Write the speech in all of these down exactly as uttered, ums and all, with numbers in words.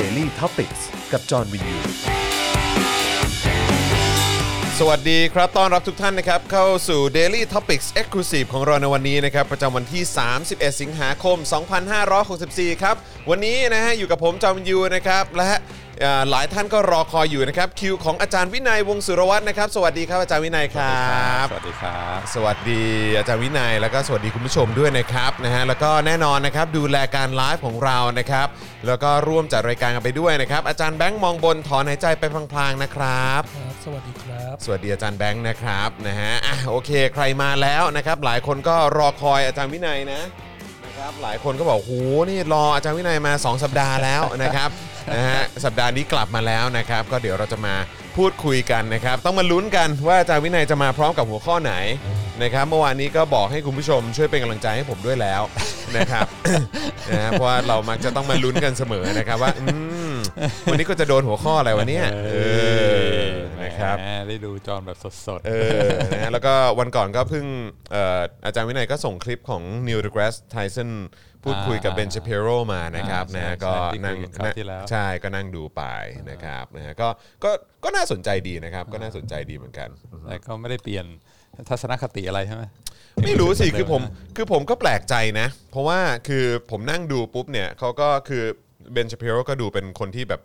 Daily Topics กับจอห์นวินยูสวัสดีครับต้อนรับทุกท่านนะครับเข้าสู่ Daily Topics Exclusive ของเราในวันนี้นะครับประจำวันที่สามสิบเอ็ดสิงหาคมสองพันห้าร้อยหกสิบสี่ครับวันนี้นะฮะอยู่กับผมจอห์นวินยูนะครับและหลายท่านก็รอคอยอยู่นะครับคิวของอาจารย์วินัยวงศ์สุรวัฒน์นะครับสวัสดีครับอาจารย์วินัยครับสวัสดีครับสวัสดีอาจารย์วินัยแล้วก็สวัสดีคุณผู้ชมด้วยนะครับนะฮะแล้วก็แน่นอนนะครับดูแลการไลฟ์ของเรานะครับแล้วก็ร่วมจัดรายการกันไปด้วยนะครับอาจารย์แบงค์มองบนถอนหายใจไปพลางๆนะครับสวัสดีครับสวัสดีอาจารย์แบงค์นะครับนะฮะอ่ะโอเคใครมาแล้วนะครับหลายคนก็รอคอยอาจารย์วินัยนะนะครับหลายคนก็บอกโหนี่รออาจารย์วินัยมาสองสัปดาห์แล้วนะครับนะฮะสัปดาห์นี้กลับมาแล้วนะครับก็เดี๋ยวเราจะมาพูดคุยกันนะครับต้องมาลุ้นกันว่าอาจารย์วินัยจะมาพร้อมกับหัวข้อไหนนะครับเมื่อวานนี้ก็บอกให้คุณผู้ชมช่วยเป็นกำลังใจให้ผมด้วยแล้วนะครับนะเพราะว่าเรามักจะต้องมาลุ้นกันเสมอนะครับว่าวันนี้ก็จะโดนหัวข้ออะไรวะเนี่ยเออนะครับได้ดูจอแบบสดๆเออนะแล้วก็วันก่อนก็เพิ่งอาจารย์วินัยก็ส่งคลิปของ Neil deGrasse Tysonพูดคุยกับ Ben Shapiro มานะครับนะก็นั่งใช่ก็นั่งดูไปนะครับนะฮะก็ก็ก็น่าสนใจดีนะครับก็น่าสนใจดีเหมือนกันแต่ก็ไม่ได้เปลี่ยนทัศนคติอะไรใช่ไหมไม่รู้สิคือผมคือผมก็แปลกใจนะเพราะว่าคือผมนั่งดูปุ๊บเนี่ยเขาก็คือเบนชาปิโรก็ดูเป็นคนที่แบบ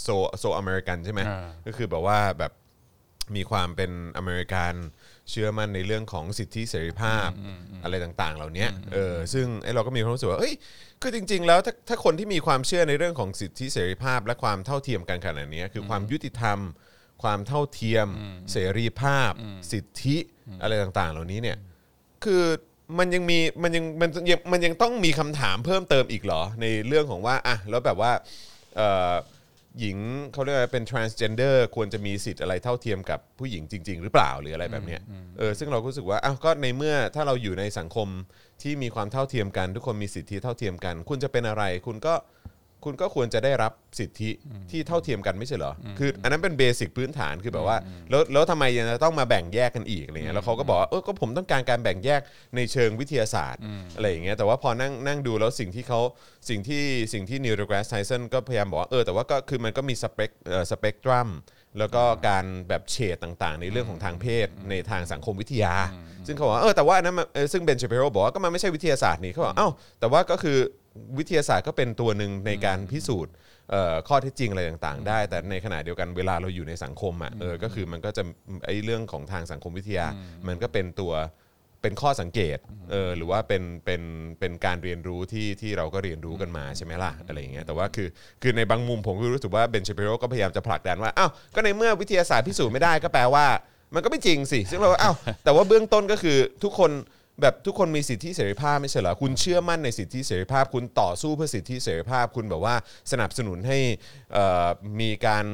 โซโซอเมริกันใช่ไหมก็คือแบบว่าแบบมีความเป็นอเมริกันเชื่อมั่นในเรื่องของสิทธิเสรีภาพอะไรต่างๆเหล่านี้เออซึ่งไอ้เราก็มีความรู้สึกว่าเอ้ยคือจริงๆแล้วถ้าถ้าคนที่มีความเชื่อในเรื่องของสิทธิเสรีภาพและความเท่าเทียมกันขนาดนี้คือความยุติธรรมความเท่าเทียมเสรีภาพสิทธิอะไรต่างๆเหล่านี้เนี่ยคือมันยังมีมันยังมันยังมันยังต้องมีคำถามเพิ่มเติมอีกเหรอในเรื่องของว่าอ่ะแล้วแบบว่าหญิงเขาเรียกว่าเป็น transgender ควรจะมีสิทธิ์อะไรเท่าเทียมกับผู้หญิงจริงๆหรือเปล่าหรืออะไรแบบเนี้ยเออซึ่งเราก็รู้สึกว่าอ้าวก็ในเมื่อถ้าเราอยู่ในสังคมที่มีความเท่าเทียมกันทุกคนมีสิทธิเท่าเทียมกันคุณจะเป็นอะไรคุณก็คุณก็ควรจะได้รับสิทธิที่เท่าเทียมกันไม่ใช่เหรอคืออันนั้นเป็นเบสิกพื้นฐานคือแบบว่าแล้วแล้วทำไมยังต้องมาแบ่งแยกกันอีกอะไรเงี้ยแล้วเขาก็บอกว่าเออก็ผมต้องการการแบ่งแยกในเชิงวิทยาศาสตร์อะไรอย่างเงี้ยแต่ว่าพอนั่งนั่งดูแล้วสิ่งที่เขาสิ่งที่สิ่งที่นิวเดกราสไทสันก็พยายามบอกว่าเออแต่ว่าก็คือมันก็มีสเปกสเปกตรัมแล้วก็การแบบเฉดต่างๆในเรื่องของทางเพศในทางสังคมวิทยาซึ่งเขาบอกว่าเออแต่ว่านั้นซึ่งเบนชาปิโรบอกว่าก็มันไม่ใช่วิทยาศาสตร์นี่เขาบอกเอ้าแต่ว่าก็คือวิทยาศาสตร์ก็เป็นตัวหนึ่งในการพิสูจน์ข้อเท็จจริงอะไรต่างๆได้แต่ในขณะเดียวกันเวลาเราอยู่ในสังคมอ่ะเออก็คือมันก็จะไอ้เรื่องของทางสังคมวิทยามันก็เป็นตัวเป็นข้อสังเกตเออหรือว่าเป็นเป็นเป็นการเรียนรู้ที่ที่เราก็เรียนรู้กันมาใช่ไหมล่ะอะไรอย่างเงี้ยแต่ว่าคือคือในบางมุมผมก็รู้สึกว่าเบนชาปิโรก็พยายามจะผลักดันว่าอ้าวก็ในเมื่อวิทยาศาสตร์พิสูจน์ไม่ได้ก็แปลว่ามันก็ไม่จริงสิซึ่งเราอ้าวแต่ว่าเบื้องต้นก็คือทุกคนแบบทุกคนมีสิทธิเสรีภาพไม่ใช่เหรอคุณเชื่อมั่นในสิทธิเสรีภาพคุณต่อสู้เพื่อสิทธิเสรีภาพคุณแบบว่าสนับสนุนให้มีการ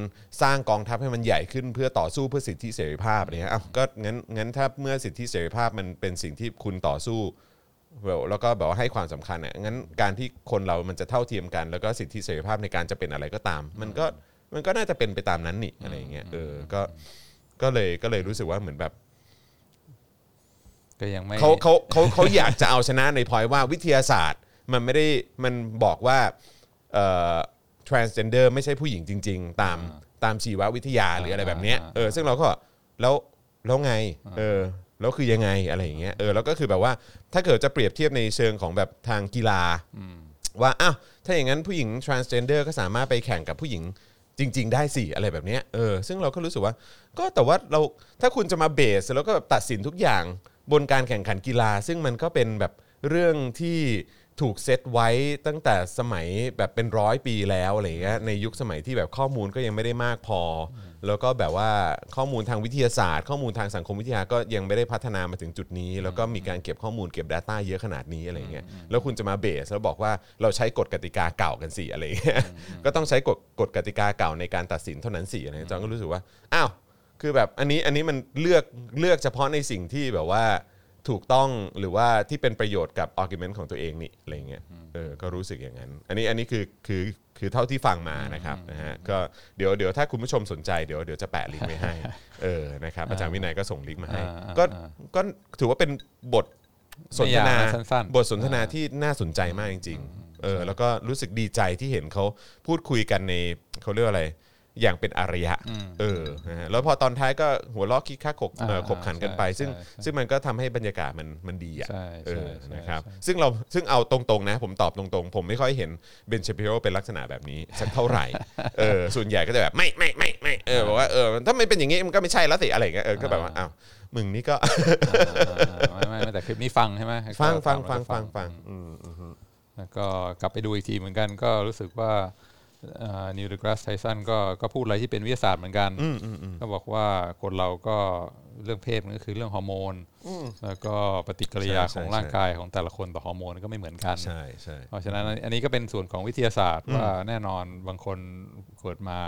สร้างกองทัพให้มันใหญ่ขึ้นเพื่อต่อสู้เพื่อสิทธิเสรีภาพเนี่ยอ้าวก็งั้นงั้นถ้าเมื่อสิทธิเสรีภาพมันเป็นสิ่งที่คุณต่อสู้แล้วก็แบบว่าให้ความสำคัญเนี่ยงั้นการที่คนเรามันจะเท่าเทียมกันแล้วก็สิทธิเสรีภาพในการจะเป็นอะไรก็ตามมันก็มันก็น่าจะเป็นไปตามนั้นนี่อะไรอย่างเงี้ยเออก็ก็เลยก็เลยรู้สึกว่าเหมือนแบบเขาเขาเขาเขาอยากจะเอาชนะในพอยว่าวิทยาศาสตร์มันไม่ได้มันบอกว่าเอ่อ transgender ไม่ใช่ผู้หญิงจริงๆตามตามชีววิทยาหรืออะไรแบบเนี้ยเออซึ่งเราก็แล้วแล้วไงเออแล้วคือยังไงอะไรอย่างเงี้ยเออแล้วก็คือแบบว่าถ้าเกิดจะเปรียบเทียบในเชิงของแบบทางกีฬาว่าอ้าวถ้าอย่างนั้นผู้หญิง transgender ก็สามารถไปแข่งกับผู้หญิงจริงๆได้สิอะไรแบบเนี้ยเออซึ่งเราก็รู้สึกว่าก็แต่ว่าเราถ้าคุณจะมาเบสแล้วก็แบบตัดสินทุกอย่างบนการแข่งขันกีฬาซึ่งมันก็เป็นแบบเรื่องที่ถูกเซตไว้ตั้งแต่สมัยแบบเป็นร้อยปีแล้วอะไรเงี้ยในยุคสมัยที่แบบข้อมูลก็ยังไม่ได้มากพอแล้วก็แบบว่าข้อมูลทางวิทยาศาสตร์ข้อมูลทางสังคมวิทยาก็ยังไม่ได้พัฒนามาถึงจุดนี้แล้วก็มีการเก็บข้อมูลเก็บ data เยอะขนาดนี้อะไรเงี้ยแล้วคุณจะมาเบสแล้วบอกว่าเราใช้กฎกติกาเก่ากันสิอะไรเงี้ยก็ต้องใช้กฎกฎกติกาเก่าในการตัดสินเท่านั้นสิอะไรจองก็รู้สึกว่าอ้าวคือแบบอันนี้อันนี้มันเลือกเลือกเฉพาะในสิ่งที่แบบว่าถูกต้องหรือว่าที่เป็นประโยชน์กับอาร์กิวเมนต์ของตัวเองนี่อะไรเงี้ยเออก็รู้สึกอย่างนั้นอันนี้อันนี้คือคือคือเท่าที่ฟังมานะครับนะฮะก็เดี๋ยวเดี๋ยวถ้าคุณผู้ชมสนใจเดี๋ยวเดี๋ยวจะแปะลิงก์ไว้ให้เออนะครับอาจารย์วินัยก็ส่งลิงก์มาให้ก็ก็ถือว่าเป็นบทสนทนาบทสนทนาที่น่าสนใจมากจริงๆ เออแล้วก็รู้สึกดีใจที่เห็นเขาพูดคุยกันในเขาเรียกอะไรอย่างเป็นอารยะเออนะฮะแล้วพอตอนท้ายก็หัวล้อคิกคักขบขบขันกันไปซึ่งซึ่งมันก็ทำให้บรรยากาศมันมันดีอ่ะเออนะครับซึ่งเราซึ่งเอาตรงๆนะผมตอบตรงๆผมไม่ค่อยเห็นเบนชาปิโรเป็นลักษณะแบบนี้สักเท่าไหร่เออส่วนใหญ่ก็จะแบบไม่ไม่ไม่ไม่เออบอกว่าเออถ้าไม่เป็นอย่างงี้มันก็ไม่ใช่แล้วสิอะไรเงี้ยเออก็แบบว่าอ้าวมึงนี่ก็ไม่ไม่แต่คลิปนี้ฟังใช่ไหมฟังฟังฟังฟังฟังแล้วก็กลับไปดูอีกทีเหมือนกันก็รู้สึกว่านิว deGrasse Tyson ก็ก็พูดอะไรที่เป็นวิทยาศาสตร์เหมือนกันก็บอกว่าคนเราก็เรื่องเพศมันก็คือเรื่องฮอร์โมนแล้วก็ปฏิกิริยาของร่างกายของแต่ละคนต่อฮอร์โมนก็ไม่เหมือนกันเพราะฉะนั้นอันนี้ก็เป็นส่วนของวิทยาศาสตร์ว่าแน่นอนบางคนเกิดมา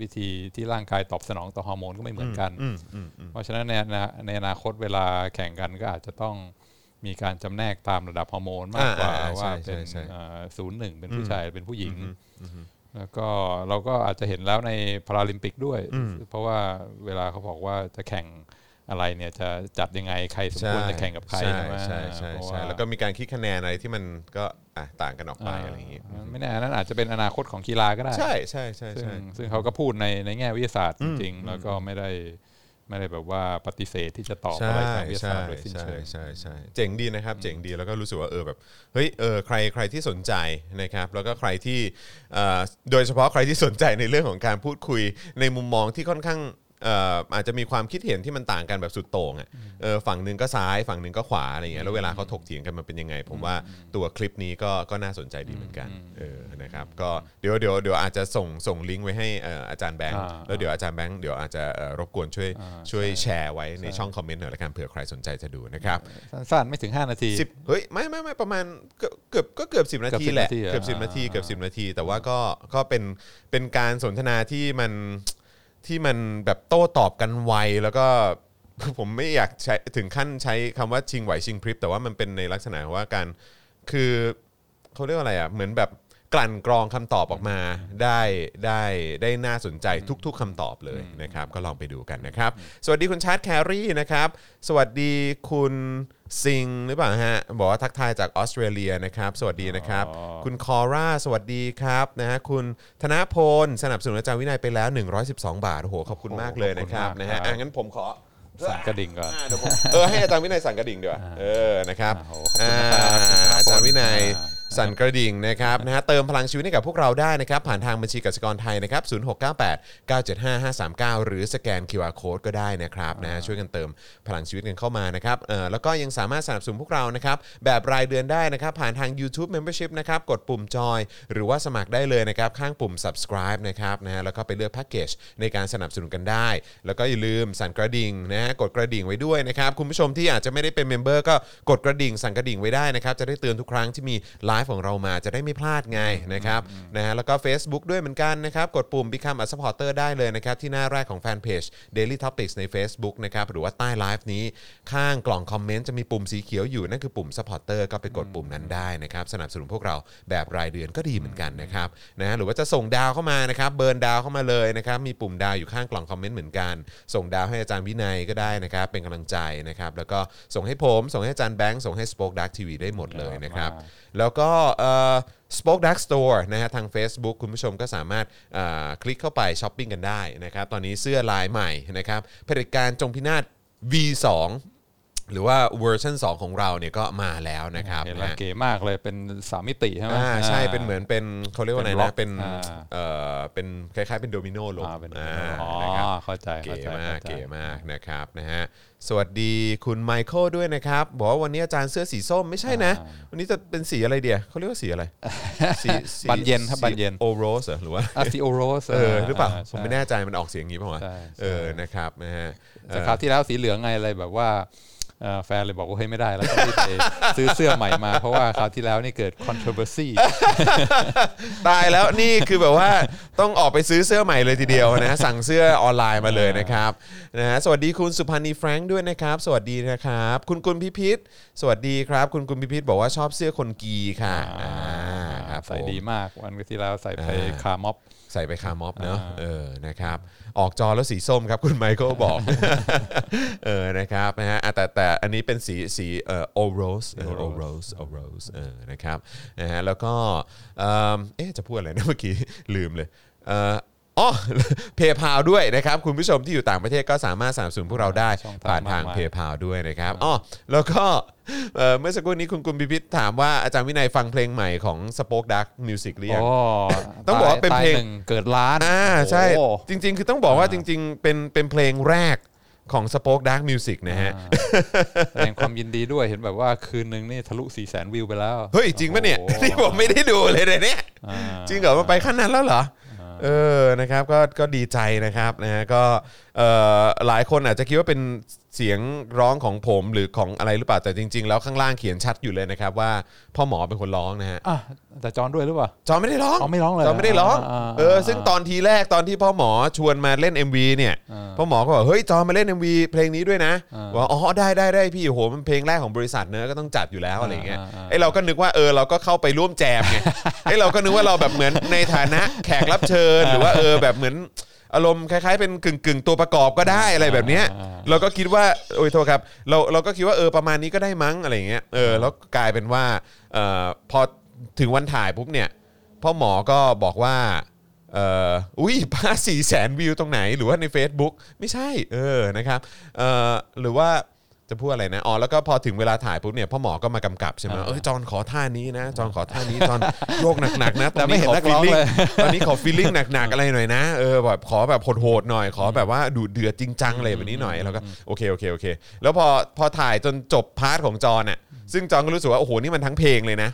วิธีที่ร่างกายตอบสนองต่อฮอร์โมนก็ไม่เหมือนกันเพราะฉะนั้นในในอนาคตเวลาแข่งกันก็อาจจะต้องมีการจำแนกตามระดับฮอร์โมนมากกว่าว่าเป็นศูนย์หนึ่งเป็นผู้ชายเป็นผู้หญิงแล้วก็เราก็อาจจะเห็นแล้วในพาราลิมปิกด้วยเพราะว่าเวลาเขาบอกว่าจะแข่งอะไรเนี่ยจะจัดยังไงใครสมควรจะแข่งกับใครใช่ไหมใช่ใช่ใช่แล้วก็มีการคิดคะแนนอะไรที่มันก็ต่างกันออกไปอะไรอย่างงี้ไม่แน่นั่นอาจจะเป็นอนาคตของกีฬาก็ได้ใช่ใช่ใช่ซึ่งซึ่งเขาก็พูดในในแง่วิทยาศาสตร์จริงๆแล้วก็ไม่ได้ไม่ได้แบบว่าปฏิเสธที่จะตอบอะไรทางวิทยาศาสตร์โดยสิ้นเชิงใช่ใช่เจ๋งดีนะครับเจ๋งดีแล้วก็รู้สึกว่าเออแบบเฮ้ยเออใครใครที่สนใจนะครับแล้วก็ใครที่โดยเฉพาะใครที่สนใจในเรื่องของการพูดคุยในมุมมองที่ค่อนข้างอาจจะมีความคิดเห็นที่มันต่างกันแบบสุดโต่งอ่ะฝั่งนึงก็ซ้ายฝั่งนึงก็ขวาอะไรเงี้ยแล้วเวลาเขาถกเถียงกันมันเป็นยังไงผมว่าตัวคลิปนี้ก็ก็น่าสนใจดีเหมือนกันเออนะครับก็เดี๋ยวเดี๋ยวเดี๋ยวอาจจะส่งส่งลิงก์ไว้ให้อาจารย์แบงค์แล้วเดี๋ยวอาจารย์แบงค์เดี๋ยวอาจจะรบกวนช่วยช่วยแชร์ไว้ในช่องคอมเมนต์หน่อยละกันเผื่อใครสนใจจะดูนะครับสั้นๆไม่ถึงห้านาทีสิบเฮ้ยไม่ไม่ไม่ประมาณเกือบก็เกือบสิบนาทีแหละเกือบสิบนาทีเกือบสิบนาทีแต่ว่าก็ก็เป็นเป็นการสนทนาที่มันที่มันแบบโต้ตอบกันไวแล้วก็ผมไม่อยากใช้ถึงขั้นใช้คำว่าชิงไหวชิงพริบแต่ว่ามันเป็นในลักษณะว่าการคือเขาเรียกว่าอะไรอ่ะเหมือนแบบกลั่นกรองคำตอบออกมาได้ได้ได้น่าสนใจทุกๆคำตอบเลยนะครับก็ลองไปดูกันนะครับสวัสดีคุณชาร์ตแครี่นะครับสวัสดีคุณซิงหรือเปล่าฮะบอกว่าทักทายจากออสเตรเลียนะครับสวัสดีนะครับคุณคอร่าสวัสดีครับนะฮะคุณธนพลสนับสนุนอาจารย์วินัยไปแล้วหนึ่งร้อยสิบสองบาทโอ้โหขอบคุณมากเลยนะครับนะฮะงั้นผมขอสั่นกระดิ่งก่อนเออให้อาจารย์วินัยสั่นกระดิ่งดีกว่าเออนะครับอาจารย์วินัยสั่นกระดิ่งนะครับนะฮะเติมพลังชีวิตให้กับพวกเราได้นะครับผ่านทางบัญชีกสิกรไทยนะครับศูนย์ หก เก้า แปด เก้า เจ็ด ห้า ห้า สาม เก้าหรือสแกน คิว อาร์ Code ก็ได้นะครับนะช่วยกันเติมพลังชีวิตกันเข้ามานะครับเอ่อแล้วก็ยังสามารถสนับสนุนพวกเรานะครับแบบรายเดือนได้นะครับผ่านทาง YouTube Membership นะครับกดปุ่มจอยหรือว่าสมัครได้เลยนะครับข้างปุ่ม Subscribe นะครับนะฮะแล้วก็ไปเลือกแพ็คเกจในการสนับสนุนกันได้แล้วก็อย่าลืมสั่นกระดิ่งนะกดกระดิ่งไว้ด้วยนะครับคุณผู้ชมที่อาจจะไม่ได้เป็นเมมเบอร์ก็กดกระดิ่งสั่นกระดิ่งไว้ได้นะครับจะได้เตือนทุกครั้งที่มีไลฟ์ของเรามาจะได้ไม่พลาดไงนะครับนะฮะแล้วก็ Facebook ด้วยเหมือนกันนะครับกดปุ่ม Become a Supporter ได้เลยนะครับที่หน้าแรกของ Fanpage Daily Topics ใน Facebook นะครับหรือว่าใต้ไลฟ์นี้ข้างกล่องคอมเมนต์จะมีปุ่มสีเขียวอยู่นั่นคือปุ่ม Supporter ก็ไปกดปุ่มนั้นได้นะครับสนับสนุนพวกเราแบบรายเดือนก็ดีเหมือนกันนะครับนะฮะหรือว่าจะส่งดาวเข้ามานะครับเบิร์นดาวเข้ามาเลยนะครับมีปุ่มดาวอยู่ข้างกล่องคอมเมนต์เหมือนกันส่งดาวให้อาจารย์วินัยก็ได้นะครับเป็นกำลังใจนะครับแล้วก็ส่งให้ผมส่งให้อาจารย์แบงค์ส่งให้ Spoke Dark ที วี ได้หมดเลยนะครับแล้วก็เอ่อ Spoke Dark Store นะฮะทาง Facebook คุณผู้ชมก็สามารถคลิกเข้าไปช้อปปิ้งกันได้นะครับตอนนี้เสื้อลายใหม่นะครับเผด็จการจงพินาศ วี ทู หรือว่าเวอร์ชันสองของเราเนี่ยก็มาแล้วนะครับนะเก๋มากเลยเป็นสามมิติใช่มั้ยอ่าใช่เป็นเหมือนเป็นเค้าเรียกว่าอะไรนะเป็นเอ่อเป็นคล้ายๆเป็นโดมิโนโลกอ่านะครับเข้าใจเข้าใจเก๋มากเก๋มากนะครับนะฮะสวัสดีคุณไมเคิลด้วยนะครับบอกว่าวันนี้อาจารย์เสื้อสีส้มไม่ใช่นะวันนี้จะเป็นสีอะไรเดี๋ยวเขาเรียกว่าสีอะไรสีบานเย็นครับบานเย็นโอโรสหรือว่าสีโอโรสเออหรือเปล่าผมไม่แน่ใจมันออกเสียงอย่างนี้ป่ะวะเออนะครับนะฮะแต่คราวที่แล้วสีเหลืองไงอะไรแบบว่าแฟนเลยบอกว่าเฮ้ยไม่ได้แล้วต้องรีบไปซื้อเสื้อใหม่มาเพราะว่าคราวที่แล้วนี่เกิด controversy ตายแล้วนี่คือแบบว่าต้องออกไปซื้อเสื้อใหม่เลยทีเดียวนะสั่งเสื้อออนไลน์มาเลยนะครับนะฮะสวัสดีคุณสุพานีแฟรงค์ด้วยนะครับสวัสดีนะครับคุณกุลพิพิธสวัสดีครับคุณกุลพิพิธบอกว่าชอบเสื้อคนกีค่ะ ใส่ดีมากวันที่แล้วใส่ไปคาร์ม็อบใส่ไปคาร์ม็อบเนอะเออนะครับออกจอแล้วสีส้มครับคุณไมเคิลบอกเออนะครับนะฮะแต่แต่อันนี้เป็นสีสีเอ่อโอโรสโอโรสโอโรสเออนะครับนะฮะแล้วก็เอ๊ะจะพูดอะไรนะเมื่อกี้ลืมเลยเอ่ออ๋อเพย์พาวด้วยนะครับคุณผู้ชมที่อยู่ต่างประเทศก็สามารถสนับสนุนพวกเราได้ผ่านทางเพย์พาวด้วยนะครับอ๋อแล้วก็เมื่อสักครู่นี้คุณกุลพิพิธถามว่าอาจารย์วินัยฟังเพลงใหม่ของ Spoke Dark Music หรือยังต้องบอกว่าเป็นเพลงเกิดล้านอ่าใช่จริงๆคือต้องบอกว่าจริงๆเป็นเป็นเพลงแรกของ Spoke Dark Music นะฮะแสดงความยินดีด้วยเห็นแบบว่าคืนนึงนี่ทะลุ สี่แสน วิวไปแล้วเฮ้ยจริงป่ะเนี่ยนี่ผมไม่ได้ดูเลยเนี่ยจริงเหรอมันไปขั้นนั้นแล้วเหรอเออนะครับก็ก็ดีใจนะครับนะฮะก็เอ่อหลายคนอาจจะคิดว่าเป็นเสียงร้องของผมหรือของอะไรหรือเปล่าแต่จริงๆแล้วข้างล่างเขียนชัดอยู่เลยนะครับว่าพ่อหมอเป็นคนร้องนะฮะอ่ะแต่จอนด้วยหรือเปล่าจอนไม่ได้ร้องจอนไม่ร้องเลยจอนไม่ได้ร้องเออซึ่งตอนทีแรกตอนที่พ่อหมอชวนมาเล่น เอ็ม วี เนี่ยพ่อหมอก็บอกเฮ้ยจอนมาเล่น เอ็ม วี เพลงนี้ด้วยนะว่าอ๋อได้ๆๆพี่โอ้โหมันเพลงแรกของบริษัทเนอะก็ต้องจัดอยู่แล้วอะไรอย่างเงี้ยไอ้เราก็นึกว่าเออเราก็เข้าไปร่วมแจมไงไอ้เราก็นึกว่าเราแบบเหมือนในฐานะแขกรับเชิญหรือว่าเออแบบเหมือนอารมณ์คล้ายๆเป็นกึ่งๆตัวประกอบก็ได้อะไรแบบเนี้ยเราก็คิดว่าโอ้ยโทษครับเราเราก็คิดว่าเออประมาณนี้ก็ได้มั้งอะไรอย่างเงี้ยเออแล้วกลายเป็นว่าเอ่อพอถึงวันถ่ายปุ๊บเนี่ยพ่อหมอก็บอกว่าเอ่ออุ้ยป้า สี่แสน วิวตรงไหนหรือว่าใน Facebook ไม่ใช่เออนะครับเอ่อหรือว่าจะพูดอะไรนะอ๋อแล้วก็พอถึงเวลาถ่ายปุ๊บเนี่ยพ่อหมอก็มากำกับใช่ไหมเอ้ยจอนขอท่านี้นะจอนขอท่านี้จอนโยกหนักๆนะตอนนี้ขอฟีลลิ่งตอนนี้ขอฟีลลิ่งหนักๆอะไรหน่อยนะเออแบบขอแบบโหดๆหน่อยขอแบบว่าดูเดือดจริงจังอะไรแบบนี้หน่อยแล้วก็โอเคโอเคโอเคแล้วพอพอถ่ายจนจบพาร์ทของจอนอ่ะซึ่งจอนก็รู้สึกว่าโอ้โหนี่มันทั้งเพลงเลยนะ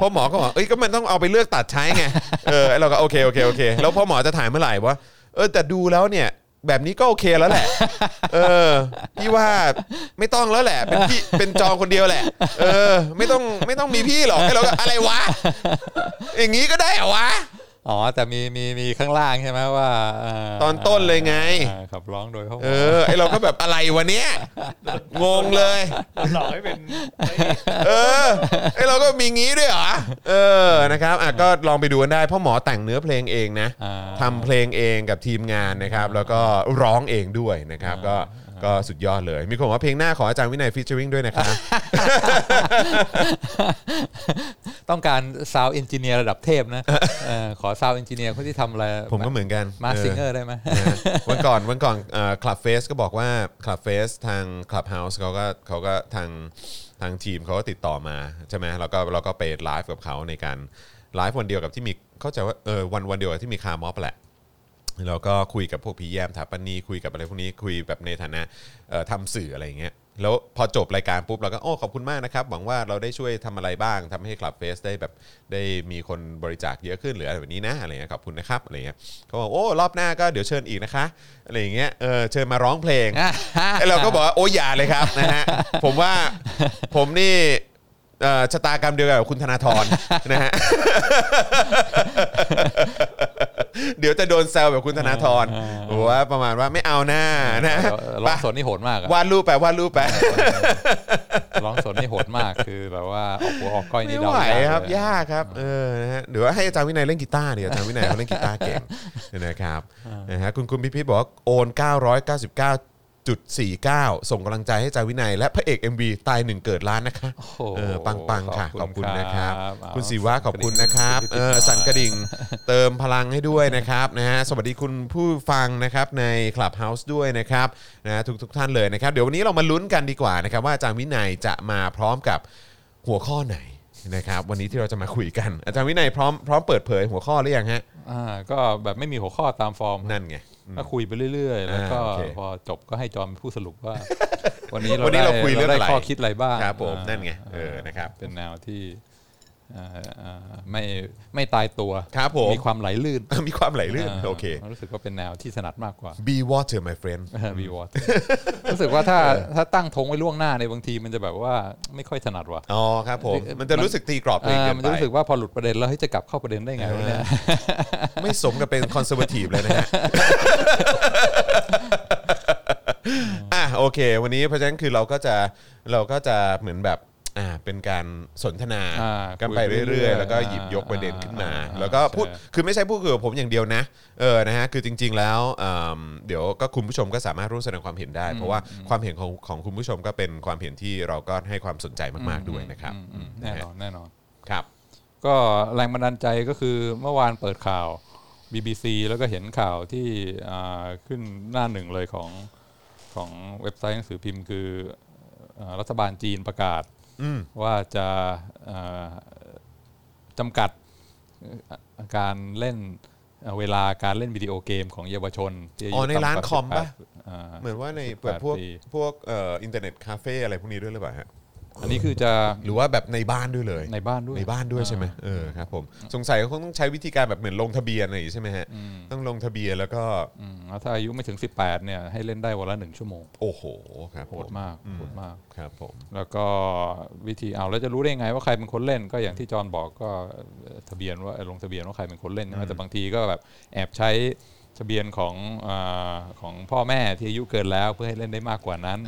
พ่อหมอก็บอกเอ้ยก็มันต้องเอาไปเลือกตัดใช้ไงเออเราก็โอเคโอเคโอเคแล้วพ่อหมอจะถ่ายเมื่อไหร่วะเออแต่ดูแล้วเนี่ยแบบนี้ก็โอเคแล้วแหละเออพี่ว่าไม่ต้องแล้วแหละเป็นพี่เป็นจอคนเดียวแหละเออไม่ต้องไม่ต้องมีพี่หรอกแล้วก็อะไรวะอย่างงี้ก็ได้เหรอวะอ๋อแต่มีมีมีข้างล่างใช่ไหมว่าตอนต้นเลยไงขับร้องโดยเขาเออไอเราก็แบบอะไรวะเนี้ยงงเลยหล่อให้เป็นเออไอเราก็มีงี้ด้วยเหรอเออนะครับอ่ะก็ลองไปดูกันได้พ่อหมอแต่งเนื้อเพลงเองนะทำเพลงเองกับทีมงานนะครับแล้วก็ร้องเองด้วยนะครับก็ก็สุดยอดเลยมีคนว่าเพลงหน้าขออาจารย์วินัยฟีเจอริ่งด้วยนะครับต้องการซาวด์เอนจิเนียร์ระดับเทพนะขอซาวด์เอนจิเนียร์คนที่ทำอะไรผมก็เหมือนกันมาซิงเกอร์ได้ไหมวันก่อนวันก่อน Club Face ก็บอกว่า Club Face ทาง Club House เขาก็เขาก็ทางทางทีมเขาก็ติดต่อมาใช่ไหมแล้วก็เราก็ไปไลฟ์กับเขาในการไลฟ์วันเดียวกับที่มีเข้าใจว่าเออวันวันเดียวกับที่มีคาร์ม็อบแหละเราก็คุยกับพวกพี่แยมถาปนีคุยกับอะไรพวกนี้คุยแบบในฐานะทำสื่ออะไรอย่างเงี้ยแล้วพอจบรายการปุ๊บเราก็โอ้ขอบคุณมากนะครับหวังว่าเราได้ช่วยทำอะไรบ้างทำให้ Club Face ได้แบบได้มีคนบริจาคเยอะขึ้นหรืออะไรแบบนี้นะอะไรเงี้ยขอบคุณนะครับอะไรเงี้ยเขาบอกโอ้รอบหน้าก็เดี๋ยวเชิญอีกนะคะอะไรอย่างเงี้ยเออเชิญมาร้องเพลงเราก็บอกว่าโอ้อย่าเลยครับนะฮะผมว่าผมนี่ชะตากรรมเดียวกับคุณธนาธรนะฮะเดี๋ยวจะโดนแซวแบบคุณธนาธรว่าประมาณว่าไม่เอาหน้านะร้องสนนี่โหดมากวาดรูปแปะวาดรูปแปะร้องสนนี่โหดมากคือแบบว่าออกหัวออกก้อยนี่เราไม่ไหวครับยากครับเออนะฮะเดี๋ยวให้อาจารย์วินัยเล่นกีตาร์ดิอาจารย์วินัยเขาเล่นกีตาร์เก่งนะครับนะฮะคุณคุณพี่พี่บอกว่าโอนเก้าร้อยเก้าสิบเก้าจุดสี่เก้า ส่งกำลังใจให้จาวินัยและพระเอก เอ็ม วี ตายหนึ่งเกิดล้านนะคะเออปังๆค่ะขอบคุณนะครับคุณศิวะขอบคุณนะครับเออสั่นกระดิ่งเติมพลังให้ด้วยนะครับนะฮะสวัสดีคุณผู้ฟังนะครับใน Clubhouse ด้วยนะครับนะทุกๆท่านเลยนะครับเดี๋ยววันนี้เรามาลุ้นกันดีกว่านะครับว่าอาจารย์วินัยจะมาพร้อมกับหัวข้อไหนนะครับวันนี้ที่เราจะมาคุยกันอาจารย์วินัยพร้อมพร้อมเปิดเผยหัวข้อหรือยังฮะอ่าก็แบบไม่มีหัวข้อตามฟอร์มนั่นไงก็คุยไปเรื่อยๆแล้วก็พอจบก็ให้จอมเป็นผู้สรุปว่าวันนี้เราได้คุยเรื่องอะไรข้อคิดอะไรบ้างครับผมนั่นไงเออนะครับเป็นแนวที่ไม่ไม่ตายตัวครับผมมีความไหลลื่นมีความไหลลื่นโอเครู้สึกว่าเป็นแนวที่ถนัดมากกว่า Be water my friend Be water รู้สึกว่าถ้าถ้าตั้งธงไว้ล่วงหน้าในบางทีมันจะแบบว่าไม่ค่อยถนัดว่ะอ๋อครับผมมันจะรู้สึกตีกรอบตัวเองเกินไปมันจะรู้สึกว่าพอหลุดประเด็นแล้วจะกลับเข้าประเด็นได้ไงวะเนี่ยไม่สมกับเป็นคอนเซอร์เวทีฟเลยนะฮะอ่ะโอเควันนี้เพราะฉะนั้นคือเราก็จะเราก็จะเหมือนแบบ อ่าเป็นการสนทนากันไปเรื่อยๆแล้วก็หยิบยกประเด็นขึ้นมาแล้วก็พูดคือไม่ใช่พูดคุยกับผมอย่างเดียวนะเออนะฮะคือจริงๆแล้วเดี๋ยวก็คุณผู้ชมก็สามารถร่วมแสดงความเห็นได้เพราะว่าความเห็นของของคุณผู้ชมก็เป็นความเห็นที่เราก็ให้ความสนใจมากๆด้วยนะครับแน่นอนแน่นอนครับก็แรงบันดาลใจก็คือเมื่อวานเปิดข่าว บี บี ซี แล้วก็เห็นข่าวที่ขึ้นหน้าหนึ่งเลยของของเว็บไซต์หนังสือพิมพ์คือรัฐบาลจีนประกาศว่าจะจำกัดการเล่นเวลาการเล่นวิดีโอเกมของเยาวชนอ๋อในร้านคอมป่ะเหมือนว่าในแบบพวกพวกอินเทอร์เน็ตคาเฟ่อะไรพวกนี้ด้วยหรือเปล่าฮะอันนี้คือจะหรือว่าแบบในบ้านด้วยเลยในบ้านด้วยในบ้านด้วยใช่ไหมเออครับผมสงสัยเขาต้องใช้วิธีการแบบเหมือนลงทะเบียนอะไรใช่ไหมฮะต้องลงทะเบียนแล้วก็ถ้าอายุไม่ถึงสิบแปดเนี่ยให้เล่นได้วันละหนึ่งชั่วโมงโอ้โหครับโหดมากโหดมากครับผมแล้วก็วิธีเอาแล้วจะรู้ได้ไงว่าใครเป็นคนเล่นก็อย่างที่จอนบอกก็ทะเบียนว่าลงทะเบียนว่าใครเป็นคนเล่นนะแต่บางทีก็แบบแอบใช้ทะเบียนของของพ่อแม่ที่อายุเกินแล้วเพื่อให้เล่นได้มากกว่านั้น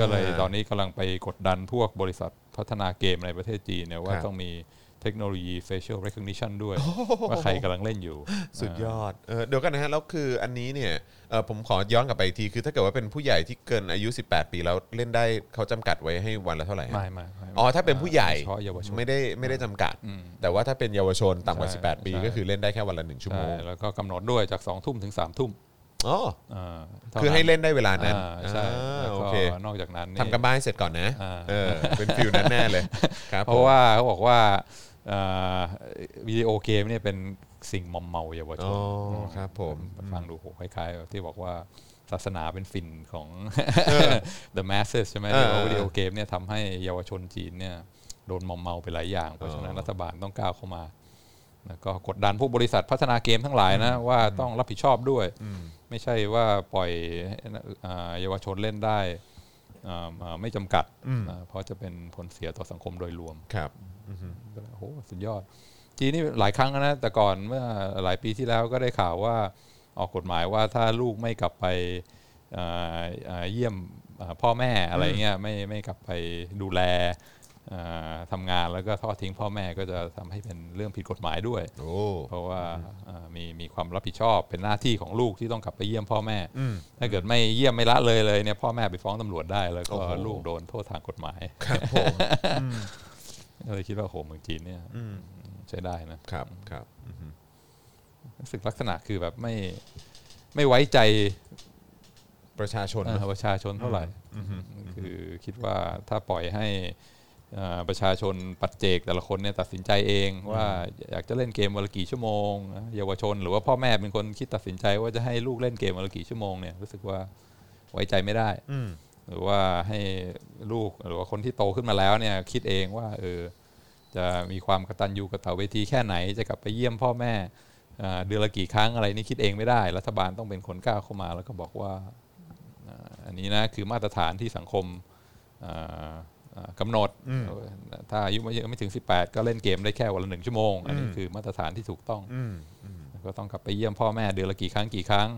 ก็เลยตอนนี้กำลังไปกดดันพวกบริษัทพัฒนาเกมในประเทศจีนเนี่ยว่าต้องมีเทคโนโลยี Facial recognition ด้วยว่าใครกำลังเล่นอยู่สุดยอดเออเดี๋ยวกันนะฮะแล้วคืออันนี้เนี่ยเออผมขอย้อนกลับไปอีกทีคือถ้าเกิดว่าเป็นผู้ใหญ่ที่เกินอายุสิบแปดปีแล้วเล่นได้เขาจำกัดไว้ให้วันละเท่าไหร่ไม่ไม่อ๋อถ้าเป็นผู้ใหญ่ไม่ได้ไม่ได้จำกัดแต่ว่าถ้าเป็นเยาวชนต่ำกว่าสิบแปดปีก็คือเล่นได้แค่วันละหนึ่งชั่วโมงแล้วก็กำหนดด้วยจาก สองทุ่ม ถึง สามทุ่มอ๋อคือให้เล่นได้เวลานั้นใช่โอเคนอกจากนั้นทำกันบ้านให้เสร็จก่อนนะเออเป็นฟิวนั้นแน่เลยครับเพราะว่าเขาบอกว่าวิดีโอเกมเนี่ยเป็นสิ่งมอมเมาเยาวชนครับผมฟังดูโหคล้ายๆที่บอกว่าศาสนาเป็นฝิ่นของ the masses ใช่ไหมที่วิดีโอเกมเนี่ยทำให้เยาวชนจีนเนี่ยโดนมอมเมาไปหลายอย่างเพราะฉะนั้นรัฐบาลต้องก้าวเข้ามาแล้วก็กดดันพวกบริษัทพัฒนาเกมทั้งหลายนะว่าต้องรับผิดชอบด้วยไม่ใช่ว่าปล่อยเยาวชนเล่นได้ไม่จำกัดเพราะจะเป็นผลเสียต่อสังคมโดยรวมครับโอ้โหสุดยอดจีนนี่หลายครั้งนะแต่ก่อนเมื่อหลายปีที่แล้วก็ได้ข่าวว่าออกกฎหมายว่าถ้าลูกไม่กลับไปเยี่ยมพ่อแม่อะไรเงี้ยไม่ไม่กลับไปดูแลทำงานแล้วก็ทอดทิ้งพ่อแม่ก็จะทำให้เป็นเรื่องผิดกฎหมายด้วยเพราะว่ามีมีความรับผิดชอบเป็นหน้าที่ของลูกที่ต้องกลับไปเยี่ยมพ่อแม่ถ้าเกิดไม่เยี่ยมไม่ละเลยเลยเนี่ยพ่อแม่ไปฟ้องตำรวจได้แล้วก็ลูกโดนโทษทางกฎหมายครับผมเลยคิดว่าโหเมืองจีนเนี่ยใช้ได้นะครับครับรู้สึกลักษณะคือแบบไม่ไม่ไว้ใจประชาชนประชาชนเท่าไหร่คือคิดว่าถ้าปล่อยให้ประชาชนปัจเจกแต่ละคนเนี่ยตัดสินใจเองว่าอยากจะเล่นเกมวันละกี่ชั่วโมงเยาวชนหรือว่าพ่อแม่เป็นคนคิดตัดสินใจว่าจะให้ลูกเล่นเกมวันละกี่ชั่วโมงเนี่ยรู้สึกว่าไว้ใจไม่ได้หรือว่าให้ลูกหรือว่าคนที่โตขึ้นมาแล้วเนี่ยคิดเองว่าเออจะมีความกตัญญูกตเวทีแค่ไหนจะกลับไปเยี่ยมพ่อแม่เดือนละกี่ครั้งอะไรนี่คิดเองไม่ได้รัฐบาลต้องเป็นคนก้าวเข้ามาแล้วก็บอกว่าอันนี้นะคือมาตรฐานที่สังคมกำหนดถ้าอายุไม่ถึงสิบแปดก็เล่นเกมได้แค่วันละหนึ่งชั่วโมงอันนี้คือมาตรฐานที่ถูกต้องก็ต้องกลับไปเยี่ยมพ่อแม่เดือนละกี่ครั้งกี่ครั้ง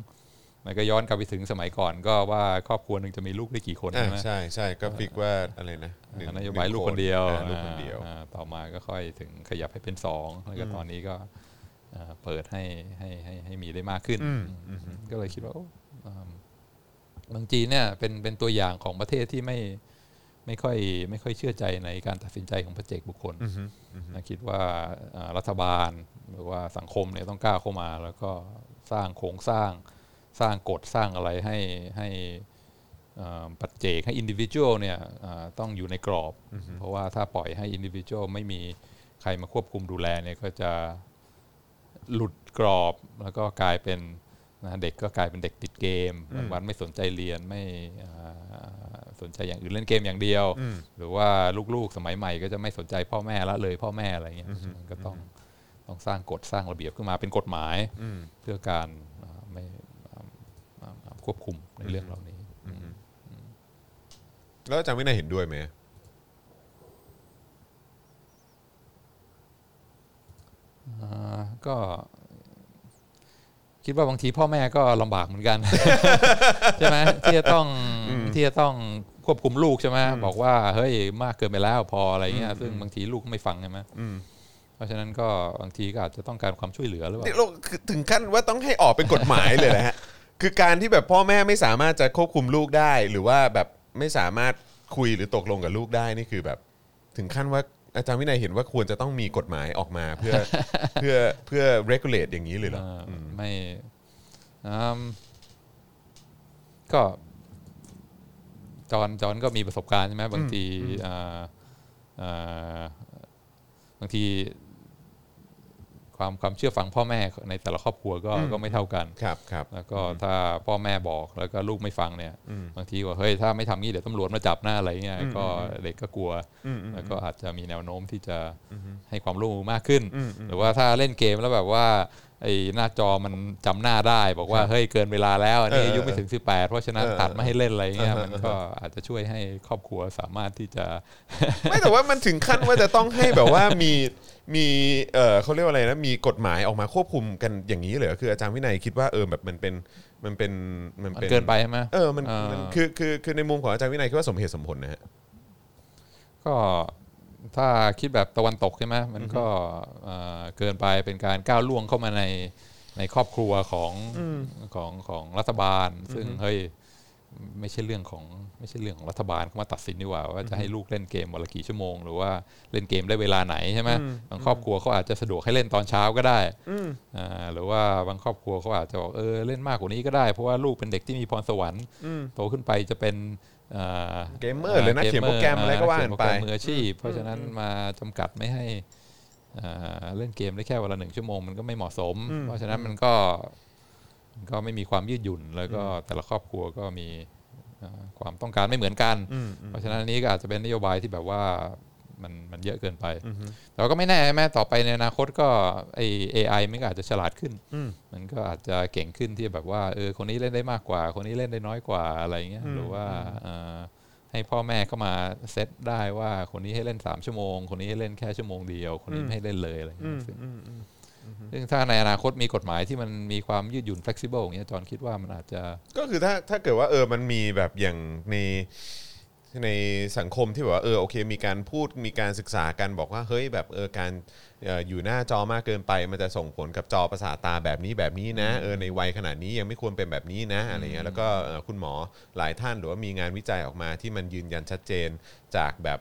แล้วก็ย้อนกลับไปถึงสมัยก่อนก็ว่าครอบครัวนึงจะมีลูกได้กี่คนใช่ไหมใช่ใช่ก็ฟิกว่าอะไรนะนโยบายลูกคนเดียวต่อมาก็ค่อยถึงขยับให้เป็นสองแล้วก็ตอนนี้ก็เปิดให้ให้ให้มีได้มากขึ้นก็เลยคิดว่าบางจีนเนี่ยเป็นเป็นตัวอย่างของประเทศที่ไม่ไม่ค่อยไม่ค่อยเชื่อใจในการตัดสินใจของพระเจกบุคคลนะคิดว่ารัฐบาลหรือว่าสังคมเนี่ยต้องกล้าเข้ามาแล้วก็สร้างโครงสร้างสร้างกฎสร้างอะไรให้ให้พระเจกให้อินดิวิชัลเนี่ยต้องอยู่ในกรอบเพราะว่าถ้าปล่อยให้อินดิวิชัลไม่มีใครมาควบคุมดูแลเนี่ยก็จะหลุดกรอบแล้วก็กลายเป็นนะเด็กก็กลายเป็นเด็กติดเกมวันไม่สนใจเรียนไม่สนใจอย่างอื่นเล่นเกมอย่างเดียวหรือว่าลูกๆสมัยใหม่ก็จะไม่สนใจพ่อแม่ละเลยพ่อแม่อะไรเงี้ยก็ต้องต้องสร้างกฎสร้างระเบียบขึ้นมาเป็นกฎหมายเพื่อการไม่ควบคุมในเรื่องเหล่านี้แล้วอาจารย์วินัยเห็นด้วยไหมก็คิดว่าบางทีพ่อแม่ก็ลำบากเหมือนกัน ใช่ไหมที่จะต้องที่จะต้อง ควบคุมลูกใช่ไหมบอกว่าเฮ้ยมากเกินไปแล้วพออะไรเงี้ยซึ่งบางทีลูกก็ไม่ฟังใช่ไหมเพราะฉะนั้นก็บางทีก็อาจจะต้องการความช่วยเหลือหรือเปล่าถึงขั้นว่าต้องให้ออกเป็นกฎหมายเลยนะฮะคือการที่แบบพ่อแม่ไม่สามารถจะควบคุมลูกได้หรือว่าแบบไม่สามารถคุยหรือตกลงกับลูกได้นี่คือแบบถึงขั้นว่าอาจารย์วินัยเห็นว่าควรจะต้องมีกฎหมายออกมาเพื่อเพื่อเพื่อ regulate อย่างนี้เลยเหรอไม่ก็จอนจอนก็มีประสบการณ์ใช่ไหมบางทีบางทีความความเชื่อฟังพ่อแม่ในแต่ละครอบครัวก็ก็ไม่เท่ากันครับครับแล้วก็ถ้าพ่อแม่บอกแล้วก็ลูกไม่ฟังเนี่ยบางทีว่าเฮ้ยถ้าไม่ทำงี้เดี๋ยวตำรวจมาจับหน้าอะไรเงี้ยก็เด็กก็กลัวแล้วก็อาจจะมีแนวโน้มที่จะให้ความร่วมมือมากขึ้นหรือว่าถ้าเล่นเกมแล้วแบบว่าไอ้หน้าจอมันจำหน้าได้บอกว่าเฮ้ยเกินเวลาแล้วอันนี้อายุไม่ถึงสิบแปดเพราะฉะนั้นตัดไม่ให้เล่นอะไรเงี้ยมันก็อาจจะช่วยให้ครอบครัวสามารถที่จะไม่แต่ว่ามันถึงขั้นว่าจะต้องให้แบบว่ามีมีเอ่อเขาเรียกว่าอะไรนะมีกฎหมายออกมาควบคุมกันอย่างนี้เหรอคืออาจารย์วินัยคิดว่าเออแบบมันเป็นมันเป็นมันเกินไปใช่ไหมเออมันคือคือคือในมุมของอาจารย์วินัยคิดว่าสมเหตุสมผลนะฮะก็ถ้าคิดแบบตะวันตกใช่ไหมมันก็เกินไปเป็นการก้าวล่วงเข้ามาในในครอบครัวของของของรัฐบาลซึ่งเฮ้ยไม่ใช่เรื่องของไม่ใช่เรื่องของรัฐบาลเข้ามาตัดสินดีกว่าว่าจะให้ลูกเล่นเกมวันละกี่ชั่วโมงหรือว่าเล่นเกมได้เวลาไหนใช่ไหมบางครอบครัวเขาอาจจะสะดวกให้เล่นตอนเช้าก็ได้อ่าหรือว่าบางครอบครัวเขาอาจจะบอกเออเล่นมากกว่านี้ก็ได้เพราะว่าลูกเป็นเด็กที่มีพรสวรรค์โตขึ้นไปจะเป็นเกมเมอร์หรือนักเขียนโปรแกรมอะไรก็ว่ากันไปมืออาชีพเพราะฉะนั้นมาจำกัดไม่ให้เล่นเกมได้แค่วันละหนึ่งชั่วโมงมันก็ไม่เหมาะสมเพราะฉะนั้นมันก็ก็ไม่มีความยืดหยุ่นแล้วก็แต่ละครอบครัวก็มีความต้องการไม่เหมือนกันเพราะฉะนั้นอันนี้ก็อาจจะเป็นนโยบายที่แบบว่ามันมันเยอะเกินไปแต่ก็ไม่แน่แม้ต่อไปในอนาคตก็ไอ เอ ไอ มันก็อาจจะฉลาดขึ้นมันก็อาจจะเก่งขึ้นที่แบบว่าเออคนนี้เล่นได้มากกว่าคนนี้เล่นได้น้อยกว่าอะไรเงี้ยหรือว่าให้พ่อแม่เข้ามาเซตได้ว่าคนนี้ให้เล่นสามชั่วโมงคนนี้ให้เล่นแค่ชั่วโมงเดียวคนนี้ไม่ให้เล่นเลยอะไรเงี้ยซึ่งถ้าในอนาคตมีกฎหมายที่มันมีความยืดหยุ่น flexible อย่างเงี้ยจอนคิดว่ามันอาจจะก็คือถ้าถ้าเกิดว่าเออมันมีแบบอย่างในในสังคมที่แบบว่าเออโอเคมีการพูดมีการศึกษากันบอกว่าเฮ้ยแบบเออการอยู่หน้าจอมากเกินไปมันจะส่งผลกับจอประสาทตาแบบนี้แบบนี้นะเออในวัยขนาดนี้ยังไม่ควรเป็นแบบนี้นะอะไรเงี้ยแล้วก็คุณหมอหลายท่านหรือว่ามีงานวิจัยออกมาที่มันยืนยันชัดเจนจากแบบ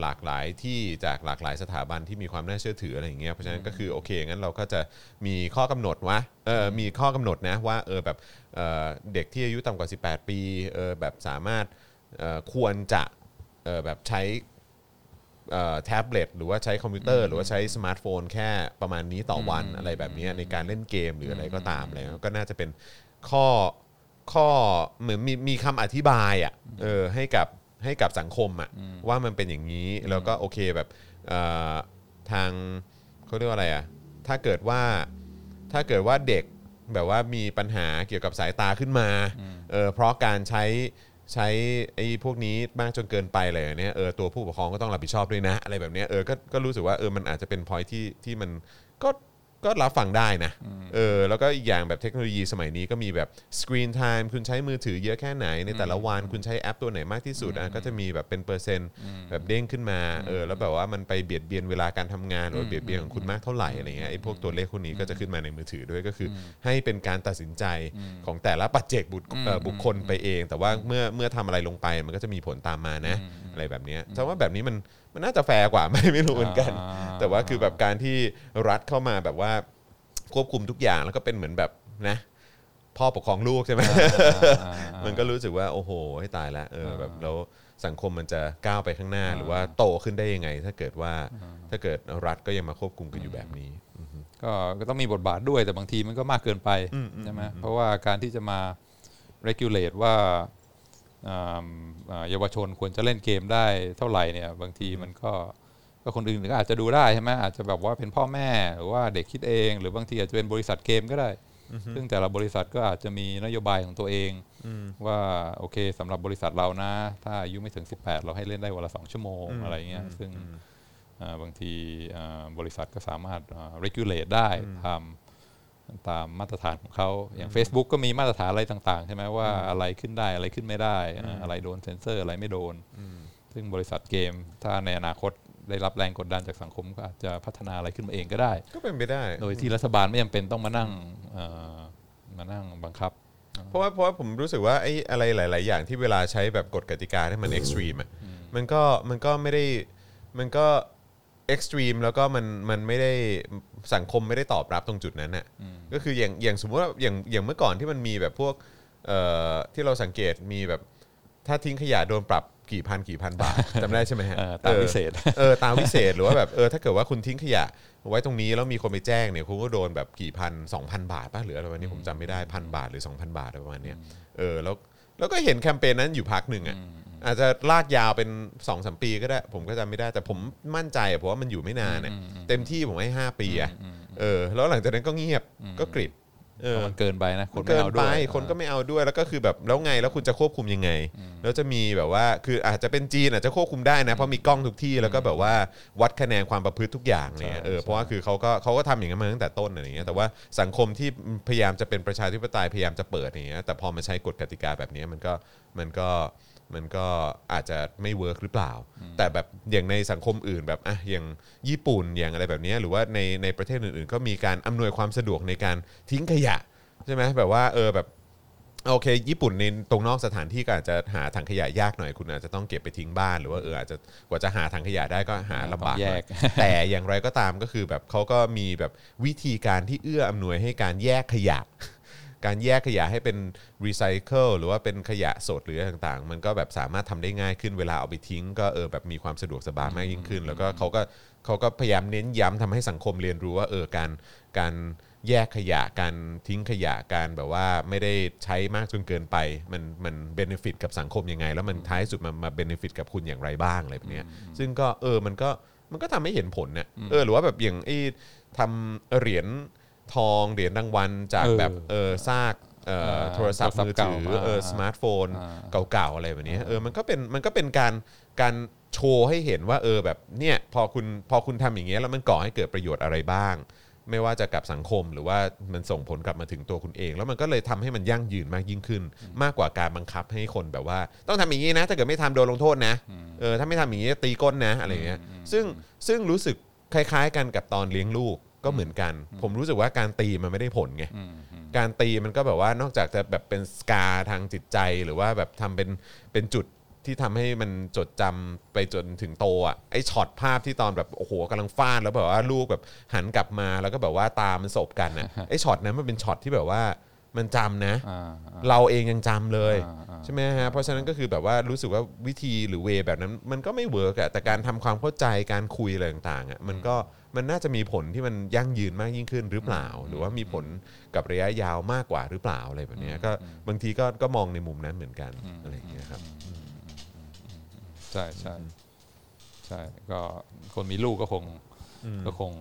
หลากหลายที่จากหลากหลายสถาบันที่มีความน่าเชื่อถืออะไรอย่างเงี้ยเพราะฉะนั้นก็คือโอเคงั้นเราก็จะมีข้อกำหนดวะเออมีข้อกำหนดนะว่าเออแบบเออเด็กที่อายุต่ำกว่าสิบแปดปีเออแบบสามารถควรจะแบบใช้แท็บเล็ตหรือว่าใช้คอมพิวเตอร์หรือว่าใช้สมาร์ทโฟนแค่ประมาณนี้ต่อวันอะไรแบบนี้ในการเล่นเกมหรืออะไรก็ตามอะไรก็น่าจะเป็นข้อข้อเหมือนมีมีคำอธิบายอ่ะเออให้กับให้กับสังคมอ่ะว่ามันเป็นอย่างนี้แล้วก็โอเคแบบทางเขาเรียกว่าอะไรอ่ะถ้าเกิดว่าถ้าเกิดว่าเด็กแบบว่ามีปัญหาเกี่ยวกับสายตาขึ้นมาเออเพราะการใช้ใช้ไอ้พวกนี้มากจนเกินไปเลยเนี่ยเออตัวผู้ปกครองก็ต้องรับผิดชอบด้วยนะอะไรแบบนี้เออก็ก็รู้สึกว่าเออมันอาจจะเป็น point ที่ที่มันก็ก็รับฟังได้นะเออแล้วก็อีกอย่างแบบเทคโนโลยีสมัยนี้ก็มีแบบ screen time คุณใช้มือถือเยอะแค่ไหนในแต่ละวันคุณใช้แอปตัวไหนมากที่สุดอ่ะก็จะมีแบบเป็นเปอร์เซ็นต์แบบเด้งขึ้นมาเออแล้วแบบว่ามันไปเบียดเบียนเวลาการทำงานหรือเบียดเบียนของคุณมากเท่าไหร่อะไรเงี้ยไอ้พวกตัวเลขพวกนี้ก็จะขึ้นมาในมือถือด้วยก็คือให้เป็นการตัดสินใจของแต่ละปัจเจกบุคคลไปเองแต่ว่าเมื่อเมื่อทำอะไรลงไปมันก็จะมีผลตามมานะอะไรแบบนี้แต่ว่าแบบนี้มันมันน่าจะแฟร์กว่าไม่ไม่รู้เหมือนกันแต่ว่าคือแบบการที่รัฐเข้ามาแบบว่าควบคุมทุกอย่างแล้วก็เป็นเหมือนแบบนะพ่อปกครองลูกใช่ไหม มันก็รู้สึกว่าโอ้โหให้ตายละเออแบบแล้วสังคมมันจะก้าวไปข้างหน้าหรือว่าโตขึ้นได้ยังไงถ้าเกิดว่าถ้าเกิดรัฐก็ยังมาควบคุมกันอยู่แบบนี้ก็ก็ต้องมีบทบาทด้วยแต่บางทีมันก็มากเกินไปใช่ไหมเพราะว่าการที่จะมา regulate ว่าเยาวชนควรจะเล่นเกมได้เท่าไหร่เนี่ยบางทีมันก็ก็คนอื่นก็อาจจะดูได้ใช่ไหมอาจจะแบบว่าเป็นพ่อแม่หรือว่าเด็กคิดเองหรือบางทีอาจจะเป็นบริษัทเกมก็ได้ซึ่งแต่ละบริษัทก็อาจจะมีนโยบายของตัวเองว่าโอเคสำหรับบริษัทเรานะถ้าอายุไม่ถึงสิบแปดเราให้เล่นได้วันละสองชั่วโมงอะไรเงี้ยซึ่งบางทีบริษัทก็สามารถ regulate ได้ทำ ตามมาตรฐานของเขาอย่าง Facebook ก็มีมาตรฐานอะไรต่างๆใช่ไหมว่าอะไรขึ้นได้อะไรขึ้นไม่ได้อะไรโดนเซ็นเซอร์อะไรไม่โดนซึ่งบริษัทเกมถ้าในอนาคตได้รับแรงกดดันจากสังคมก็อาจจะพัฒนาอะไรขึ้นมาเองก็ได้ก็เป็นไปได้โดยที่รัฐบาลไม่จำเป็นต้องมานั่งมานั่งบังคับเพราะว่าเพราะว่าผมรู้สึกว่าไอ้อะไรหลายๆอย่างที่เวลาใช้แบบกฎกติกาที่มันเอ็กซ์ตรีมอ่ะมันก็มันก็ไม่ได้มันก็เอ็กซ์ตรีมแล้วก็มันมันไม่ได้สังคมไม่ได้ตอบรับตรงจุดนั้นน่ะก็คืออย่างอย่างสมมุติว่าอย่างอย่างเมื่อก่อนที่มันมีแบบพวกเอ่อที่เราสังเกตมีแบบถ้าทิ้งขยะโดนปรับกี่พันกี่พันบาทจำได้ใช่ไหมฮะตามวิเศษเออตามวิเศษหรือว่าแบบเออถ้าเกิดว่าคุณทิ้งขยะไว้ตรงนี้แล้วมีคนไปแจ้งเนี่ยคุณก็โดนแบบกี่พัน สองพัน บาทป่ะหรืออะไรวันนี้ผมจำไม่ได้พันบาทหรือ สองพัน บาทอะไรประมาณนี้เออแล้วแล้วก็เห็นแคมเปญนั้นอยู่พักหนึ่งอ่ะอาจจะลากยาวเป็น สองถึงสาม ปีก็ได้ผมก็จำไม่ได้แต่ผมมั่นใจเพราะว่ามันอยู่ไม่นานเนี่ยเต็มที่ผมให้ห้าปีอ่ะเออแล้วหลังจากนั้นก็เงียบก็กริบเออมันเกินไปนะคนไม่เอาด้วยคนก็ไม่เอาด้วยแล้วก็คือแบบแล้วไงแล้วคุณจะควบคุมยังไงแล้วจะมีแบบว่าคืออาจจะเป็นจีนอาจจะควบคุมได้นะเพราะมีกล้องทุกที่แล้วก็แบบว่าวัดคะแนนความประพฤติทุกอย่างเนี่ยเออเพราะว่าคือเขาก็เขาก็ทำอย่างนั้นมาตั้งแต่ต้นอะไรอย่างเงี้ยแต่ว่าสังคมที่พยายามจะเป็นประชาธิปไตยพยายามจะเปิดอย่างเงี้ยแต่พอมาใช้กฎกติกาแบบนี้มันก็มันก็มันก็อาจจะไม่เวิร์คหรือเปล่าแต่แบบอย่างในสังคมอื่นแบบอ่ะอย่างญี่ปุ่นอย่างอะไรแบบนี้หรือว่าในในประเทศอื่นๆก็มีการอำนวยความสะดวกในการทิ้งขยะใช่ไหมแบบว่าเออแบบโอเคญี่ปุ่นในตรงนอกสถานที่ก็อาจจะหาถังขยะยากหน่อยคุณอาจจะต้องเก็บไปทิ้งบ้านหรือว่าเอออาจจะกว่าจะหาถังขยะได้ก็หาลำบากแต่อย่างไรก็ตามก็คือแบบเขาก็มีแบบวิธีการที่เอื้ออำนวยให้การแยกขยะการแยกขยะให้เป็นรีไซเคิลหรือว่าเป็นขยะสดหรือต่างๆมันก็แบบสามารถทำได้ง่ายขึ้นเวลาเอาไปทิ้งก็เออแบบมีความสะดวกสบายมากยิ่งขึ้นแล้วก็เขาก็เขาก็พยายามเน้นย้ำทำให้สังคมเรียนรู้ว่าเออการการแยกขยะการทิ้งขยะการแบบว่าไม่ได้ใช้มากจนเกินไปมันมันเบเนฟิตกับสังคมยังไงแล้วมันท้ายสุดมันมาเบเนฟิตกับคุณอย่างไรบ้างอะไรแบบนี้ซึ่งก็เออมันก็มันก็ทำให้เห็นผลนะเออหรือว่าแบบอย่างไอ้ทำเหรียญทองเหรียญรางวัลจากแบบเออซากเอ่อโทรศัพท์มือถือเออสมาร์ทโฟนเก่าๆอะไรแบบนี้เออมันก็เป็นมันก็เป็นการการโชว์ให้เห็นว่าเออแบบเนี่ยพอคุณพอคุณทำอย่างเงี้ยแล้วมันก่อให้เกิดประโยชน์อะไรบ้างไม่ว่าจะกับสังคมหรือว่ามันส่งผลกลับมาถึงตัวคุณเองแล้วมันก็เลยทำให้มันยั่งยืนมากยิ่งขึ้นมากกว่าการบังคับให้คนแบบว่าต้องทำอย่างนี้นะถ้าเกิดไม่ทำโดนลงโทษนะเออถ้าไม่ทำอย่างนี้ตีก้นนะอะไรเงี้ยซึ่งซึ่งรู้สึกคล้ายๆกันกับตอนเลี้ยงลูกก็เหมือนกันผมรู้สึกว่าการตีมันไม่ได้ผลไงการตีมันก็แบบว่านอกจากจะแบบเป็นสกาทางจิตใจหรือว่าแบบทำเป็นเป็นจุดที่ทำให้มันจดจำไปจนถึงโตอ่ะไอ้ช็อตภาพที่ตอนแบบโอ้โหกำลังฟาดแล้วแบบว่าลูกแบบหันกลับมาแล้วก็แบบว่าตามันสบกันอ่ะไอ้ช็อตนั้นมันเป็นช็อตที่แบบว่ามันจำนะเราเองยังจำเลยใช่ไหมฮะเพราะฉะนั้นก็คือแบบว่ารู้สึกว่าวิธีหรือเวแบบนั้นมันก็ไม่เวิร์กอะแต่การทำความเข้าใจการคุยอะไรต่างๆอะมันก็มันน่าจะมีผลที่มันยั่งยืนมากยิ่งขึ้นหรือเปล่าหรือว่ามีผลกับระยะยาวมากกว่าหรือเปล่าอะไรแบบนี้ก็บางทีก็ก็มองในมุมนั้นเหมือนกันอะไรอย่างเงี้ยครับใช่ใช่ใช่ก็คนมีลูกก็คงก็คง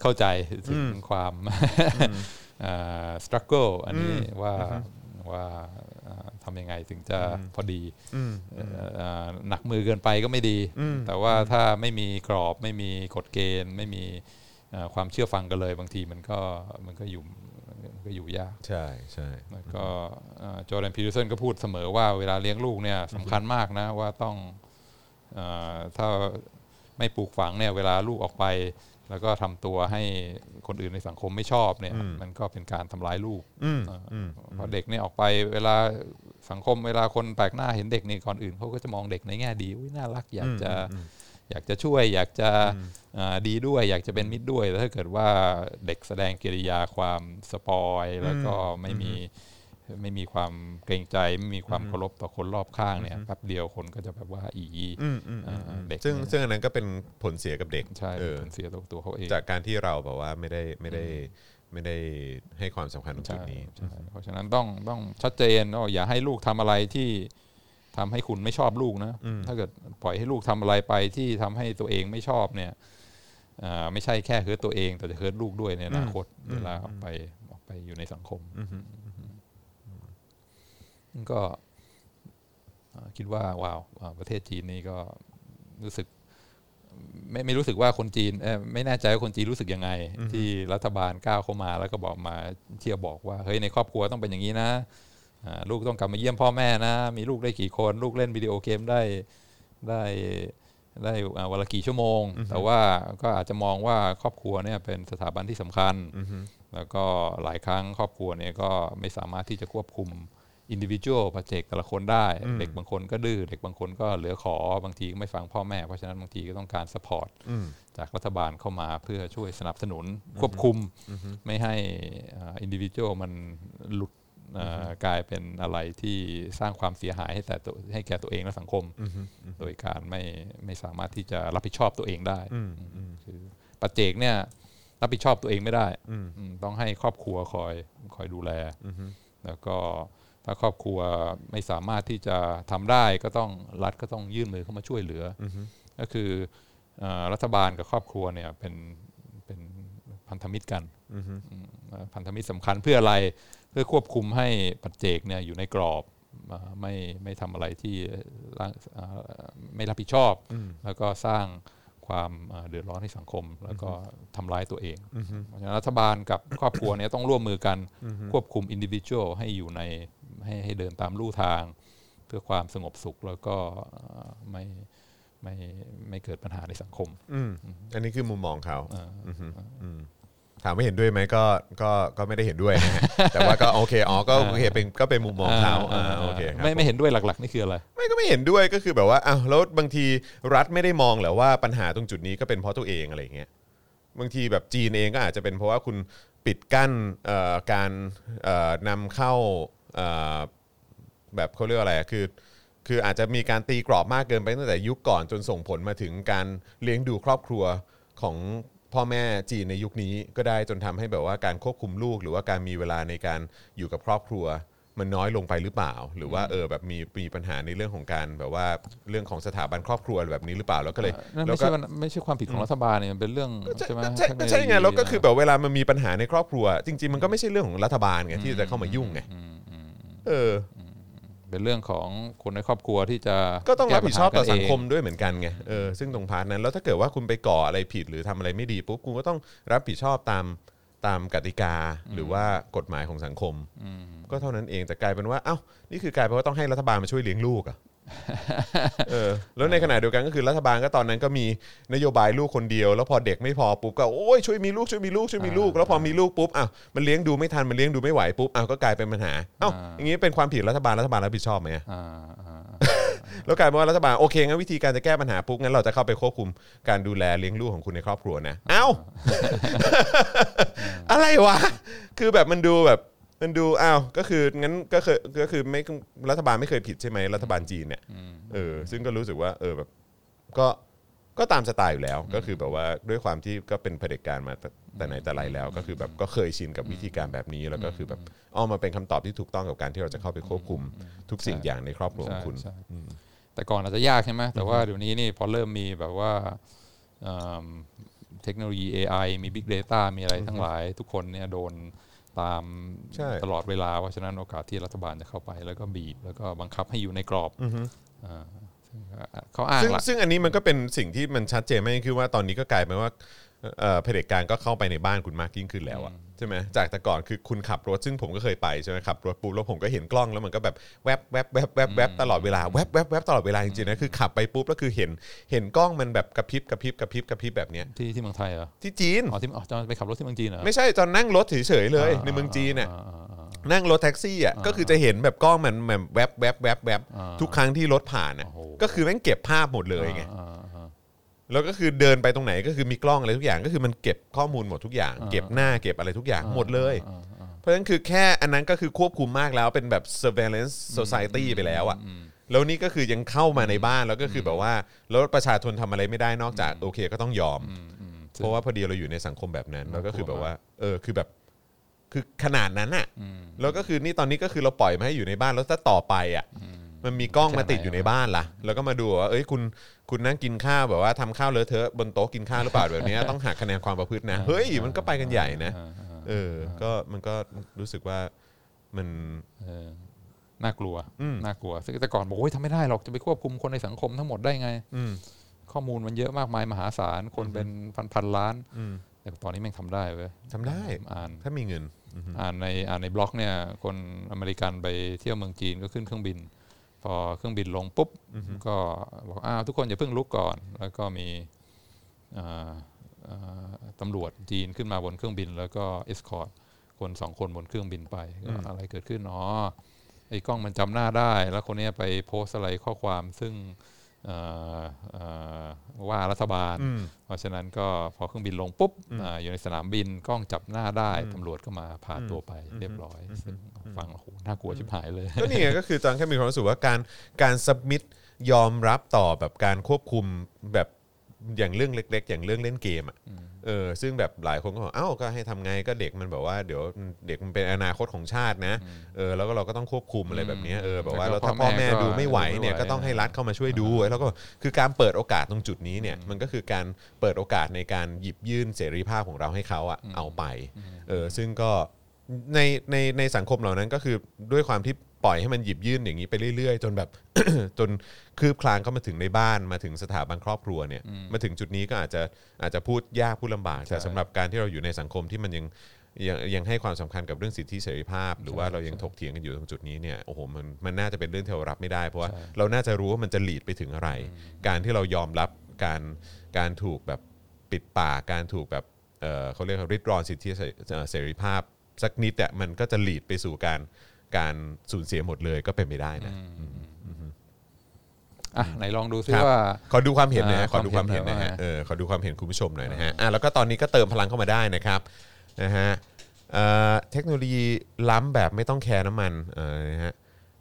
เข้าใจถึงความstruggle อันนี้ว่าว่าทำยังไงถึงจะพอดีหนักมือเกินไปก็ไม่ดีแต่ว่าถ้าไม่มีกรอบไม่มีกฎเกณฑ์ไม่มีความเชื่อฟังกันเลยบางทีมันก็มันก็อยู่มันก็อยู่ยากใช่ใช่แล้วก็จอร์แดนพีเตอร์สันก็พูดเสมอว่าเวลาเลี้ยงลูกเนี่ยสำคัญมากนะว่าต้องถ้าไม่ปลูกฝังเนี่ยเวลาลูกออกไปแล้วก็ทำตัวให้คนอื่นในสังคมไม่ชอบเนี่ยมันก็เป็นการทำร้ายลูกเพราะเด็กเนี่ยออกไปเวลาสังคมเวลาคนแปลกหน้าเห็นเด็กนี่ก่อนอื่นเขาก็จะมองเด็กในแง่ดีอุ้ยน่ารักอยากจะอยากจะช่วยอยากจะดีด้วยอยากจะเป็นมิตรด้วยแต่ถ้าเกิดว่าเด็กแสดงกิริยาความสปอยแล้วก็ไม่มีไม่มีความเกรงใจไม่มีความเคารพต่อคนรอบข้างเนี่ยแป๊บเดียวคนก็จะแบบว่าอีเด็กซึ่งซึ่งอันนั้นก็เป็นผลเสียกับเด็กใช่ผลเสียตัวตัวเขาเองจากการที่เราแบบว่าไม่ได้ไม่ได้ไม่ได้ให้ความสำคัญตรงจุดนี้เพราะฉะนั้นต้องต้องชัดเจนว่าอย่าให้ลูกทำอะไรที่ทำให้คุณไม่ชอบลูกนะถ้าเกิดปล่อยให้ลูกทำอะไรไปที่ทำให้ตัวเองไม่ชอบเนี่ยไม่ใช่แค่เฮิร์ตตัวเองแต่จะเฮิร์ตลูกด้วยในอนาคตเวลาออกไปออกไปอยู่ในสังคมก็คิดว่าว้าวประเทศจีนนี่ก็รู้สึก ไม่ไม่รู้สึกว่าคนจีนไม่แน่ใจว่าคนจีนรู้สึกยังไงที่รัฐบาลก้าวเข้ามาแล้วก็บอกมาเที่ยวบอกว่าเฮ้ยในครอบครัวต้องเป็นอย่างนี้นะลูกต้องกลับมาเยี่ยมพ่อแม่นะมีลูกได้กี่คนลูกเล่นวิดีโอเกมได้ได้ได้วันละกี่ชั่วโมงแต่ว่าก็อาจจะมองว่าครอบครัวเนี่ยเป็นสถาบันที่สำคัญแล้วก็หลายครั้งครอบครัวเนี่ยก็ไม่สามารถที่จะควบคุมอินดิวิวชัลประเจกแต่ละคนได้เด็กบางคนก็ดื้อเด็กบางคนก็เหลือขอบางทีก็ไม่ฟังพ่อแม่เพราะฉะนั้นบางทีก็ต้องการซัพพอร์ตจากรัฐบาลเข้ามาเพื่อช่วยสนับสนุนควบคุมไม่ให้อินดิวิวชัลมันหลุดกลายเป็นอะไรที่สร้างความเสียหายให้แต่ให้แก่ตัวเองและสังคมโดยการไม่ไม่สามารถที่จะรับผิดชอบตัวเองได้คือประเจกเนี่ยรับผิดชอบตัวเองไม่ได้ต้องให้ครอบครัวคอยคอยดูแลแล้วก็ถ้าครอบครัวไม่สามารถที่จะทำได้ก็ต้องรัฐก็ต้องยื่นมือเข้ามาช่วยเหลือก็คือรัฐบาลกับครอบครัวเนี่ยเป็นเป็นพันธมิตรกันพันธมิตรสำคัญเพื่ออะไรเพื่อควบคุมให้ปัจเจกเนี่ยอยู่ในกรอบไม่ไม่ทำอะไรที่ไม่รับผิดชอบแล้วก็สร้างความเดือดร้อนให้สังคมแล้วก็ทำร้ายตัวเองเพราะฉะนั้นรัฐบาลกับครอบครัวเนี่ยต้องร่วมมือกันควบคุมอินดิวิชัวลให้อยู่ในให้ให้เดินตามลู่ทางเพื่อความสงบสุขแล้วก็ไม่ไม่ไม่เกิดปัญหาในสังคมอันนี้คือมุมมองเขาถามว่าเห็นด้วยไหมก็ก็ก็ไม่ได้เห็นด้วยนะแต่ว่าก็โอเคอ๋อก็โอเคเป็นก็เป็นมุมมองเขาโอเคไม่ไม่เห็นด้วยหลักๆนี่คืออะไรไม่ก็ไม่เห็นด้วยก็คือแบบว่าอ้าวแล้วบางทีรัฐไม่ได้มองหรือว่าปัญหาตรงจุดนี้ก็เป็นเพราะตัวเองอะไรอย่างเงี้ยบางทีแบบจีนเองก็อาจจะเป็นเพราะว่าคุณปิดกั้นการนำเข้าแบบเขาเรียกอะไรคือคืออาจจะมีการตีกรอบมากเกินไปตั้งแต่ยุคก่อนจนส่งผลมาถึงการเลี้ยงดูครอบครัวของพ่อแม่จีนในยุคนี้ก็ได้จนทำให้แบบว่าการควบคุมลูกหรือว่าการมีเวลาในการอยู่กับครอบครัวมันน้อยลงไปหรือเปล่าหรือว่าเออแบบมีมีปัญหาในเรื่องของการแบบว่าเรื่องของสถาบันครอบครัวแบบนี้หรือเปล่าแล้วก็เลยไม่ใช่ไม่ใช่ความผิดของรัฐบาลเนี่ยมันเป็นเรื่องใช่ไหมก็ใช่ไงแล้วก็คือแบบเวลามันมีปัญหาในครอบครัวจริงๆมันก็ไม่ใช่เรื่องของรัฐบาลไงที่จะเข้ามายุ่งไงเออเป็นเรื่องของคนในครอบครัวที่จะก็ต้องรับผิดชอบต่อสังคมด้วยเหมือนกันไงเออซึ่งตรงพาร์ทนั้นแล้วถ้าเกิดว่าคุณไปก่ออะไรผิดหรือทำอะไรไม่ดีปุ๊บคุณก็ต้องรับผิดชอบตามตามกติกาหรือว่ากฎหมายของสังคมก็เท่านั้นเองแต่กลายเป็นว่าเอ้านี่คือกลายเป็นว่าต้องให้รัฐบาลมาช่วยเลี้ยงลูกอ่ะเออแล้วในขณะเดียวกันก็คือรัฐบาลก็ตอนนั้นก็มีนโยบายลูกคนเดียวแล้วพอเด็กไม่พอปุ๊บก็โอ้ยช่วยมีลูกช่วยมีลูกช่วยมีลูกแล้วพอมีลูกปุ๊บอ้าวมันเลี้ยงดูไม่ทันมันเลี้ยงดูไม่ไหวปุ๊บอ้าวก็กลายเป็นปัญหาเอ้าอย่างนี้เป็นความผิดรัฐบาลรัฐบาลรับผิดชอบไหมอ่าแล้วกลายเป็นว่ารัฐบาลโอเคงั้นวิธีการจะแก้ปัญหาปุ๊บงั้นเราจะเข้าไปควบคุมการดูแลเลี้ยงลูกของคุณในครอบครัวนะเอ้าอะไรวะคือแบบมันดูแบบมันดูอ้าวก็คืองั้นก็คือก็คือไม่รัฐบาลไม่เคยผิดใช่ไหมรัฐบาลจีนเนี่ยเออซึ่งก็รู้สึกว่าเออแบบก็ก็ตามสไตล์อยู่แล้วก็คือแบบว่าด้วยความที่ก็เป็นเผด็จการมาแต่ไหนแต่ไรแล้วก็คือแบบก็เคยชินกับวิธีการแบบนี้แล้วก็คือแบบอ้อมาเป็นคำตอบที่ถูกต้องกับการที่เราจะเข้าไปควบคุมทุกสิ่งอย่างในครอบครัวของคุณแต่ก่อนอาจจะยากใช่ไหมแต่ว่าเดี๋ยวนี้นี่พอเริ่มมีแบบว่าเทคโนโลยี เอ ไอ มี Big Data มีอะไรทั้งหลายทุกคนเนี่ยโดนตามตลอดเวลาเพราะฉะนั้นโอกาสที่รัฐบาลจะเข้าไปแล้วก็บีบแล้วก็บังคับให้อยู่ในกรอบเขาอ้างซึ่งซึ่งอันนี้มันก็เป็นสิ่งที่มันชัดเจนมากขึ้นว่าตอนนี้ก็กลายเป็นว่าเผด็จการก็เข้าไปในบ้านคุณมากยิ่งขึ้นแล้วอ่ะใช่ไหมจากแต่ก่อนคือคุณขับรถซึ่งผมก็เคยไปใช่ไหมขับรถปุ๊บแล้วผมก็เห็นกล้องแล้วมันก็แบบแวบแวบแวบแวบแวบตลอดเวลาแวบแวบแวบตลอดเวลาจริงๆนะคือขับไปปุ๊บแล้วคือเห็นเห็นกล้องมันแบบกระพริบกระพริบกระพริบกระพริบแบบเนี้ยที่ที่เมืองไทยเหรอที่จีนอ๋อที่อ๋อจอนไปขับรถที่เมืองจีนเหรอไม่ใช่จอนนั่งรถเฉยๆเลยในเมืองจีนเนี่ยนั่งรถแท็กซี่อ่ะก็คือจะเห็นแบบกล้องมันแบบแวบแวบแวบแวบทุกครั้งที่รถผ่านอ่ะก็คือแม่งเก็บภาพหมดเลยไงแล้วก็คือเดินไปตรงไหนก็คือมีกล้องอะไรทุกอย่างก็คือมันเก็บข้อมูลหมดทุกอย่างเก็บหน้าเก็บอะไรทุกอย่างหมดเลยเพราะฉะนั้นคือแค่อันนั้นก็คือควบคุมมากแล้วเป็นแบบ surveillance society ไปแล้วอ่ะแล้วนี่ก็คือยังเข้ามาในบ้านแล้วก็คือแบบว่าแล้วประชาชนทำอะไรไม่ได้นอกจากโอเคก็ต้องยอมเพราะว่าพอดีเราอยู่ในสังคมแบบนั้นแล้วก็คือแบบว่าเออคือแบบคือขนาดนั้นอ่ะแล้วก็คือนี่ตอนนี้ก็คือเราปล่อยมาให้อยู่ในบ้านแล้วถ้าต่อไปอ่ะมันมีกล้องมาติดอยู่ในบ้านล่ะแล้วก็มาดูว่าเอ้ยคุณคุณนั่งกินข้าวแบบว่าทำข้าวเลอะเทอะบนโต๊ะกินข้าวหรือเปล่าแบบนี้ต้องหักคะแนนความประพฤตินะเฮ้ยมันก็ไปกันใหญ่นะเออก็มันก็รู้สึกว่ามันน่ากลัวน่ากลัวซึ่งแต่ก่อนบอกโอ้ยทำไม่ได้หรอกจะไปควบคุมคนในสังคมทั้งหมดได้ไง ข้อมูลมันเยอะมากมายมหาศาลคนเป็นพันๆล้านแต่ตอนนี้แม่งทำได้เว้ยทำได้อ่านถ้ามีเงินอ่านในอ่านในบล็อกเนี่ยคนอเมริกันไปเที่ยวเมืองจีนก็ขึ้นเครื่องบินพอเครื่องบินลงปุ๊บก็บอกอ้าวทุกคนอย่าเพิ่งลุกก่อนแล้วก็มีตำรวจจีนขึ้นมาบนเครื่องบินแล้วก็เอสคอร์ตคนสองคนบนเครื่องบินไปอะไรเกิดขึ้นอ๋อไอ้กล้องมันจำหน้าได้แล้วคนนี้ไปโพสอะไรข้อความซึ่งว่ารัฐบาลเพราะฉะนั้นก็พอเครื่องบินลงปุ๊บ อ, อยู่ในสนามบินกล้องจับหน้าได้ตำรวจก็มาพาตัวไปเรียบร้อยฟังโอ้โหน่ากลัวชิบหายเลยก็นี่ไงก็คือจังแค่มีความรู้สึกว่าการการซับมิทยอมรับต่อแบบการควบคุมแบบอย่างเรื่องเล็กๆอย่างเรื่องเล่นเกมอ่ะเออซึ่งแบบหลายคนก็บอกอ้าวก็ให้ทำไงก็เด็กมันแบบว่าเดี๋ยวเด็กมันเป็นอนาคตของชาตินะเออแล้วก็เราก็ต้องควบคุมอะไรแบบนี้เออแบบว่าเราถ้าพ่อแม่ดูไม่ไหวเนี่ยก็ต้องให้รัฐเข้ามาช่วยดูแล้วก็คือการเปิดโอกาสตรงจุดนี้เนี่ยมันก็คือการเปิดโอกาสในการหยิบยื่นเสรีภาพของเราให้เขาอ่ะเอาไปเออซึ่งก็ในในในสังคมเหล่านั้นก็คือด้วยความที่ปล่อยให้มันหยิบยื่นอย่างนี้ไปเรื่อยๆจนแบบ จนคืบคลานเข้ามาถึงในบ้านมาถึงสถาบันครอบครัวเนี่ยมาถึงจุดนี้ก็อาจจะอาจจะพูดยากพูดลำบากแต่สำหรับการที่เราอยู่ในสังคมที่มันยังยังยังให้ความสำคัญกับเรื่องสิทธิเสรีภาพหรือว่าเรายังถกเถียงกันอยู่ตรงจุดนี้เนี่ยโอ้โหมันมันน่าจะเป็นเรื่องที่เรารับไม่ได้เพราะว่าเราน่าจะรู้ว่ามันจะลีดไปถึงอะไรการที่เรายอมรับการการถูกแบบปิดปากการถูกแบบเออเขาเรียกว่าริดรอนสิทธิเสรีภาพสักนิดอ่ะมันก็จะลีดไปสู่การการสูญเสียหมดเลยก็เป็นไม่ได้นะอ่ะไหนลองดูซิว่าขอดูความเห็นนะขอดูความเห็นนะฮะเออขอดูความเห็นคุณผู้ชมหน่อยนะฮะอ่ะแล้วก็ตอนนี้ก็เติมพลังเข้ามาได้นะครับนะฮะเอ่อเทคโนโลยีล้ำแบบไม่ต้องแคร์น้ำมันเออนะฮะ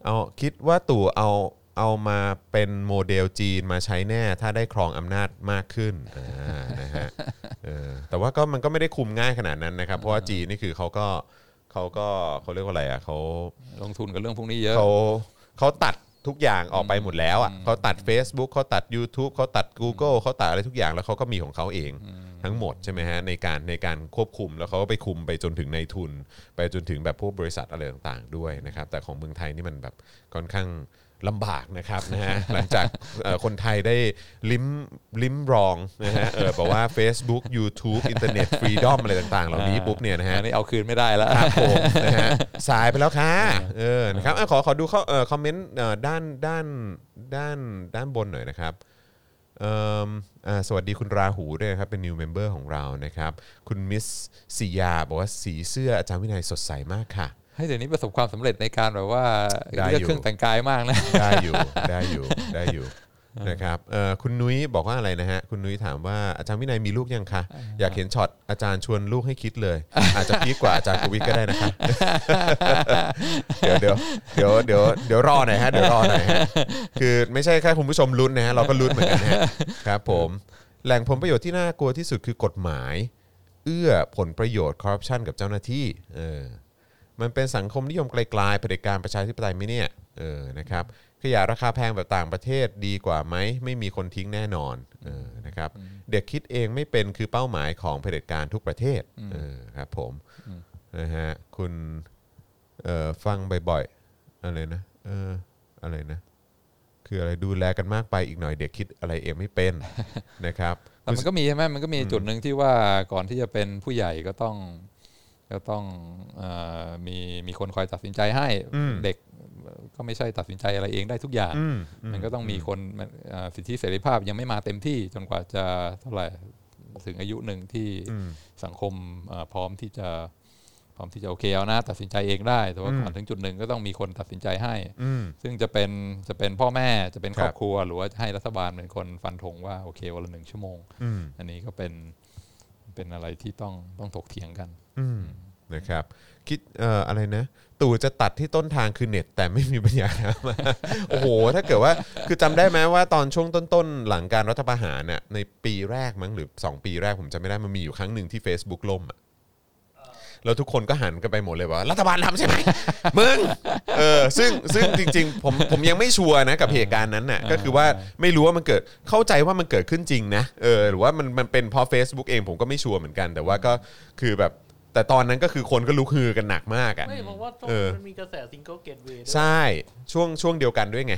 เอาคิดว่าตู่เอาเอามาเป็นโมเดลจีนมาใช้แน่ถ้าได้ครองอำนาจมากขึ้นนะฮะเออแต่ว่าก็มันก็ไม่ได้คุมง่ายขนาดนั้นนะครับเพราะว่าจีนนี่คือเขาก็เขาก็เขาเรียกว่าอะไรอ่ะเขาลงทุนกับเรื่องพวกนี้เยอะเขาเขาตัดทุกอย่างออกไปหมดแล้วอ่ะเขาตัด Facebook เขาตัด YouTube เขาตัด Google เขาตัดอะไรทุกอย่างแล้วเขาก็มีของเขาเองทั้งหมดใช่ไหมฮะในการในการควบคุมแล้วเขาก็ไปคุมไปจนถึงในทุนไปจนถึงแบบพวกบริษัทอะไรต่างๆด้วยนะครับแต่ของเมืองไทยนี่มันแบบค่อนข้างลำบากนะครับนะฮะหลังจากคนไทยได้ลิ้มลิ้มรองนะฮะเออบอกว่า Facebook YouTube อินเทอร์เน็ตฟรีดอมอะไรต่างๆเหล่านี้ปุ๊บเนี่ยนะฮะอันนี้เอาคืนไม่ได้แล้วครับผมนะฮะสายไปแล้วค่ะเออนะครับขอขอดูข้อเอ่อคอมเมนต์เอ่อด้านด้านด้านด้านบนหน่อยนะครับเอ่ออ่าสวัสดีคุณราหูด้วยนะครับเป็น new member ของเรานะครับคุณมิสศิยาบอกว่าสีเสื้ออาจารย์วินัยสดใสมากค่ะให้เดี๋ยวนี้ประสบความสำเร็จในการแบบว่าเลือกเครื่องแต่งกายมากนะได้อยู่ได้อยู่ได้อยู่นะครับเอ่อคุณนุ้ยบอกว่าอะไรนะฮะคุณนุ้ยถามว่าอาจารย์วินัยมีลูกยังคะอยากเห็นช็อตอาจารย์ชวนลูกให้คิดเลยอาจจะพีคกว่าอาจารย์กวิทก็ได้นะครับเดี๋ยวเดี๋ยวเดี๋ยวเดี๋ยวเดี๋ยวรอหน่อยฮะเดี๋ยวรอหน่อยฮะคือไม่ใช่แค่คุณผู้ชมลุ้นนะฮะเราก็ลุ้นเหมือนกันนะครับผมแหล่งผลประโยชน์ที่น่ากลัวที่สุดคือกฎหมายเอื้อผลประโยชน์คอร์รัปชันกับเจ้าหน้าที่เออมันเป็นสังคมนิยมไกลๆเผด็จการประชาธิปไตยไหมเนี่ยเออนะครับขยะราคาแพงแบบต่างประเทศดีกว่าไหมไม่มีคนทิ้งแน่นอนเออนะครับเด็กคิดเองไม่เป็นคือเป้าหมายของเผด็จการทุกประเทศเออครับผมนะฮะคุณเอ่อฟังบ่อยๆอะไรนะเอออะไรนะคืออะไรดูแลกันมากไปอีกหน่อยเด็กคิดอะไรเองไม่เป็นนะครับแต่มันก็มีใช่ไหมมันก็มีจุดนึงที่ว่าก่อนที่จะเป็นผู้ใหญ่ก็ต้องก็ต้องเอ่อมีมีคนคอยตัดสินใจให้เด็กก็ไม่ใช่ตัดสินใจอะไรเองได้ทุกอย่างมันก็ต้องมีคนสิทธิเสรีภาพยังไม่มาเต็มที่จนกว่าจะเท่าไหร่ถึงอายุหนึ่งที่สังคมพร้อมที่จะพร้อมที่จะโอเคเอานะตัดสินใจเองได้แต่ว่าก่อนถึงจุดหนึ่งก็ต้องมีคนตัดสินใจให้ซึ่งจะเป็นจะเป็นพ่อแม่จะเป็นครอบครัวหรือว่าให้รัฐบาลเป็นคนฟันธงว่าโอเควันละหนึ่งชั่วโมงอันนี้ก็เป็นเป็นอะไรที่ต้องต้องถกเถียงกันนะครับคิดเอ่ออะไรนะตู่จะตัดที่ต้นทางคือเน็ตแต่ไม่มีปัญญานะโอ้โหถ้าเกิดว่าคือจำได้ไหมว่าตอนช่วงต้นๆหลังการรัฐประหารเนี่ยในปีแรกมั้งหรือสองปีแรกผมจำไม่ได้มันมีอยู่ครั้งหนึ่งที่ Facebook ล่มอ่ะแล้วทุกคนก็หันกันไปหมดเลยว่ารัฐบาลทำใช่ไหมมึงเออซึ่งซึ่งจริงๆผมผมยังไม่ชัวร์นะกับเหตุการณ์นั้นน่ะก็คือว่าไม่รู้ว่ามันเกิดเข้าใจว่ามันเกิดขึ้นจริงนะเออหรือว่ามันมันเป็นเพราะ Facebook เองผมก็ไม่ชัวร์เหมือนกันแต่ว่าก็คือแบบแต่ตอนนั้นก็คือคนก็ลุกฮือกันหนักมากอ่ะไม่เพราะว่ามันมีกระแสซิงเกิลเกตเวย์ใช่ช่วงช่วงเดียวกันด้วยไง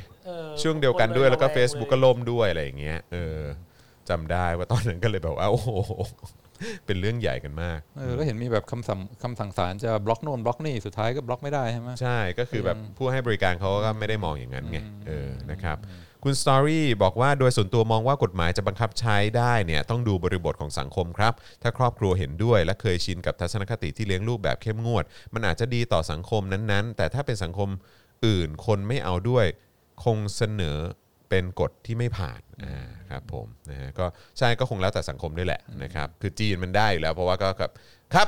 ช่วงเดียวกันด้วยแล้วก็ Facebook ก็ล่มด้วยอะไรอย่างเงี้ยเออ จำได้ว่าตอนนั้นก็เลยแบบว่าโอ้โหเป็นเรื่องใหญ่กันมากเออแล้วเห็นมีแบบคำสั่งคำสั่งศาลจะบล็อกโน่นบล็อกนี่สุดท้ายก็บล็อกไม่ได้ใช่ไหมใช่ก็คือแบบผู้ให้บริการเขาก็ไม่ได้มองอย่างนั้นไงเออนะครับคุณสตอรี่บอกว่าโดยส่วนตัวมองว่ากฎหมายจะบังคับใช้ได้เนี่ยต้องดูบริบทของสังคมครับถ้าครอบครัวเห็นด้วยและเคยชินกับทัศนคติที่เลี้ยงลูกแบบเข้มงวดมันอาจจะดีต่อสังคมนั้นๆแต่ถ้าเป็นสังคมอื่นคนไม่เอาด้วยคงเสนอเป็นกฎที่ไม่ผ่านอ่าครับผมนะฮะก็ใช่ก็คงแล้วแต่สังคมด้วยแหละนะครับคือจีนมันได้อยู่แล้วเพราะว่าก็กับครับ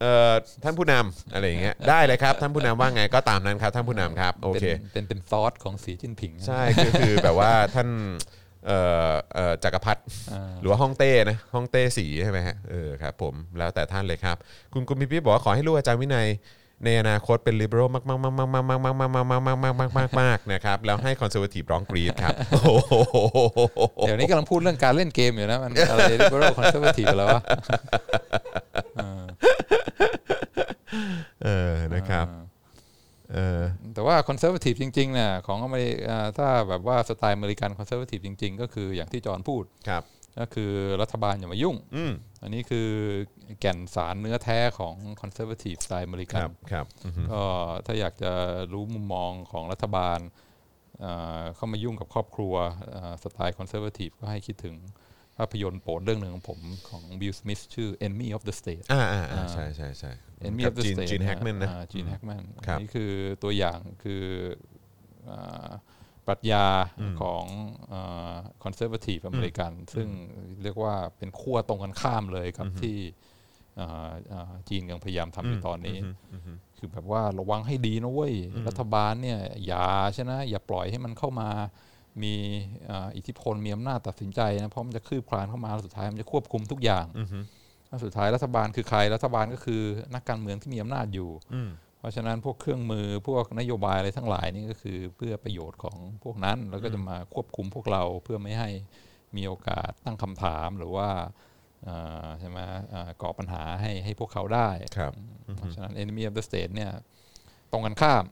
เอ่อท่านผู้นำอะไรอย่างเงี้ยได้เลยครับท่านผู้นำว่าไงก็ตามนั้นครับท่านผู้นำครับโอเคเป็นเป็นซอสของสีจิ้นผิงใช่คือคือแบบว่าท่านเอ่อเอ่อจักรพรรดิหรือว่าฮ่องเต้นะฮ่องเต้สีใช่ไหมฮะเออครับผมแล้วแต่ท่านเลยครับคุณกุมพิพิบอกว่าขอให้ลูกอาจารย์วินัยในอนาคตเป็น liberal มากมากมากมากมากมากมากมากมากมากมากมากมากมากมากนะครับแล้วให้ conservative ร้องกรี๊ดครับเดี๋ยวนี้กำลังพูดเรื่องการเล่นเกมอยู่นะมันอะไร liberal conservative แล้ววะเออนะครับเออแต่ว่า conservative จริงๆน่ะของอเมริกาถ้าแบบว่าสไตล์อเมริกัน conservative จริงๆก็คืออย่างที่จอห์นพูดครับก็คือรัฐบาลอย่ามายุ่ง อ, อันนี้คือแก่นสารเนื้อแท้ของคอนเซอร์วาทีฟสไตล์อเมริกันก็ถ้าอยากจะรู้มุมมองของรัฐบาลเข้ามายุ่งกับครอบครัวสไตล์คอนเซอร์วาทีฟก็ให้คิดถึงภาพยนตร์โปรดเรื่องหนึ่งของผมของวิล สมิธชื่อ Enemy of the State อ่าใช่ใช่ใช่ Enemy of the State จีนแฮกแมนนะจีนแฮกแมนนี่คือตัวอย่างคือปรัชญาของคอนเซอร์วาทีฟอเมริกันซึ่งเรียกว่าเป็นขั้วตรงกันข้ามเลยกับที่จีนกำลังพยายามทำอยู่ตอนนี้คือแบบว่าระวังให้ดีนะเว้ยรัฐบาลเนี่ยอย่าใช่นะอย่าปล่อยให้มันเข้ามามีอิทธิพลมีอำนาจตัดสินใจนะเพราะมันจะคืบคลานเข้ามาสุดท้ายมันจะควบคุมทุกอย่างสุดท้ายรัฐบาลคือใครรัฐบาลก็คือนักการเมืองที่มีอำนาจอยู่เพราะฉะนั้นพวกเครื่องมือพวกนโยบายอะไรทั้งหลายนี่ก็คือเพื่อประโยชน์ของพวกนั้นแล้วก็จะมาควบคุมพวกเราเพื่อไม่ให้มีโอกาสตั้งคำถามหรือว่าใช่ไหมก่อปัญหาให้ให้พวกเขาได้เพราะฉะนั้น Enemy of the State เนี่ยตรงกันข้าม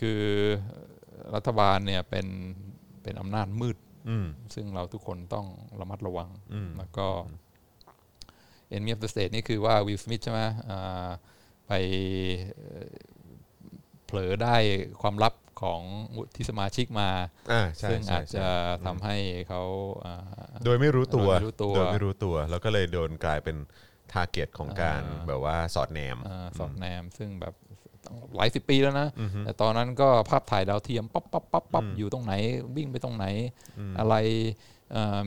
คือรัฐบาลเนี่ยเป็นเป็นอำนาจมืดซึ่งเราทุกคนต้องระมัดระวังแล้วก็ Enemy of the State นี่คือว่าวิล สมิธใช่ไหมไปเผลอได้ความลับของวุฒิสมาชิกมาซึ่งอาจจะทำให้เขาโดยไม่รู้ตัวโดยไม่รู้ตัวแล้วก็เลยโดนกลายเป็นทาร์เก็ตของการแบบว่าสอดแนมสอดแนมซึ่งแบบหลายสิบปีแล้วนะแต่ตอนนั้นก็ภาพถ่ายดาวเทียมปั๊บปั๊บปั๊บปั๊บอยู่ตรงไหนวิ่งไปตรงไหนอะไร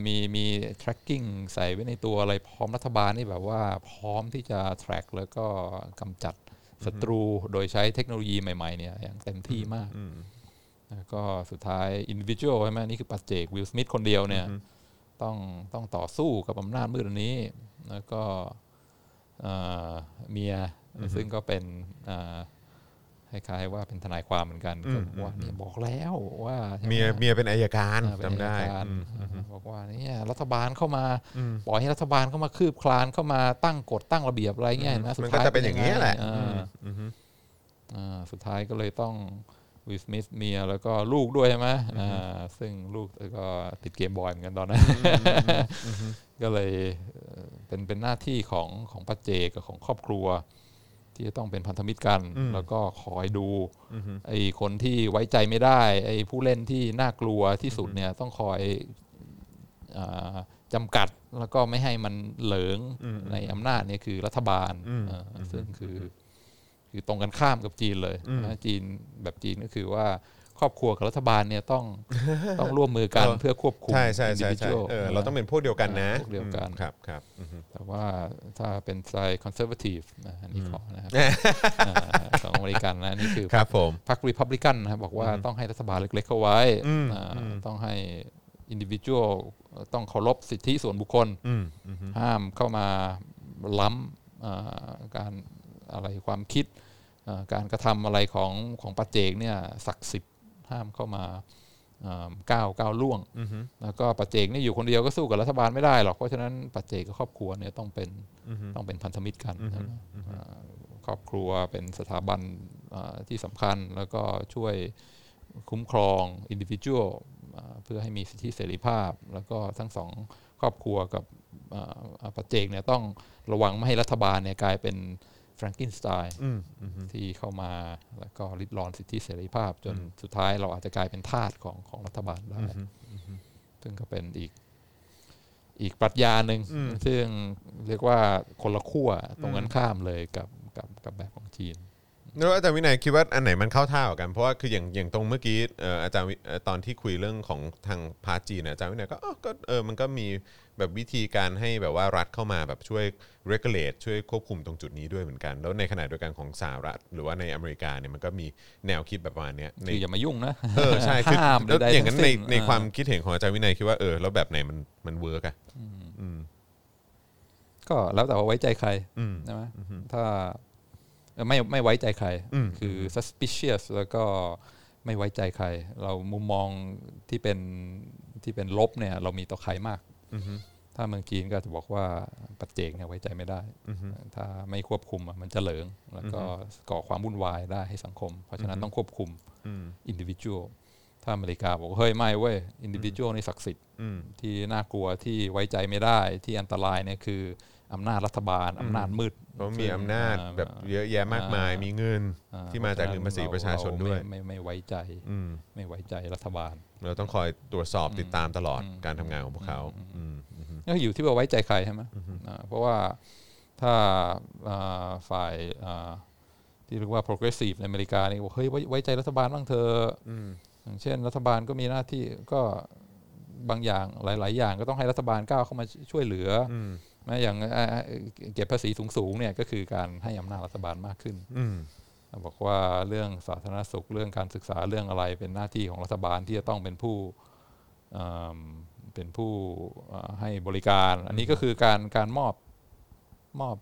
มีมี tracking ใส่ไว้ในตัวอะไรพร้อมรัฐบาลนี่แบบว่าพร้อมที่จะ track แล้วก็กำจัดศัตรูโดยใช้เทคโนโลยีใหม่ๆเนี่ยอย่างเต็มที่มากแล้วก็สุดท้าย individual ใช่ไหมนี่คือปัจเจกวิล สมิธคนเดียวเนี่ยต้องต้องต่อสู้กับอำนาจมืดอันนี้แล้วก็เมียซึ่งก็เป็นคล้ายๆว่าเป็นทนายความเหมือนกันก็บอกว่าเนี่ยบอกแล้วว่าเมียเมียเป็นอัยการจำได้บอกว่าเนี่ยรัฐบาลเข้ามาปล่อยให้รัฐบาลเข้ามาคืบคลานเข้ามาตั้งกฎตั้งระเบียบอะไรเงี้ยนะสุดท้ายมันก็จะเป็นอย่างนี้แหละสุดท้ายก็เลยต้องวิล สมิธเมียแล้วก็ลูกด้วยใช่ไหมซึ่งลูกก็ติดเกมบอยเหมือนกันตอนนั้นก็เลยเป็นเป็นหน้าที่ของของปัจเจกกับของครอบครัวที่จะต้องเป็นพันธมิตรกันแล้วก็คอยดูไอ้คนที่ไว้ใจไม่ได้ไอ้ผู้เล่นที่น่ากลัวที่สุดเนี่ยต้องคอยจำกัดแล้วก็ไม่ให้มันเหลิงในอำนาจเนี่ยคือรัฐบาลซึ่งคือคือตรงกันข้ามกับจีนเลยนะจีนแบบจีนก็คือว่าครอบครัวกับรัฐบาลเนี่ยต้องต้องร่วมมือกันเพื่อควบคุม individual เราต้องเป็นพวกเดียวกันนะพวกเดียวกันครับครับแต่ว่าถ้าเป็นสไตล์ conservative อันนี้ขอนะครับของอเมริกันนะนี่คือพรรค Republican นะครับบอกว่าต้องให้รัฐบาลเล็กๆเข้าไว้ต้องให้ individual ต้องเคารพสิทธิส่วนบุคคลห้ามเข้ามาล้ำการอะไรความคิดการกระทำอะไรของของปัจเจกเนี่ยศักดิ์สิทธิ์ห้ามเข้ามาก้าวก้าวล่วงแล้วก็ปัจเจกนี่อยู่คนเดียวก็สู้กับรัฐบาลไม่ได้หรอกเพราะฉะนั้นปัจเจกกับครอบครัวเนี่ยต้องเป็นต้องเป็นพันธมิตรกันครอบครัวเป็นสถาบันที่สำคัญแล้วก็ช่วยคุ้มครองอินดิวิชัวลเพื่อให้มีสิทธิเสรีภาพแล้วก็ทั้งสอง ครอบครัวกับปัจเจกเนี่ยต้องระวังไม่ให้รัฐบาลเนี่ยกลายเป็นแฟรงกินสไตน์ที่เข้ามาแล้วก็ริดรอนสิทธิเสรีภาพจนสุดท้ายเราอาจจะกลายเป็นทาสของของรัฐบาลได้ซึ่งก็เป็นอีกอีกปรัชญาหนึ่งซึ่งเรียกว่าคนละขั้วตรงกันข้ามเลยกับกับกับแบบของจีนแล้วอาจารย์วินัยคิดว่าอันไหนมันเข้าท่ากันเพราะว่าคืออย่างอย่างตรงเมื่อกี้อาจารย์ตอนที่คุยเรื่องของทางพาร์ทจีนอาจารย์วินัยก็ก็เออมันก็มีแบบวิธีการให้แบบว่ารัฐเข้ามาแบบช่วย regulate ช่วยควบคุมตรงจุดนี้ด้วยเหมือนกันแล้วในขณะเดียวกันของสหรัฐหรือว่าในอเมริกาเนี่ยมันก็มีแนวคิดแบบประมาณเนี้ยคืออย่ามายุ่งนะเออใช่คืออย่างนั้นในในความคิดเห็นของอาจารย์วินัยคิดว่าเออแล้วแบบไหนมันมันเวิร์กอ่ะก็แล้วแต่ว่าไว้ใจใครใช่ไหมถ้าไม่ไม่ไว้ใจใครคือ suspicious แล้วก็ไม่ไว้ใจใครเรามุมมองที่เป็นที่เป็นลบเนี่ยเรามีต่อใครมากถ้าเมืองจีนก็จะบอกว่าปัจเจกเนี่ยไว้ใจไม่ได้ถ้าไม่ควบคุมมันจะเหลิงแล้วก็ก่อความวุ่นวายได้ให้สังคมเพราะฉะนั้นต้องควบคุม individual ถ้าอเมริกาบอกเฮ้ยไม่เว้ย individual นี่ศักดิ์สิทธิ์ที่น่ากลัวที่ไว้ใจไม่ได้ที่อันตรายเนี่ยคืออำนาจรัฐบาลอำนาจมืดเพราะมีอำนาจแบบเยอะแยะมากมายมีเงินที่มาจากเงินภาษีประชาชนด้วยไม่ไม่ไว้ใจไม่ไว้ใจรัฐบาลเราต้องคอยตรวจสอบติดตามตลอดการทำงานของพวกเขาก็อยู่ที่ว่าไว้ใจใครใช่ไหมเพราะว่าถ้าฝ่ายที่เรียกว่า progressive ในอเมริกาเนี่ยบอกเฮ้ยไว้ใจรัฐบาลบ้างเธออย่างเช่นรัฐบาลก็มีหน้าที่ก็บางอย่างหลายๆอย่างก็ต้องให้รัฐบาลก้าวเข้ามาช่วยเหลืออย่างเก็บภาษีสูงๆเนี่ยก็คือการให้อำนาจรัฐบาลมากขึ้นบอกว่าเรื่องสาธารณสุขเรื่องการศึกษาเรื่องอะไรเป็นหน้าที่ของรัฐบาลที่จะต้องเป็นผู้เป็นผู้ให้บริการอันนี้ก็คือการการมอบมอบ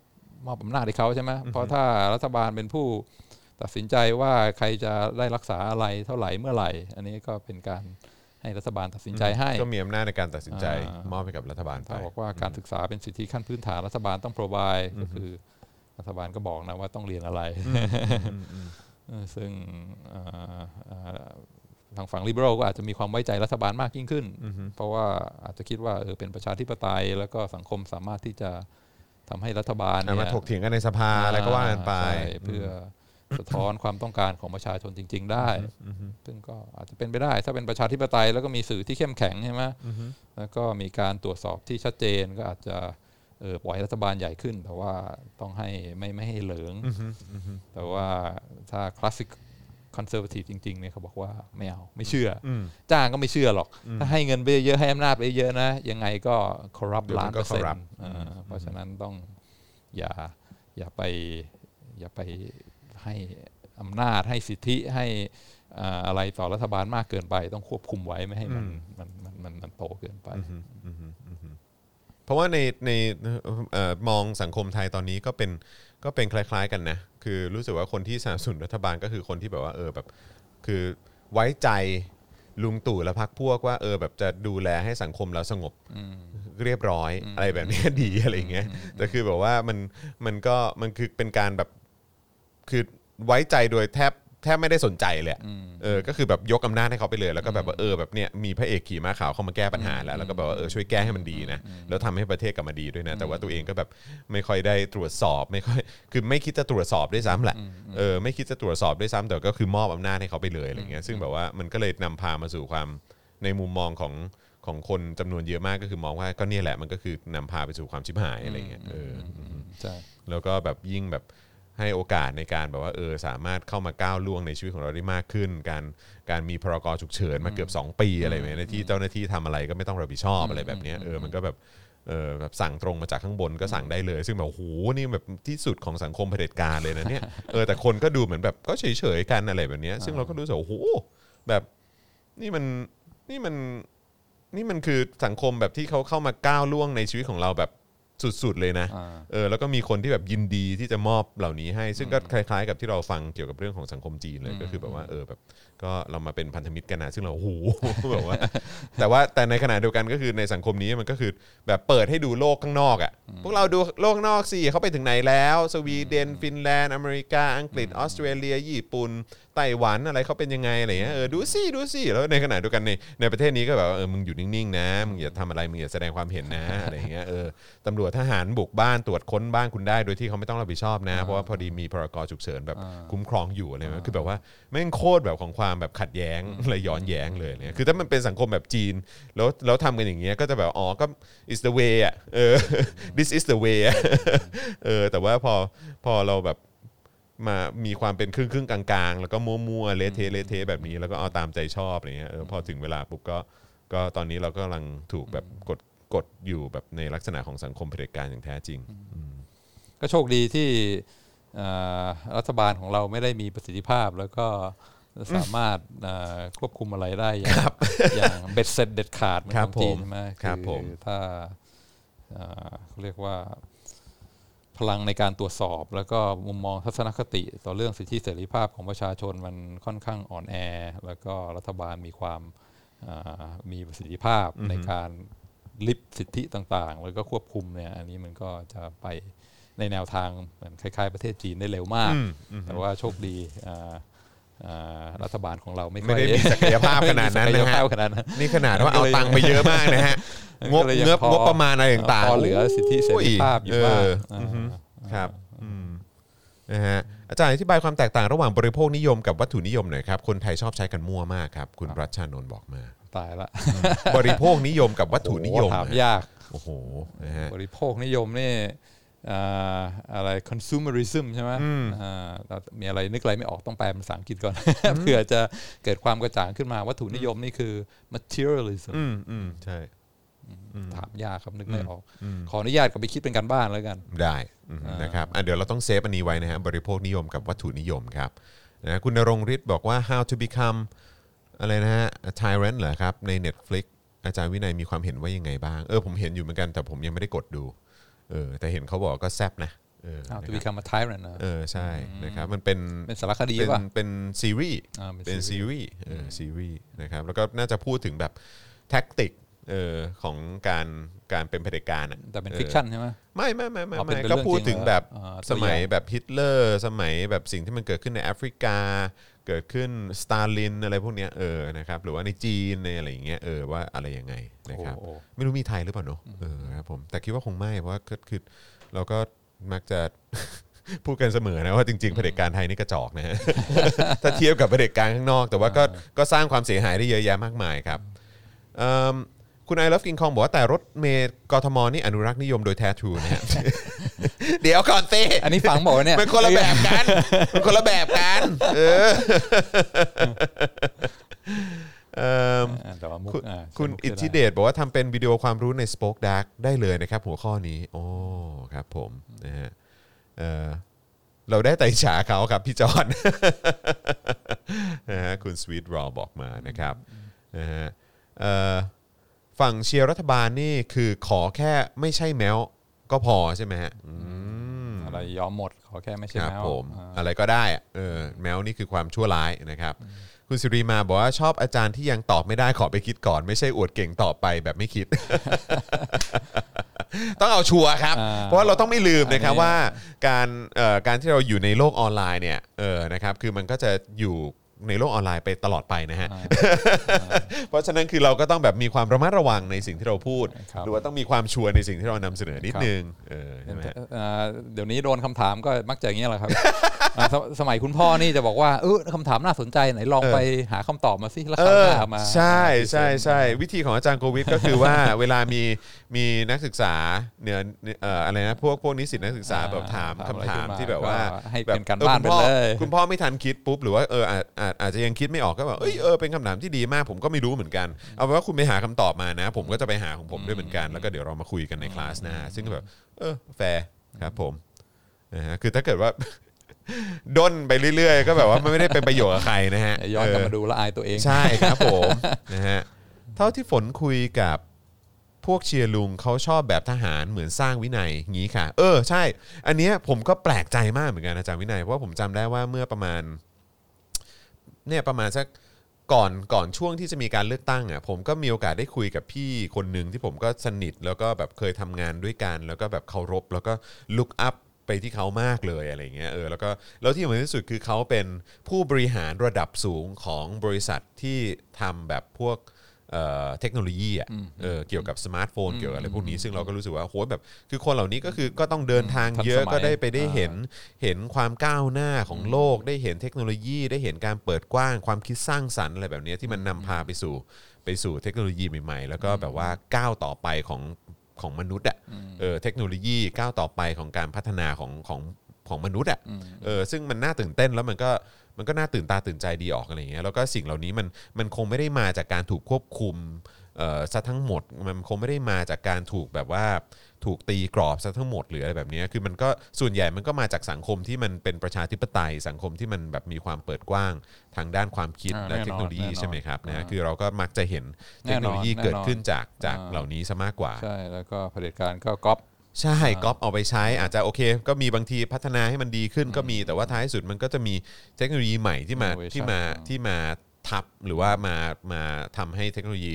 มอบอำนาจให้เขาใช่ไหมเพราะถ้ารัฐบาลเป็นผู้ตัดสินใจว่าใครจะได้รักษาอะไรเท่าไหร่เมื่อไหร่อันนี้ก็เป็นการให้รัฐบาลตัดสินใจให้ก็มีอำนาจในการตัดสินใจมอบให้กับรัฐบาลไปบอกว่าการศึกษาเป็นสิทธิขั้นพื้นฐานรัฐบาลต้อง provide ก็คือรัฐบาลก็บอกนะว่าต้องเรียนอะไรซึ่งทางฝั่ง liberal ก็อาจจะมีความไว้ใจรัฐบาลมากยิ่งขึ้นเพราะว่าอาจจะคิดว่าเออเป็นประชาธิปไตยแล้วก็สังคมสามารถที่จะทำให้รัฐบาลมาถกเถียงกันในสภาอะไรก็ว่ากันไปเพื่อสะท้อนความต้องการของประชาชนจริงๆได้ซึ่งก็อาจจะเป็นไปได้ถ้าเป็นประชาธิปไตยแล้วก็มีสื่อที่เข้มแข็งใช่ไหมแล้วก็มีการตรวจสอบที่ชัดเจนก็อาจจะเออปล่อยรัฐบาลใหญ่ขึ้นแต่ว่าต้องให้ไม่ไม่ให้เหลิงแต่ว่าถ้าคลาสสิกคอนเซอร์เวทีฟจริงๆเนี่ยเขาบอกว่าไม่เอาไม่เชื่อจ้างก็ไม่เชื่อหรอกถ้าให้เงินไปเยอะให้อำนาจไปเยอะนะยังไงก็คอร์รัปต์ล้านเปอร์เซ็นต์เพราะฉะนั้นต้องอย่าอย่าไปอย่าไปให้อำนาจให้สิทธิให้อะไรต่อรัฐบาลมากเกินไปต้องควบคุมไว้ไม่ให้มันมันมันมันโตเกินไปเพราะว่าในในมองสังคมไทยตอนนี้ก็เป็นก็เป็นคล้ายๆกันนะคือรู้สึกว่าคนที่สนับสนุนรัฐบาลก็คือคนที่แบบว่าเออแบบคือไว้ใจลุงตู่และพรรคพวกว่าเออแบบจะดูแลให้สังคมเราสงบเรียบร้อยอะไรแบบนี้ดีอะไรเงี้ยแต่คือแบบว่ามันมันก็มันคือเป็นการแบบคือไว้ใจโดยแทบแทบไม่ได้สนใจเลยเออก็คือแบบยกอำนาจให้เขาไปเลยแล้วก็แบบว่าเออแบบเนี้ยมีพระเอกขี่ม้าขาวเข้ามาแก้ปัญหาแล้วแล้วก็แบบว่าเออช่วยแก้ให้มันดีนะแล้วทำให้ประเทศกลับมาดีด้วยนะแต่ว่าตัวเองก็แบบไม่ค่อยได้ตรวจสอบไม่ค่อยคือไม่คิดจะตรวจสอบด้วยซ้ำแหละเออไม่คิดจะตรวจสอบด้วยซ้ำแต่ก็คือมอบอำนาจให้เขาไปเลยอะไรเงี้ยซึ่งแบบว่ามันก็เลยนำพามาสู่ความในมุมมองของของคนจำนวนเยอะมากก็คือมองว่าก็เนี่ยแหละมันก็คือนำพาไปสู่ความชิบหายอะไรเงี้ยเออใช่แล้วก็แบบยิ่งแบบให้โอกาสในการแบบว่าเออสามารถเข้ามาก้าวล่วงในชีวิตของเราได้มากขึ้นการการมีพรกฉุกเฉินมาเกือบสองปีอะไรแบบนี้ที่เจ้าหน้าที่ทำอะไรก็ไม่ต้องรับผิดชอบอะไรแบบนี้เออมันก็แบบเออแบบสั่งตรงมาจากข้างบนก็สั่งได้เลยซึ่งแบบโอ้โหนี่แบบที่สุดของสังคมเผด็จการเลยนะเนี่ยเออแต่คนก็ดูเหมือนแบบก็เฉยๆกันอะไรแบบนี้ซึ่งเราก็รู้สึกโอ้โหแบบนี่มันนี่มันนี่มันคือสังคมแบบที่เขาเข้ามาก้าวล่วงในชีวิตของเราแบบ สุดๆเลยนะเออแล้วก็มีคนที่แบบยินดีที่จะมอบเหล่านี้ให้ซึ่งก็คล้ายๆกับที่เราฟังเกี่ยวกับเรื่องของสังคมจีนเลยก็คือแบบว่าเออแบบก็เรามาเป็นพันธมิตรกันนะซึ่งเราโอ้โหแบบว่าแต่ว่าแต่ในขณะเดียวกันก็คือในสังคมนี้มันก็คือแบบเปิดให้ดูโลกข้างนอกอ่ะพวกเราดูโลกข้างนอกสิเขาไปถึงไหนแล้วสวีเดนฟินแลนด์อเมริกาอังกฤษออสเตรเลียญี่ปุ่นไต้หวันอะไรเขาเป็นยังไงอะไรเงี้ยเออดูสิดูสิแล้วในขณะเดียวกันในในประเทศนี้ก็แบบเออมึงอยู่นิ่งๆนะมึงอย่าทำอะไรมึงอย่าแสดงความเห็นนะอะไรเงี้ยเออตำรวจทหารบุกบ้านตรวจค้นบ้านคุณได้โดยที่เขาไม่ต้องรับผิดชอบนะเพราะว่าพอดีมีพรกฉุกเฉินแบบคุ้มครองอยู่อะไรเงี้ยคือแบบว่าแม่งโคตรแบบของความแบบขัดแย้งอะไรย้อนแย้งเลยเนี่ยคือถ้ามันเป็นสังคมแบบจีนแล้วแล้วทำกันอย่างเงี้ยก็จะแบบอ๋อก็ is the way อ่ะเออ this is the way อ่ะเออแต่ว่าพอพอเราแบบมามีความเป็นครึ่งๆกลางๆแล้วก็มั่วๆเละเทะเละเทะแบบนี้แล้วก็เอาตามใจชอบอะไรเงี้ยเออพอถึงเวลาปุ๊บก็ก็ตอนนี้เราก็กำลังถูกแบบกดกดอยู่แบบในลักษณะของสังคมเผด็จการอย่างแท้จริงก็โชคดีที่รัฐบาลของเราไม่ได้มีประสิทธิภาพแล้วก็สามารถควบคุมอะไรได้อย่างเบ็ดเสร็จเด็ดขาดเหมือนคนจีนใช่ไหมคือถ้าเขาเรียกว่าพลังในการตรวจสอบแล้วก็มุมมองทัศนคติต่อเรื่องสิทธิเสรีภาพของประชาชนมันค่อนข้างอ่อนแอแล้วก็รัฐบาลมีความมีประสิทธิภาพในการลิบสิทธิต่างๆแล้วก็ควบคุมเนี่ยอันนี้มันก็จะไปในแนวทางเหมือนคล้ายๆประเทศจีนได้เร็วมากแต่ว่าโชคดีรัฐบาลของเราไม่ได้มีศักยภาพขนาดนั้นนะฮะนี่ขนาดว่าเอาตังค์ไปเยอะมากนะฮะงบเงือบงบประมาณอะไรต่างๆเหลือสิทธิเสรีภาพอยู่บ้างครับนะฮะอาจารย์อธิบายความแตกต่างระหว่างบริโภคนิยมกับวัตถุนิยมหน่อยครับคนไทยชอบใช้กันมั่วมากครับคุณรัชชานนท์บอกมาตายละบริโภคนิยมกับวัตถุนิยมถามยากโอ้โหนะฮะบริโภคนิยมนี่อะไร consumerism ใช่ไหมมีอะไรนึกอะไรไม่ออกต้องแปลเป็นภาษาอังกฤษก่อนเพื่อจะเกิดความกระจ่างขึ้นมาวัตถุนิยมนี่คือ materialism ใช่ถามยากครับนึกไม่ออกขออนุญาตก็ไปคิดเป็นการบ้านแล้วกันได้นะครับเดี๋ยวเราต้องเซฟอันนี้ไว้นะฮะบริโภคนิยมกับวัตถุนิยมครับนะคุณณรงค์ฤทธิ์บอกว่า how to become อะไรนะฮะ a tyrant เหรอครับใน Netflix อาจารย์วินัยมีความเห็นว่ายังไงบ้างเออผมเห็นอยู่เหมือนกันแต่ผมยังไม่ได้กดดูเออแต่เห็นเขาบอกก็แซ่บนะเออ How to Become a Tyrant นะเออใช่นะครับมันเป็นเป็นสารคดีป่ะเป็นซีรีส์เป็นซีรีส์เออซีรีส์นะครับแล้วก็น่าจะพูดถึงแบบแท็กติกเออของการการเป็นเผด็จการอ่ะแต่เป็นฟิกชั่นใช่ไหมไม่ไม่ไม่ไม่ก็พูดถึงแบบสมัยแบบฮิตเลอร์สมัยแบบสิ่งที่มันเกิดขึ้นในแอฟริกาเกิดขึ้นสตาลินอะไรพวกเนี้ยเออนะครับหรือว่าในจีนในอะไรอย่างเงี้ยเออว่าอะไรยังไงนะครับไม่รู้มีไทยหรือเปล่าเนาะเออครับผมแต่คิดว่าคงไม่เพราะว่าคือเราก็มักจะ พูดกันเสมอนะว่าจริงๆเผด็จการไทยนี่กระจอกนะฮะ ถ้าเทียบกับเผด็จการข้างนอกแต่ว่าก็ก็สร้างความเสียหายได้เยอะแยะมากมายครับคุณไอเลิฟกินคองบอกว่าแต่รถเมล์กทมนี่อนุรักษ์นิยมโดยแท้ทรูนะฮะเดี๋ยวก่อนสิอันนี้ฟังบอกว่าเนี่ยมันคนละแบบกันมันคนละแบบกันเออเอ่อคุณอิทธิเดชบอกว่าทำเป็นวิดีโอความรู้ใน Spoke Dark ได้เลยนะครับหัวข้อนี้โอ้ครับผมนะฮะเอ่อเราได้ไต่ฉาเขาครับพี่จอนนะฮะคุณ Sweet Raw บอกมานะครับนะฮะเอ่อฝั่งเชียร์รัฐบาลนี่คือขอแค่ไม่ใช่แมวก็พอใช่ไหมฮะอะไรยอมหมดขอแค่ไม่ใช่แมวอะไรก็ได้เออแมวนี่คือความชั่วร้ายนะครับคุณสิริมาบอกว่าชอบอาจารย์ที่ยังตอบไม่ได้ขอไปคิดก่อนไม่ใช่อวดเก่งตอบไปแบบไม่คิด ต้องเอาชัวร์ครับเพราะเราต้องไม่ลืมนะครับว่าการเอ่อการที่เราอยู่ในโลกออนไลน์เนี่ยเออนะครับคือมันก็จะอยู่ในโลกออนไลน์ไปตลอดไปนะฮะเพราะฉะนั้นคือเราก็ต้องแบบมีความระมัดระวังในสิ่งที่เราพูดหรือว่าต้องมีความชัวร์ในสิ่งที่เรานำเสนอนิดนึงเออใช่ไหมเดี๋ยวนี้โดนคำถามก็มักจะอย่างนี้แหละครับสมัยคุณพ่อนี่จะบอกว่าเออคำถามน่าสนใจไหนลองไปหาคำตอบมาสิแล้วคำถามมาใช่ใช่ใช่วิธีของอาจารย์โควิดก็คือว่าเวลามีมีนักศึกษาเนี่ยอะไรนะพวกพวกนิสิตนักศึกษาแบบถามคำถามที่แบบว่าแบบคุณพ่อคุณพ่อไม่ทันคิดปุ๊บหรือว่าเอออาจจะยังคิดไม่ออกก็แบบเอ้ยเออเป็นคำถามที่ดีมากผมก็ไม่รู้เหมือนกันเอาเป็นว่าคุณไปหาคำตอบมานะผมก็จะไปหาของผมด้วยเหมือนกันแล้วก็เดี๋ยวเรามาคุยกันในคลาสหน้าซึ่งแบบเออแฟร์ครับผมนะฮะคือถ้าเกิดว่าด้นไปเรื่อยๆก็แบบว่ามันไม่ได้เป็นประโยชน์กับใครนะฮะย้อนกลับมาดูละอายตัวเองใช่ครับผมนะฮะเท่าที่ฝนคุยกับ พวกเชียร์ลุงเขาชอบแบบทหารเหมือนสร้างวินัยงี้ค่ะเออใช่อันเนี้ยผมก็แปลกใจมากเหมือนกันอาจารย์วินัยเพราะผมจำได้ว่าเมื่อประมาณเนี่ยประมาณสักก่อนก่อนช่วงที่จะมีการเลือกตั้งอ่ะผมก็มีโอกาสได้คุยกับพี่คนหนึ่งที่ผมก็สนิทแล้วก็แบบเคยทำงานด้วยกันแล้วก็แบบเคารพแล้วก็ look up ไปที่เขามากเลยอะไรเงี้ยเออแล้วก็แล้วที่สำคัญที่สุดคือเขาเป็นผู้บริหารระดับสูงของบริษัทที่ทำแบบพวกเอ่อเทคโนโลยีอ่ะเออเกี่ยวกับสมาร์ทโฟนเกี่ยวกับอะไรพวกนี้ซึ่งเราก็รู้สึกว่าโหแบบคือคนเหล่านี้ก็คือก็ต้องเดินทางเยอะก็ได้ไปได้เห็นเห็นความก้าวหน้าของโลกได้เห็นเทคโนโลยีได้เห็นการเปิดกว้างความคิดสร้างสรรค์อะไรแบบนี้ที่มันนำพาไปสู่ไปสู่เทคโนโลยีใหม่ๆแล้วก็แบบว่าก้าวต่อไปของของมนุษย์อ่ะเออเทคโนโลยีก้าวต่อไปของการพัฒนาของของของมนุษย์อ่ะเออซึ่งมันน่าตื่นเต้นแล้วมันก็มันก็น่าตื่นตาตื่นใจดีออกอะไรอย่างเงี้ยแล้วก็สิ่งเหล่านี้มันมันคงไม่ได้มาจากการถูกควบคุมเอ่อซะทั้งหมดมันคงไม่ได้มาจากการถูกแบบว่าถูกตีกรอบซะทั้งหมดหรืออะไรแบบนี้คือมันก็ส่วนใหญ่มันก็มาจากสังคมที่มันเป็นประชาธิปไตยสังคมที่มันแบบมีความเปิดกว้างทางด้านความคิดและเทคโนโลยีใช่ไหมครับนะคือเราก็มักจะเห็นเทคโนโลยีเกิดขึ้นจากจากเหล่านี้ซะมากกว่าใช่แล้วก็เผด็จการก็ก๊อปใช่ก๊อปเอาไปใช้อาจจะโอเคก็มีบางทีพัฒนาให้มันดีขึ้นก็มีแต่ว่าท้ายสุดมันก็จะมีเทคโนโลยีใหม่ที่มาที่มาที่มาทับหรือว่ามามาทำให้เทคโนโลยี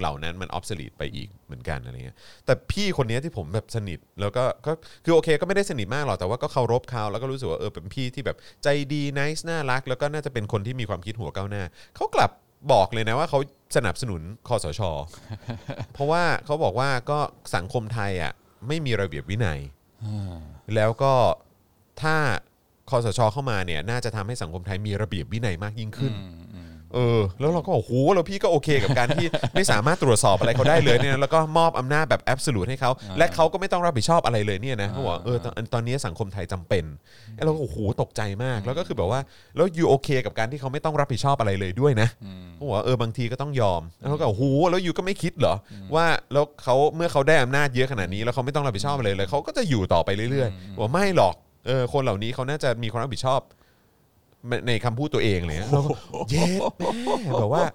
เหล่านั้นมันออฟโซลีทไปอีกเหมือนกันอะไรเงี้ยแต่พี่คนนี้ที่ผมแบบสนิทแล้วก็ก็คือโอเคก็ไม่ได้สนิทมากหรอกแต่ว่าก็เคารพเขาแล้วก็รู้สึกว่าเออเป็นพี่ที่แบบใจดีไนซ์น่ารักแล้วก็น่าจะเป็นคนที่มีความคิดหัวก้าวหน้าเขากลับบอกเลยนะว่าเขาสนับสนุนคสช.เพราะว่าเขาบอกว่าก็สังคมไทยอ่ะไม่มีระเบียบวินัยแล้วก็ถ้าคสชเข้ามาเนี่ยน่าจะทำให้สังคมไทยมีระเบียบวินัยมากยิ่งขึ้นเออแล้วเราก็บอกโหแล้วพี่ก็โอเคกับการที่ ไม่สามารถตรวจสอบอะไรเขาได้เลยเนี่ยแล้วก็มอบอำนาจแบบแอบโซลูทให้เขาและเขาก็ไม่ต้องรับผิดชอบอะไรเลยเนี่ยนะเขาบอกเออตอนนี้สังคมไทยจำเป็นเราก็โหตกใจมากแล้วก็คือแบบว่าแล้วอยู่โอเคกับการที่เขาไม่ต้องรับผิดชอบอะไรเลยด้วยนะเขาบอกว่าเออบางทีก็ต้องยอมแล้วก็โหแล้วอยู่ก็ไม่คิดเหรอว่าแล้วเขาเมื่อเขาได้อำนาจเยอะขนาดนี้แล้วเขาไม่ต้องรับผิดชอบอะไรเลยเขาก็จะอยู่ต่อไปเรื่อยๆบอกไม่หรอกเออคนเหล่านี้เขาน่าจะมีความรับผิดชอบในคำพูดตัวเองเลยนะเราเย็ดแบบว่า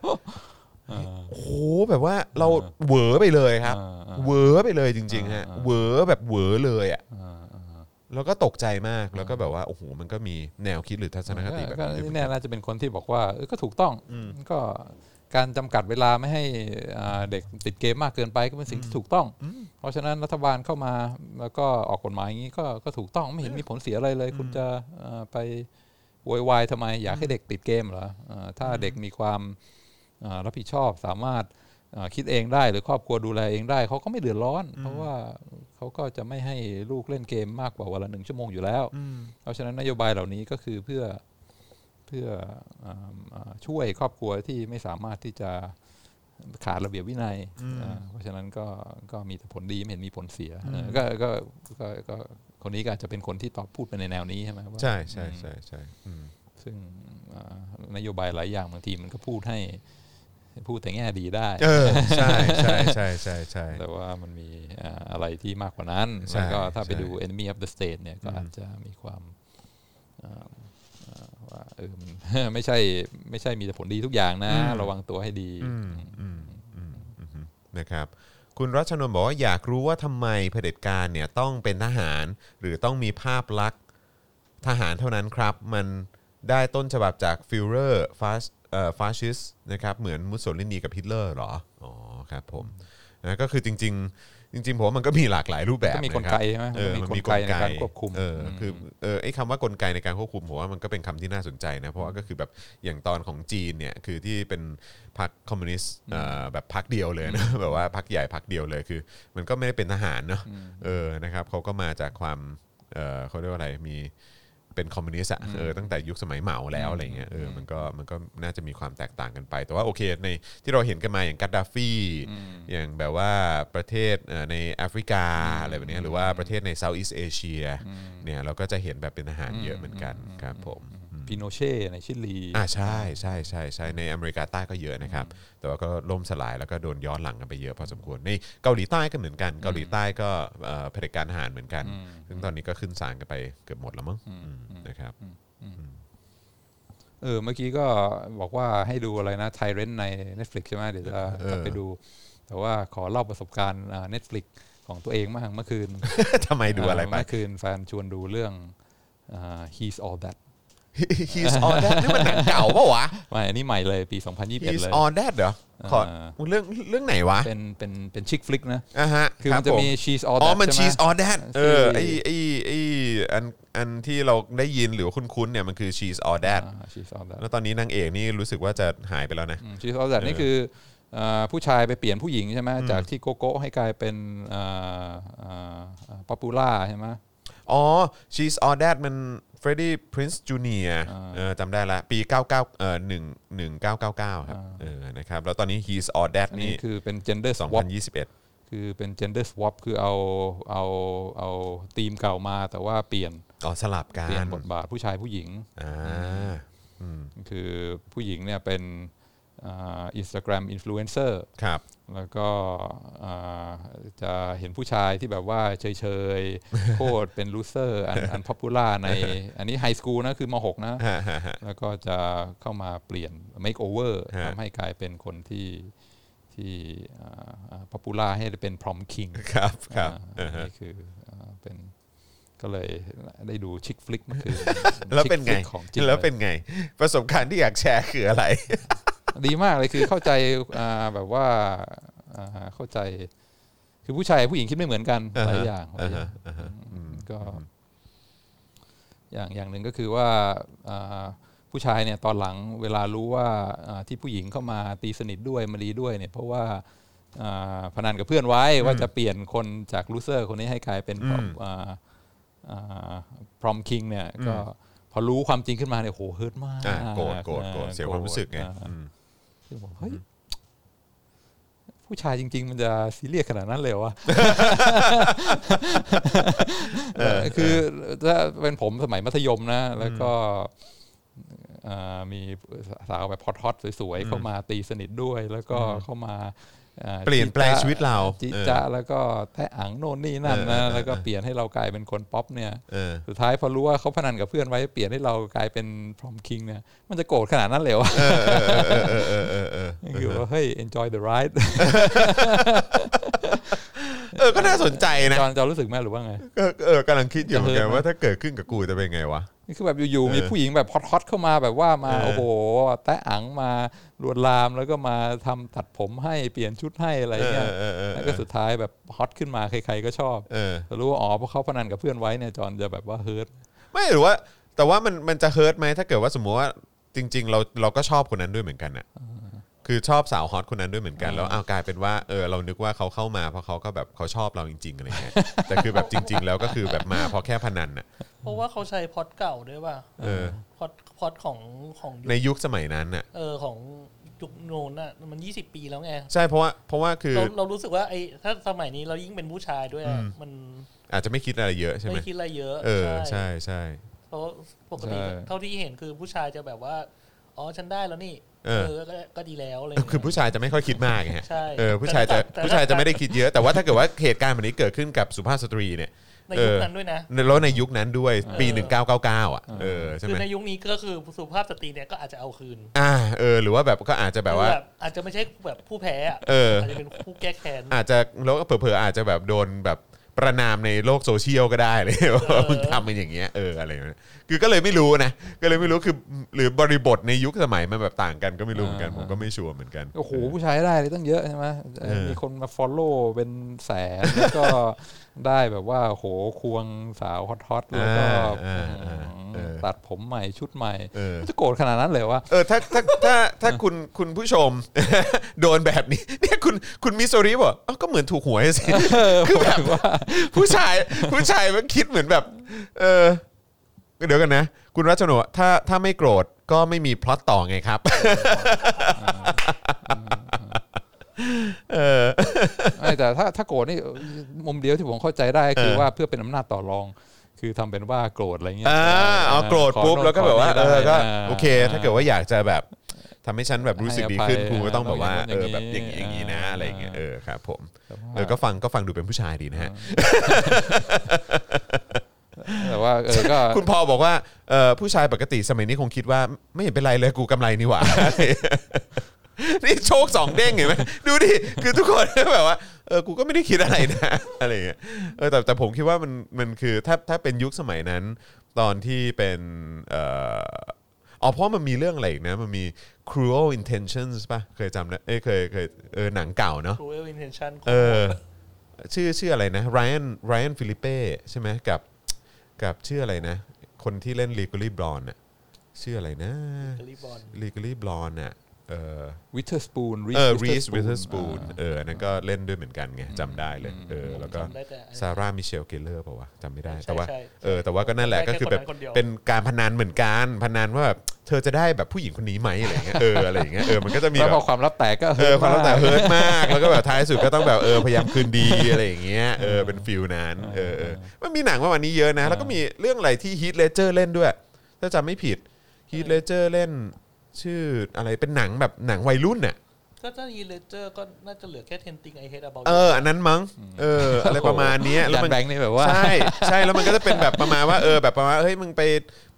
โหแบบว่าเราเหวอไปเลยครับเหวอไปเลยจริงๆฮะเหวอแบบเหวอเลยอ่ะแล้วก็ตกใจมากแล้วก็แบบว่าโอ้โหมันก็มีแนวคิดหรือทัศนคติแบบนี้แน่น่าจะเป็นคนที่บอกว่าก็ถูกต้องก็การจำกัดเวลาไม่ให้เด็กติดเกมมากเกินไปก็เป็นสิ่งที่ถูกต้องเพราะฉะนั้นรัฐบาลเข้ามาแล้วก็ออกกฎหมายอย่างนี้ก็ก็ถูกต้องไม่เห็นมีผลเสียอะไรเลยคุณจะไปโวยวายทำไมอยากให้เด็กติดเกมเหรอถ้าเด็กมีความรับผิดชอบสามารถคิดเองได้หรือครอบครัวดูแลเองได้เขาก็ไม่เดือดร้อนเพราะว่าเขาก็จะไม่ให้ลูกเล่นเกมมากกว่าวันละหนึ่งชั่วโมงอยู่แล้วเพราะฉะนั้นนโยบายเหล่านี้ก็คือเพื่อเพื่อช่วยครอบครัวที่ไม่สามารถที่จะขาดระเบียบวินัยเพราะฉะนั้นก็ก็มีแต่ผลดีไม่เห็นมีผลเสียก็ก็ก็คนนี้ก็อาจจะเป็นคนที่ตอบพูดไปในแนวนี้ใช่ไหมว่าใช่ใช่ใช่ใช่ซึ่งนโยบายหลายอย่างบางทีมันก็พูดให้พูดแต่แง่ดีได้เออใช่ใช่ใช่ใช่ใช่แต่ว่ามันมีอะไรที่มากกว่านั้นแล้วก็ถ้าไปดู Enemy of the State เนี่ยก็อาจจะมีความว่าเออไม่ใช่ไม่ใช่มีแต่ผลดีทุกอย่างนะระวังตัวให้ดีนะครับคุณรัชนนท์บอกว่าอยากรู้ว่าทำไมเผด็จการเนี่ยต้องเป็นทหารหรือต้องมีภาพลักษณ์ทหารเท่านั้นครับมันได้ต้นฉบับจากฟิวเรอร์ฟาชิสนะครับเหมือนมุสโสลินีกับฮิตเลอร์หรออ๋อครับผมนะก็คือจริงๆจริงๆผมว่ามันก็มีหลากหลายรูปแบบมีกลไกใช่ไหมมีกลไกในการควบคุมเออคือเออไอ้คำว่ากลไกในการควบคุมผมว่ามันก็เป็นคำที่น่าสนใจนะเพราะว่าก็คือแบบอย่างตอนของจีนเนี่ยคือที่เป็นพรรคคอมมิวนิสต์แบบพรรคเดียวเลยนะแบบว่าพรรคใหญ่พรรคเดียวเลยคือมันก็ไม่ได้เป็นทหารเนาะเออนะครับเขาก็มาจากความเออเขาเรียกว่าอะไรมีเป็นคอมมิวนิสต์อ่ะเออตั้งแต่ยุคสมัยเหมาแล้วอะไรเงี้ยเออมันก็มันก็น่าจะมีความแตกต่างกันไปแต่ว่าโอเคในที่เราเห็นกันมาอย่างกัดดาฟีอย่างแบบว่าประเทศในแอฟริกาอะไรแบบนี้หรือว่าประเทศในเซาท์อีสต์เอเชียเนี่ยเราก็จะเห็นแบบเป็นทหารเยอะเหมือนกันครับผมปิโนเช่ในชิลีอ่าใช่ใช่ใช่ใช่ในอเมริกาใต้ก็เยอะนะครับแต่ว่าก็ล่มสลายแล้วก็โดนย้อนหลังกันไปเยอะพอสมควรในเกาหลีใต้ก็เหมือนกันเกาหลีใต้ก็เผด็จการทหารเหมือนกันซึ่งตอนนี้ก็ขึ้นศาลกันไปเกือบหมดแล้วมั้งนะครับเออเมื่อกี้ก็บอกว่าให้ดูอะไรนะไทเรนใน Netflix ใช่ไหมเดี๋ยวจะไปดู แต่ว่าขอเล่าประสบการณ์ Netflix ของตัวเองมากเมื่อคืนทำไมดูอะไรไปเมื่อคืนแฟนชวนดูเรื่อง He's All That He's All That นี่มันหนังเก่าป่ะวะไม่อันนี้ใหม่เลยปีสองพันยี่สิบเอ็ดเลย He's All That เหรอขอเรื่องเรื่องไหนวะเป็นเป็นเป็นชิคฟลิกนะอ่าฮะคือมันจะมี She's All That อ๋อมัน She's All That เออไอ้ไอ้ไอ้อันอันที่เราได้ยินหรือคุ้นๆเนี่ยมันคือ She's All That แล้วตอนนี้นางเอกนี่รู้สึกว่าจะหายไปแล้วนะ She's All That นี่คือผู้ชายไปเปลี่ยนผู้หญิงใช่ไหมจากที่โกโก้ให้กลายเป็นป๊อปปูล่าใช่ไหมอ๋อ She's All That มันเฟรดดี้พรินซ์จูเนียร์จำได้ละปีเก้าสิบเก้าเอ่อหนึ่งพันเก้าร้อยเก้าสิบเก้าครับเออนะครับแล้วตอนนี้ He's All That นี่คือเป็น Gender Swap สองพันยี่สิบเอ็ดคือเป็น Gender Swap คือเอาเอาเอาธีมเก่ามาแต่ว่าเปลี่ยนอ๋อสลับกันเปลี่ยนบทบาทผู้ชายผู้หญิงอ่าอืมคือผู้หญิงเนี่ยเป็นอ่า Instagram Influencer ครับแล้วก็จะเห็นผู้ชายที่แบบว่าเฉยๆโคตรเป็นลูเซอร์อันป๊อปปูล่าในอันนี้ไฮสคูลนะคือม.หก นะแล้วก็จะเข้ามาเปลี่ยนเมคโอเวอร์ทำให้กลายเป็นคนที่ที่ป๊อปปูล่าให้เป็นพรอมคิงครับครับนี่คือเป็นก็เลยได้ดูชิคฟลิกเมื่อคืนแล้วเป็นไงแล้วเป็นไงประสบการณ์ที่อยากแชร์คืออะไรดีมากเลยคือเข้าใจแบบว่าเข้าใจคือผู้ชายผู้หญิงคิดไม่เหมือนกันหลายอย่างก็อย่างอย่างหนึ่งก็คือว่าผู้ชายเนี่ยตอนหลังเวลารู้ว่าที่ผู้หญิงเข้ามาตีสนิทด้วยมาดีด้วยเนี่ยเพราะว่าพนันกับเพื่อนไว้ว่าจะเปลี่ยนคนจากลูเซอร์คนนี้ให้กลายเป็นพรอมคิงเนี่ยก็พอรู้ความจริงขึ้นมาเนี่ยโหเฮิร์ตมากโกรธโกรธโกรธเสียความรู้สึกไงคือบอกเฮ้ยผู้ชายจริงๆมันจะซีเรียสขนาดนั้นเลยวะคือถ้าเป็นผมสมัยมัธยมนะแล้วก็มีสาวแบบฮอตๆสวยๆเข้ามาตีสนิทด้วยแล้วก็เข้ามาเปลี่ยนแปลงชีวิตเราจิจะแล้วก็แทะอังโน่นนี่นั่นนะแล้วก็เปลี่ยนให้เรากลายเป็นคนป๊อปเนี่ยสุดท้ายพอรู้ว่าเขาพนันกับเพื่อนไว้เปลี่ยนให้เรากลายเป็นพรอมคิงเนี่ยมันจะโกรธขนาดนั้นเลยวะคือว่าเฮ้ย enjoy the ride เออก็น่าสนใจนะจอนรู้สึกไหมหรือว่าไงเออกำลังคิดอยู่เหมือนกันว่าถ้าเกิดขึ้นกับกูจะเป็นไงวะนี่คือแบบอยู่ๆมีผู้หญิงแบบฮอตๆเข้ามาแบบว่ามาโอ้โหแตะอังมาลวนลามแล้วก็มาทำตัดผมให้เปลี่ยนชุดให้อะไรเงี้ยแล้วก็สุดท้ายแบบฮอตขึ้นมาใครๆก็ชอบแต่รู้ว่าอ๋อเพราะเขาพนันกับเพื่อนไว้เนี่ยจอนจะแบบว่าเฮิร์ตไม่หรือว่าแต่ว่ามันมันจะเฮิร์ตไหมถ้าเกิดว่าสมมติว่าจริงๆเราเราก็ชอบคนนั้นด้วยเหมือนกันน่ะคือชอบสาวฮอตคนนั้นด้วยเหมือนกันแล้วอ้าวกลายเป็นว่าเออเรานึกว่าเขาเข้ามาเพราะเขาก็แบบเขาชอบเราจริงๆอะไรเงี้ยแต่คือแบบจริงๆแล้วก็คือแบบมาเพราะแค่พนันน่ะเพราะว่าเขาใช้พอดเก่าด้วยป่ะเออพอดพอดของของในยุคสมัยนั้นน่ะเออของยุคโน้นน่ะมันยี่สิบปีแล้วไงใช่เพราะว่าเพราะว่าคือเรารู้สึกว่าไอ้ถ้าสมัยนี้เรายิ่งเป็นผู้ชายด้วยมันอาจจะไม่คิดอะไรเยอะใช่มั้ยไม่คิดอะไรเยอะเออใช่ๆเพราะปกติเท่าที่เห็นคือผู้ชายจะแบบว่าอ๋อฉันได้แล้วนี่เออก็ดีแล้วเลยคือผู้ชายจะไม่ค่อยคิดมากไงใช่เออผู้ชายจะผู้ชายจะไม่ได้คิดเยอะแต่ว่าถ้าเกิดว่าเหตุการณ์แบบนี้เกิดขึ้นกับสุภาพสตรีเนี่ยในยุคนั้นด้วยนะแล้วในยุคนั้นด้วยปีหนึ่งพันเก้าร้อยเก้าสิบเก้าอ่ะเออใช่มั้ยคือในยุคนี้ก็คือสุภาพสตรีเนี่ยก็อาจจะเอาคืนอ่าเออหรือว่าแบบก็อาจจะแบบว่าอาจจะไม่ใช่แบบผู้แพ้อ่ะอาจจะเป็นผู้แก้แค้นอาจจะแล้วก็เผลอๆอาจจะแบบโดนแบบประนามในโลกโซเชียลก็ได้เลยว่ามึงทำมันอย่างเงี้ยเอออะไรคือก็เลยไม่รู้นะก็เลยไม่รู้คือหรือบริบทในยุคสมัยมันแบบต่างกันก็ไม่รู้เหมือนกันผมก็ไม่ชัวร์เหมือนกันโอ้โหผู้ชายได้เลยตั้งเยอะใช่ไหมมีคนมา follow เป็นแสนแล้วก็ได้แบบว่าโหควงสาวฮอตๆแล้วก็ตัดผมใหม่ชุดใหม่มันจะโกรธขนาดนั้นเลยวะเออถ้าถ้าถ้าถ้าคุณคุณผู้ชมโดนแบบนี้เนี่ยคุณคุณมิโซริบอกอ๋อก็เหมือนถูกหวยสิคือแบบว่าผู้ชายผู้ชายมันคิดเหมือนแบบเออเดี๋ยวกันนะคุณรัชโนถ้าถ้าไม่โกรธก็ไม่มีพล็อตต่อไงครับเออแต่ถ้าถ้าโกรธนี่มุมเดียวที่ผมเข้าใจได้คือว่าเพื่อเป็นอำนาจต่อรองคือทำเป็นว่าโกรธอะไรเงี้ยอ่าเอาโกรธปุ๊บแล้วก็แบบว่าเออก็โอเคถ้าเกิดว่าอยากจะแบบทำให้ฉันแบบรู้สึกดีขึ้นกูก็ต้องแบบว่าเออแบบอย่างนี้อย่างนี้นะอะไรเงี้ยเออครับผมเออก็ฟังก็ฟังดูเป็นผู้ชายดีนะฮะแต่ว่าเออก็คุณพอบอกว่าเออผู้ชายปกติสมัยนี้คงคิดว่าไม่เห็นเป็นไรเลยกูกำไรนี่หว่า นี่โชคสองเด้งเห็นไหมดูดิคือทุกคนแบบว่าเออกูก็ไม่ได้คิดอะไรนะอะไรเงี้ยเออแต่แต่ผมคิดว่ามันมันคือถ้าถ้าเป็นยุคสมัยนั้นตอนที่เป็นเอ่ออ๋อเพราะมันมีเรื่องอะไรอีกนะมันมี Cruel Intentions ป่ะเคยจำนะเอ้ยเคยเคยเออหนังเก่าเนาะ Cruel Intentions เออชื่อชื่ออะไรนะ Ryan Ryan Philippe ใช่ไหมกับกับชื่ออะไรนะคนที่เล่น Legally Blonde น่ะชื่ออะไรนะ Legally Blonde Legally Blonde น่ะเอ่อ Witherspoon เออ Reese Witherspoon เอออันนั้นก็เล่นด้วยเหมือนกันไงจำได้เลยเออแล้วก็ซาร่ามิเชลเกลเลอร์ป่าววะจำไม่ได้แต่ว่าเออแต่ว่าก็นั่นแหละก็คือแบบเป็นการพนันเหมือนกันพนันว่าแบบเธอจะได้แบบผู้หญิงคนนี้ไหมอะไรเงี้ยเอออะไรเงี้ยเออมันก็จะมีแบบความลับแตกก็เออความลับแตกเฮิร์ตมากแล้วก็แบบท้ายสุดก็ต้องแบบเออพยายามคืนดีอะไรอย่างเงี้ยเออเป็นฟิลนั้นเออๆมันมีหนังประมาณนี้เยอะนะแล้วก็มีเรื่องอะไรที่ Heath Ledger เล่นด้วยถ้าจำไม่ผิด Heath Ledger เล่นชื่ออะไรเป็นหนังแบบหนังวัยรุ่นน่ะก็จะฮีเลเจอร์ก็น่าจะเหลือแค่ ten Things I Hate About You เอออันนั้นมั้งเอออะไรประมาณนี้แล้วมันแบงค์นี่แบบว่าใช่ใช่แล้วมันก็จะเป็นแบบประมาณว่าเออแบบประมาณเฮ้ยมึงไป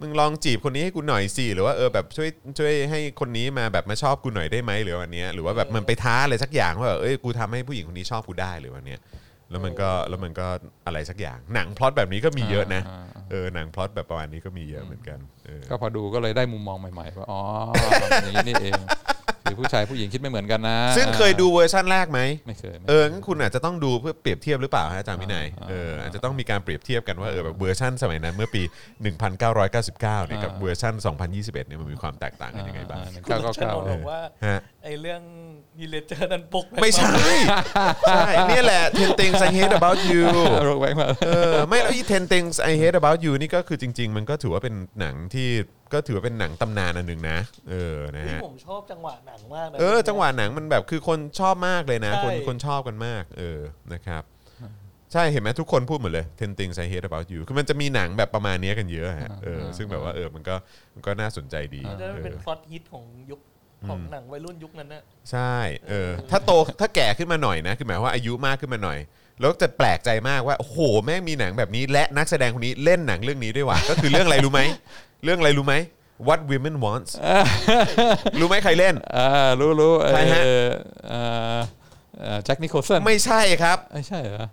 มึงลองจีบคนนี้ให้กูหน่อยสิหรือว่าเออแบบช่วยช่วยให้คนนี้มาแบบมาชอบกูหน่อยได้ไหมหรือวันนี้หรือว่าแบบมันไปท้าอะไรสักอย่างว่าแบบเอ้ยกูทำให้ผู้หญิงคนนี้ชอบกูได้หรือวันนี้แล้วมันก็แล้วมันก็อะไรสักอย่างหนังพล็อตแบบนี้ก็มีเยอะนะเออหนังพล็อตแบบประมาณนี้ก็มีเยอะเหมือนกันก็พอดูก็เลยได้มุมมองใหม่ๆว่าอ๋ออย่างนี้นี่เองผู้ชายผู้หญิงคิดไม่เหมือนกันนะซึ่งเคยดูเวอร์ชั่นแรกไหมไม่เคยเออคุณอาจจะต้องดูเพื่อเปรียบเทียบหรือเปล่าฮะอาจารย์วินัยเอออาจจะต้องมีการเปรียบเทียบกันว่าเออแบบเวอร์ชั่นสมัยนั้นเมื่อปีหนึ่งพันเก้าร้อยเก้าสิบเก้าเนี่ยกับเวอร์ชั่นสองพันยี่สิบเอ็ดเนี่ยมันมีความแตกต่างกันยังไงบ้างคุณก็บอกว่าไอ้เรื่องฮีเลเจอร์นั้นปกไม่ใช่ใช่นี่แหละten Things I Hate About You เออไม่แล้วten Things I Hate About You นี่ก็คือจริงๆมันก็ถือว่าเป็นหนังที่ก็ถือว่าเป็นหนังตำนานอันนึงนะเออนะฮะผมชอบจังหวะหนังมากเลยเออจังหวะหนังมันแบบคือคนชอบมากเลยนะคนคนชอบกันมากเออนะครับใช่เห็นไหมทุกคนพูดหมดเลยten Things I Hate About You คือมันจะมีหนังแบบประมาณนี้กันเยอะฮะเออซึ่งแบบว่าเออมันก็มันก็น่าสนใจดีเป็นพล็อตฮิตของยุคของหนังวัยรุ่นยุคนั้นนะใช่เออถ้าโตถ้าแก่ขึ้นมาหน่อยนะคือหมายว่าอายุมากขึ้นมาหน่อยแล้วจะแปลกใจมากว่าโอ้โหแม่งมีหนังแบบนี้และนักแสดงคนนี้เล่นหนังเรื่องนี้ด้วยว่ะก็คือเรื่องอะไรรู้ไหมเรื่องอะไรรู้ไหม What Women Want รู้ไหมใครเล่นอ่ารู้ๆเอ่อเอ่อเอ่อแจ็คนิโคลสันไม่ใช่ครับไม่ใช่เหรอ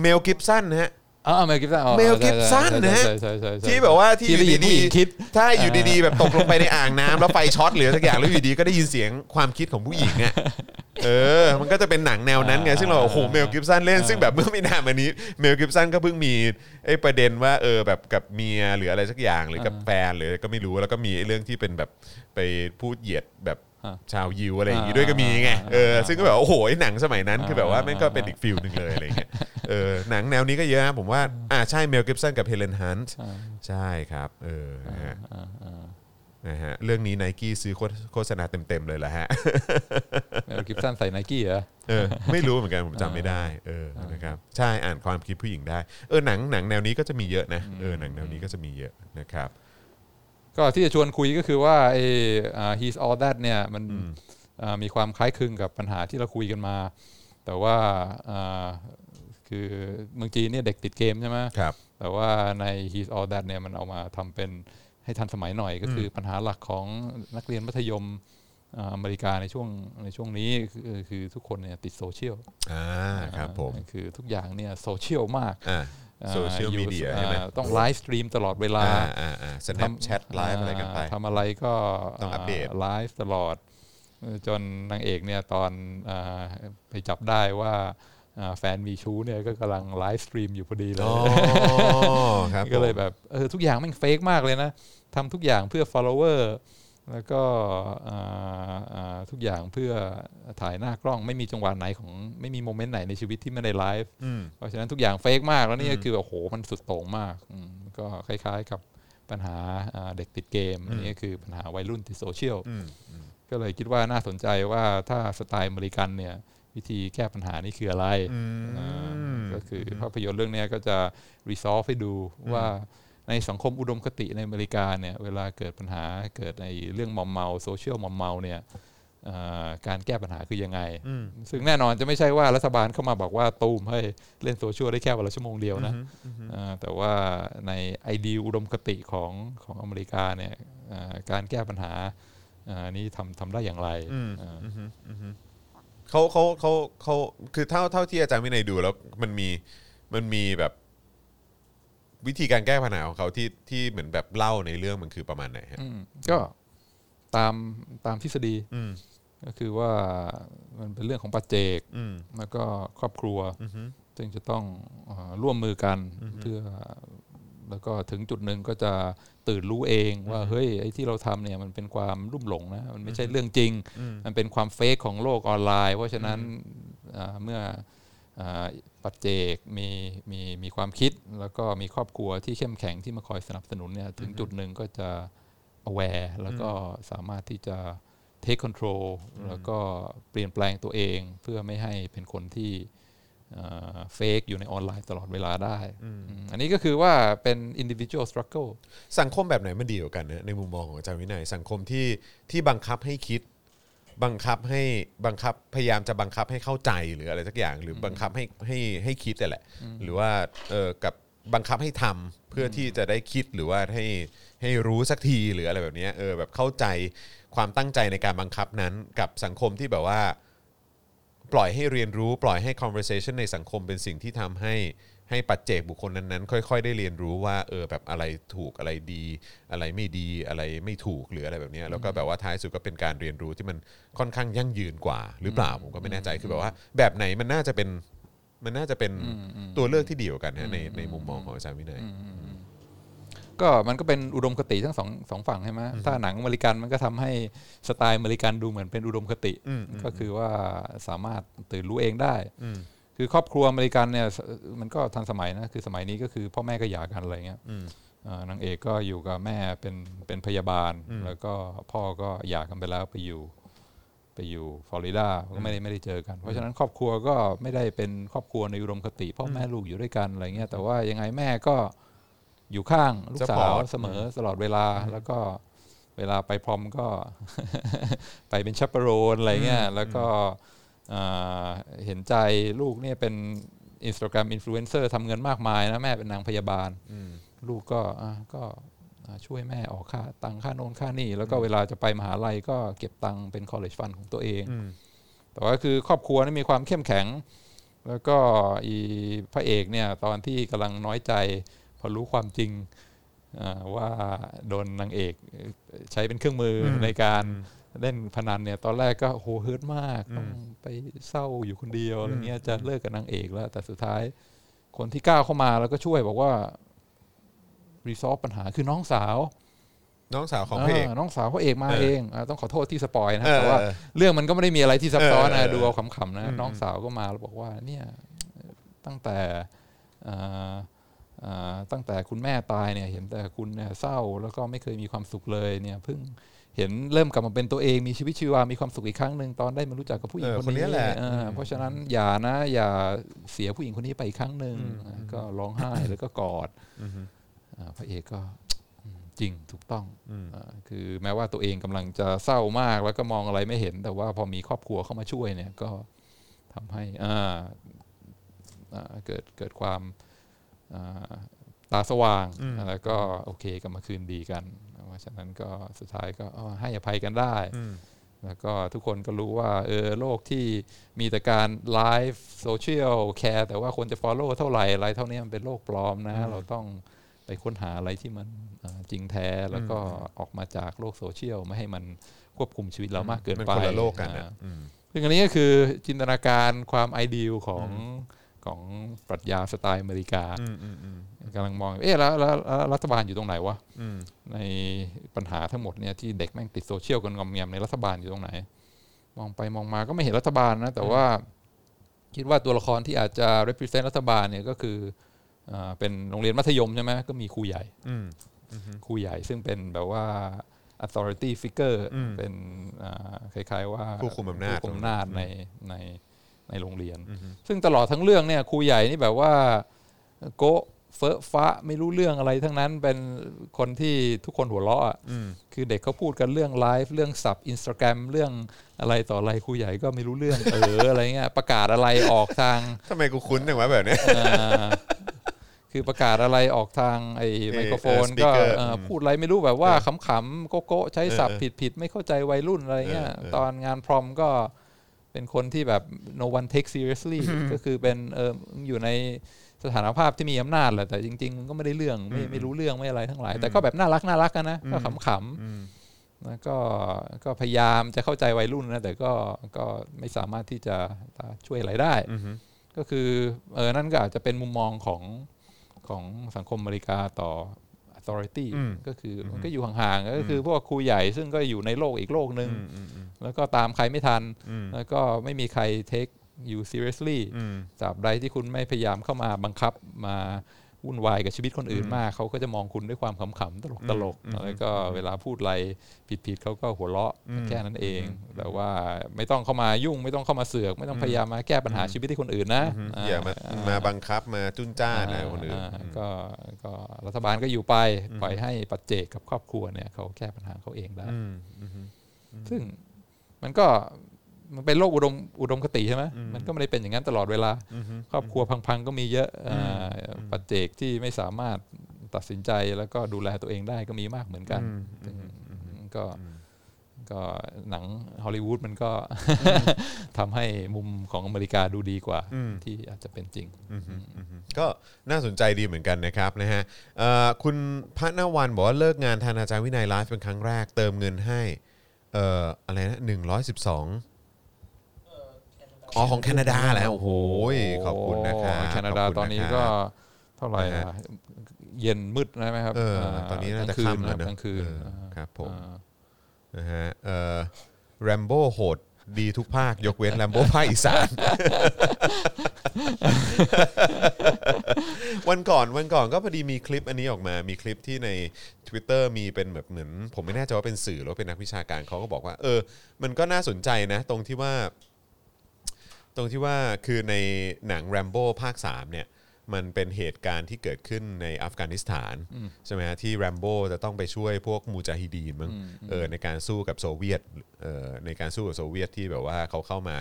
เมลกิฟสันฮะอ๋อเมลกิฟสันอ๋อเมลกิฟสันนะที่แบบว่าที่อยู่ดีๆถ้าอยู่ดีๆแบบตกลงไปในอ่างน้ำแล้วไฟช็อตหรือสักอย่างแล้วอยู่ดีก็ได้ยินเสียงความคิดของผู้หญิงอ่ะเออมันก็จะเป็นหนังแนวนั้นไงซึ่งเราโอ้โหเมลกิฟสันเล่นซึ่งแบบเมื่อไม่นานมานี้เมลกิฟสันก็เพิ่งมีไอ้ประเด็นว่าเออแบบกับเมียหรืออะไรสักอย่างหรือกับแฟนหรือก็ไม่รู้แล้วก็มีไอ้เรื่องที่เป็นแบบไปพูดเหยียดแบบชาวยิวอะไรอย่างงี้ด้วยก็มีไงเออซึ่งก็แบบโอ้โหหนังสมัยนั้นคือแบบว่ามันก็เป็นอีกฟิลนึงเลยอะไรเงี้ยเออหนังแนวนี้ก็เยอะนะผมว่าอ่าใช่เมลกิฟสันกับเฮเลนฮันต์ใช่ครับเออนะฮะเรื่องนี้ Nike ซื้อโฆษณาเต็มๆเลยแหละฮะเมลกิฟสันใส่ Nike เหรอเออไม่รู้เหมือนกันผมจำไม่ได้เออนะครับใช่อ่านความคิดผู้หญิงได้เออหนังหนังแนวนี้ก็จะมีเยอะนะเออหนังแนวนี้ก็จะมีเยอะนะครับก็ที่จะชวนคุยก็คือว่าไอ้ He's All That เนี่ยมันมีความคล้ายคลึงกับปัญหาที่เราคุยกันมาแต่ว่าคือเมืองจีนเนี่ยเด็กติดเกมใช่ไหมครับแต่ว่าใน He's All That เนี่ยมันเอามาทำเป็นให้ทันสมัยหน่อยก็คือปัญหาหลักของนักเรียนมัธยมอเมริกาในช่วงในช่วงนี้คือทุกคนเนี่ยติดโซเชียลอ่าครับผมคือทุกอย่างเนี่ยโซเชียลมากโซเชียลมีเดียต้องไลฟ์สตรีมตลอดเวลาสแนปแชทไลฟ์อะไรกันไปทำอะไรก็ต้องอัปเดตไลฟ์ตลอดจนนางเอกเนี่ยตอนไปจับได้ว่าแฟนมีชู้เนี่ยก็กำลังไลฟ์สตรีมอยู่พอดีเลยก็เลยแบบเออทุกอย่างมันเฟกมากเลยนะทำทุกอย่างเพื่อ follower แล้วก็ทุกอย่างเพื่อถ่ายหน้ากล้องไม่มีจังหวะไหนของไม่มีโมเมนต์ไหนในชีวิตที่ไม่ได้ไลฟ์เพราะฉะนั้นทุกอย่างเฟกมากแล้วนี่ก็คือโอ้โหมันสุดโต่งมากก็คล้ายๆกับปัญหาเด็กติดเกมอันนี้ก็คือปัญหาวัยรุ่นติดโซเชียลก็เลยคิดว่าน่าสนใจว่าถ้าสไตล์อเมริกันเนี่ยวิธีแก้ปัญหานี่คืออะไรก็คือภาพยนตร์เรื่องนี้ก็จะ resolve ให้ดูว่าในสังคมอุดมคติในอเมริกาเนี่ยเวลาเกิดปัญหาเกิดในเรื่องมอมเมาโซเชียลมอมเมาเนี่ยการแก้ปัญหาคือยังไงซึ่งแน่นอนจะไม่ใช่ว่ารัฐบาลเข้ามาบอกว่าตูมให้เล่นโซเชียลได้แค่วันละชั่วโมงเดียวนะแต่ว่าในไอเดียอุดมคติของของอเมริกาเนี่ยการแก้ปัญหา อันนี้ทำทำได้อย่างไรเขาเขาเขาเขาคือเท่าเท่าที่อาจารย์วินัยดูแล้วมันมีมันมีแบบวิธีการแก้ปัญหาของเขาที่ที่เหมือนแบบเล่าในเรื่องมันคือประมาณไหนฮะก็ตามตามทฤษฎีก็คือว่ามันเป็นเรื่องของปัจเจกแล้วก็ครอบครัวซึ่งจะต้องร่วมมือกันเพื่อแล้วก็ถึงจุดหนึ่งก็จะตื่นรู้เองว่าเฮ้ยไอ้ที่เราทำเนี่ยมันเป็นความลุ่มหลงนะมันไม่ใช่เรื่องจริงมันเป็นความเฟคของโลกออนไลน์เพราะฉะนั้นเมื่อปัจเจกมีมีมีความคิดแล้วก็มีครอบครัวที่เข้มแข็งที่มาคอยสนับสนุนเนี่ยถึงจุดหนึ่งก็จะ aware แล้วก็สามารถที่จะ take control แล้วก็เปลี่ยนแปลงตัวเองเพื่อไม่ให้เป็นคนที่เฟกอยู่ในออนไลน์ตลอดเวลาได้อันนี้ก็คือว่าเป็น individual struggle สังคมแบบไหนมันดีกว่ากันนะในมุมมองของอาจารย์วินัยสังคมที่ที่บังคับให้คิดบังคับให้บังคับพยายามจะบังคับให้เข้าใจหรืออะไรสักอย่างหรือบังคับให้ให้ให้คิดแต่แหละหรือว่าเออกับบังคับให้ทำเพื่อที่จะได้คิดหรือว่าให้ให้รู้สักทีหรืออะไรแบบนี้เออแบบเข้าใจความตั้งใจในการบังคับนั้นกับสังคมที่แบบว่าปล่อยให้เรียนรู้ปล่อยให้ conversation ในสังคมเป็นสิ่งที่ทำให้ให้ปัจเจกบุคคลนั้นๆค่อยๆได้เรียนรู้ว่าเออแบบอะไรถูกอะไรดีอะไรไม่ดีอะไรไม่ถูกหรืออะไรแบบนี้แล้วก็แบบว่าท้ายสุดก็เป็นการเรียนรู้ที่มันค่อนข้างยั่งยืนกว่าหรือเปล่าผมก็ไม่แน่ใจคือแบบว่าแบบไหนมันน่าจะเป็นมันน่าจะเป็นตัวเลือกที่ดีกว่ากันในในมุมมองของอาจารย์วินัยก็มันก็เป็นอุดมคติทั้งสองสองฝั่งใช่ไหมถ้าหนังอเมริกันมันก็ทำให้สไตล์อเมริกันดูเหมือนเป็นอุดมคติก็คือว่าสามารถตื่นรู้เองได้คือครอบครัวอเมริกันเนี่ยมันก็ทันสมัยนะคือสมัยนี้ก็คือพ่อแม่ก็หย่ากันอะไรเงี้ยนางเอกก็อยู่กับแม่เป็นเป็นพยาบาลแล้วก็พ่อก็หย่ากันไปแล้วไปอยู่ไปอยู่ฟลอริดาก็ไม่ได้ไม่ได้เจอกันเพราะฉะนั้นครอบครัวก็ไม่ได้เป็นครอบครัวในอุดมคติพ่อแม่ลูกอยู่ด้วยกันอะไรเงี้ยแต่ว่ายังไงแม่ก็อยู่ข้างลูกสาวเสมอตลอดเวลาแล้วก็เวลาไปพรอมก็ ไปเป็นชัปเปอโรนอะไรเงี้ยแล้วก็เห็นใจลูกเนี่ยเป็น Instagram influencer ทำเงินมากมายนะแม่เป็นนางพยาบาลลูกก็ก็ช่วยแม่ออกค่าตังค่าโน่นค่านี่แล้วก็เวลาจะไปมหาลัยก็เก็บตังเป็น college fund ของตัวเองแต่ว่าคือครอบครัวนี่มีความเข้มแข็งแล้วก็อีพระเอกเนี่ยตอนที่กำลังน้อยใจพอรู้ความจริงว่าโดนนางเอกใช้เป็นเครื่องมือในการเล่นพนันเนี่ยตอนแรกก็โหเฮิร์ตมากต้องไปเศร้าอยู่คนเดียวอะไรเงี้ยจะเลิกกับนางเอกแล้วแต่สุดท้ายคนที่ก้าวเข้ามาแล้วก็ช่วยบอกว่ารีซอฟปัญหาคือน้องสาวน้องสาวของพระเอกน้องสาวพระเอกมาเองต้องขอโทษที่สปอยนะแต่ว่าเรื่องมันก็ไม่ได้มีอะไรที่ซับซ้อนนะดูเอาขำๆนะน้องสาวก็มาแล้วบอกว่าเนี่ยตั้งแต่ตั้งแต่คุณแม่ตายเนี่ยเห็นแต่คุณเนี่ยเศร้าแล้วก็ไม่เคยมีความสุขเลยเนี่ยเพิ่งเห็นเริ่มกลับมาเป็นตัวเองมีชีวิตชีวามีความสุขอีกครั้งหนึ่งตอนได้มารู้จักกับผู้หญิงคนนี้แหละเพราะฉะนั้นอย่านะอย่าเสียผู้หญิงคนนี้ไปอีกครั้งหนึ่งก็ร้องไห้แล้วก็กอดพระเอกก็จริงถูกต้องคือแม้ว่าตัวเองกำลังจะเศร้ามากแล้วก็มองอะไรไม่เห็นแต่ว่าพอมีครอบครัวเข้ามาช่วยเนี่ยก็ทำให้เกิดเกิดความตาสว่างแล้วก็โอเคกลับมาคืนดีกันเพราะฉะนั้นก็สุดท้ายก็ให้อภัยกันได้แล้วก็ทุกคนก็รู้ว่าเออโลกที่มีแต่การไลฟ์โซเชียลแคร์แต่ว่าคนจะฟอลโล่เท่าไหร่อะไรเท่านี้มันเป็นโลกปลอมนะเราต้องไปค้นหาอะไรที่มันจริงแท้แล้วก็ออกมาจากโลกโซเชียลไม่ให้มันควบคุมชีวิตเรามากเกินไปมันคนละโลกกันนะซึ่งอันนี้ก็คือจินตนาการความไอเดียของของปรัชญาสไตล์อเมริกากำลังมองเอ๊ะแล้วรัฐบาลอยู่ตรงไหนวะในปัญหาทั้งหมดเนี่ยที่เด็กแม่งติดโซเชียลกันงอมแงมในรัฐบาลอยู่ตรงไหนมองไปมองมาก็ไม่เห็นรัฐบาลนะแต่ว่าคิดว่าตัวละครที่อาจจะ represent รัฐบาลเนี่ยก็คือเป็นโรงเรียนมัธยมใช่ไหมก็มีครูใหญ่ครูใหญ่ซึ่งเป็นแบบว่า authority figure เป็นคล้ายๆว่าผู้คุมอำนาจผู้คุมอำนาจในในในโรงเรียนซึ่งตลอดทั้งเรื่องเนี่ยครูใหญ่นี่แบบว่าโก๊ะเฟ้อฟ้าไม่รู้เรื่องอะไรทั้งนั้นเป็นคนที่ทุกคนหัวเราะอ่ะคือเด็กเขาพูดกันเรื่องไลฟ์เรื่องสับ Instagram เรื่องอะไรต่ออะไรครูใหญ่ก็ไม่รู้เรื่องเอออะไรเงี้ยประกาศอะไรออกทางทำไมกูคุ้นจังวะแบบนี้ คือประกาศอะไรออกทางไอ้ไมโครโฟนก็พูดอะไรไม่รู้แบบว่าขำๆโก๊ะๆใช้ศัพท์ผิดๆไม่เข้าใจวัยรุ่นอะไรเงี้ยตอนงานพรอมก็เป็นคนที่แบบ no one take seriously ก็คือเป็นเอออยู่ในสถานภาพที่มีอำนาจแหละแต่จริงๆมันก็ไม่ได้เรื่องไม่ไม่รู้เรื่องไม่อะไรทั้งหลายแต่ก็แบบน่ารักน่ารักกันนะก็ขำๆแล้วก็ก็พยายามจะเข้าใจวัยรุ่นนะแต่ก็ก็ไม่สามารถที่จะช่วยอะไรได้ก็คือเออนั่นก็อาจจะเป็นมุมมองของของสังคมอเมริกาต่อ authority ก็คือมันก็อยู่ห่างๆก็คือพวกครูใหญ่ซึ่งก็อยู่ในโลกอีกโลกนึงแล้วก็ตามใครไม่ทันแล้วก็ไม่มีใคร take you seriously ตราบใดที่คุณไม่พยายามเข้ามาบังคับมาวุ่นวายกับชีวิตคนอื่นมากเขาก็จะมองคุณด้วยความขำๆตลกๆแล้วก็เวลาพูดอะไรผิดๆเขาก็หัวเราะแค่นั้นเองแต่ว่าไม่ต้องเข้ามายุ่งไม่ต้องเข้ามาเสือกไม่ต้องพยายามมาแก้ปัญหาชีวิตที่คนอื่นนะอย่ามามาบังคับมาจุนจ้าอะไรคนอื่นก็ก็รัฐบาลก็อยู่ไปปล่อยให้ปัจเจกกับครอบครัวเนี่ยเขาแก้ปัญหาเขาเองได้ซึ่งมันก็มันเป็นโลกอุดมอุดมคติใช่ไหมมันก็ไม่ได้เป็นอย่างนั้นตลอดเวลาครอบครัวพังๆก็มีเยอะปัจเจกที่ไม่สามารถตัดสินใจแล้วก็ดูแลตัวเองได้ก็มีมากเหมือนกันก็ก็หนังฮอลลีวูดมันก็ทำให้มุมของอเมริกาดูดีกว่าที่อาจจะเป็นจริงก็น่าสนใจดีเหมือนกันนะครับนะฮะคุณพระนวันบอกว่าเลิกงานทานอาจารย์วินัยไลฟ์เป็นครั้งแรกเติมเงินให้อะไรนะหนึ่งร้อยสิบสองอ๋อของแคนาดาแหละโอ้โหขอบคุณนะครับแคนาดาตอนนี้ก็เท่าไหร่นะเย็นมืดใช่ไหมครับตอนนี้น่าจะค่ำแล้วนะกลางคืนครับผมนะฮะเอ่อ Rambo โหดดีทุกภาคยกเว้น Rambo ภาคอีสานวันก่อนวันก่อนก็พอดีมีคลิปอันนี้ออกมามีคลิปที่ใน Twitter มีเป็นแบบเหมือนผมไม่แน่ใจว่าเป็นสื่อหรือเป็นนักวิชาการเขาก็บอกว่าเออมันก็น่าสนใจนะตรงที่ว่าตรงที่ว่าคือในหนัง Rambo ภาคสามเนี่ยมันเป็นเหตุการณ์ที่เกิดขึ้นในอัฟกานิสถานใช่ไหมฮะที่ Rambo จะต้องไปช่วยพวกมูจาฮิดีนมั้งเออในการสู้กับโซเวียตเออในการสู้กับโซเวียตที่แบบว่าเขาเข้ามา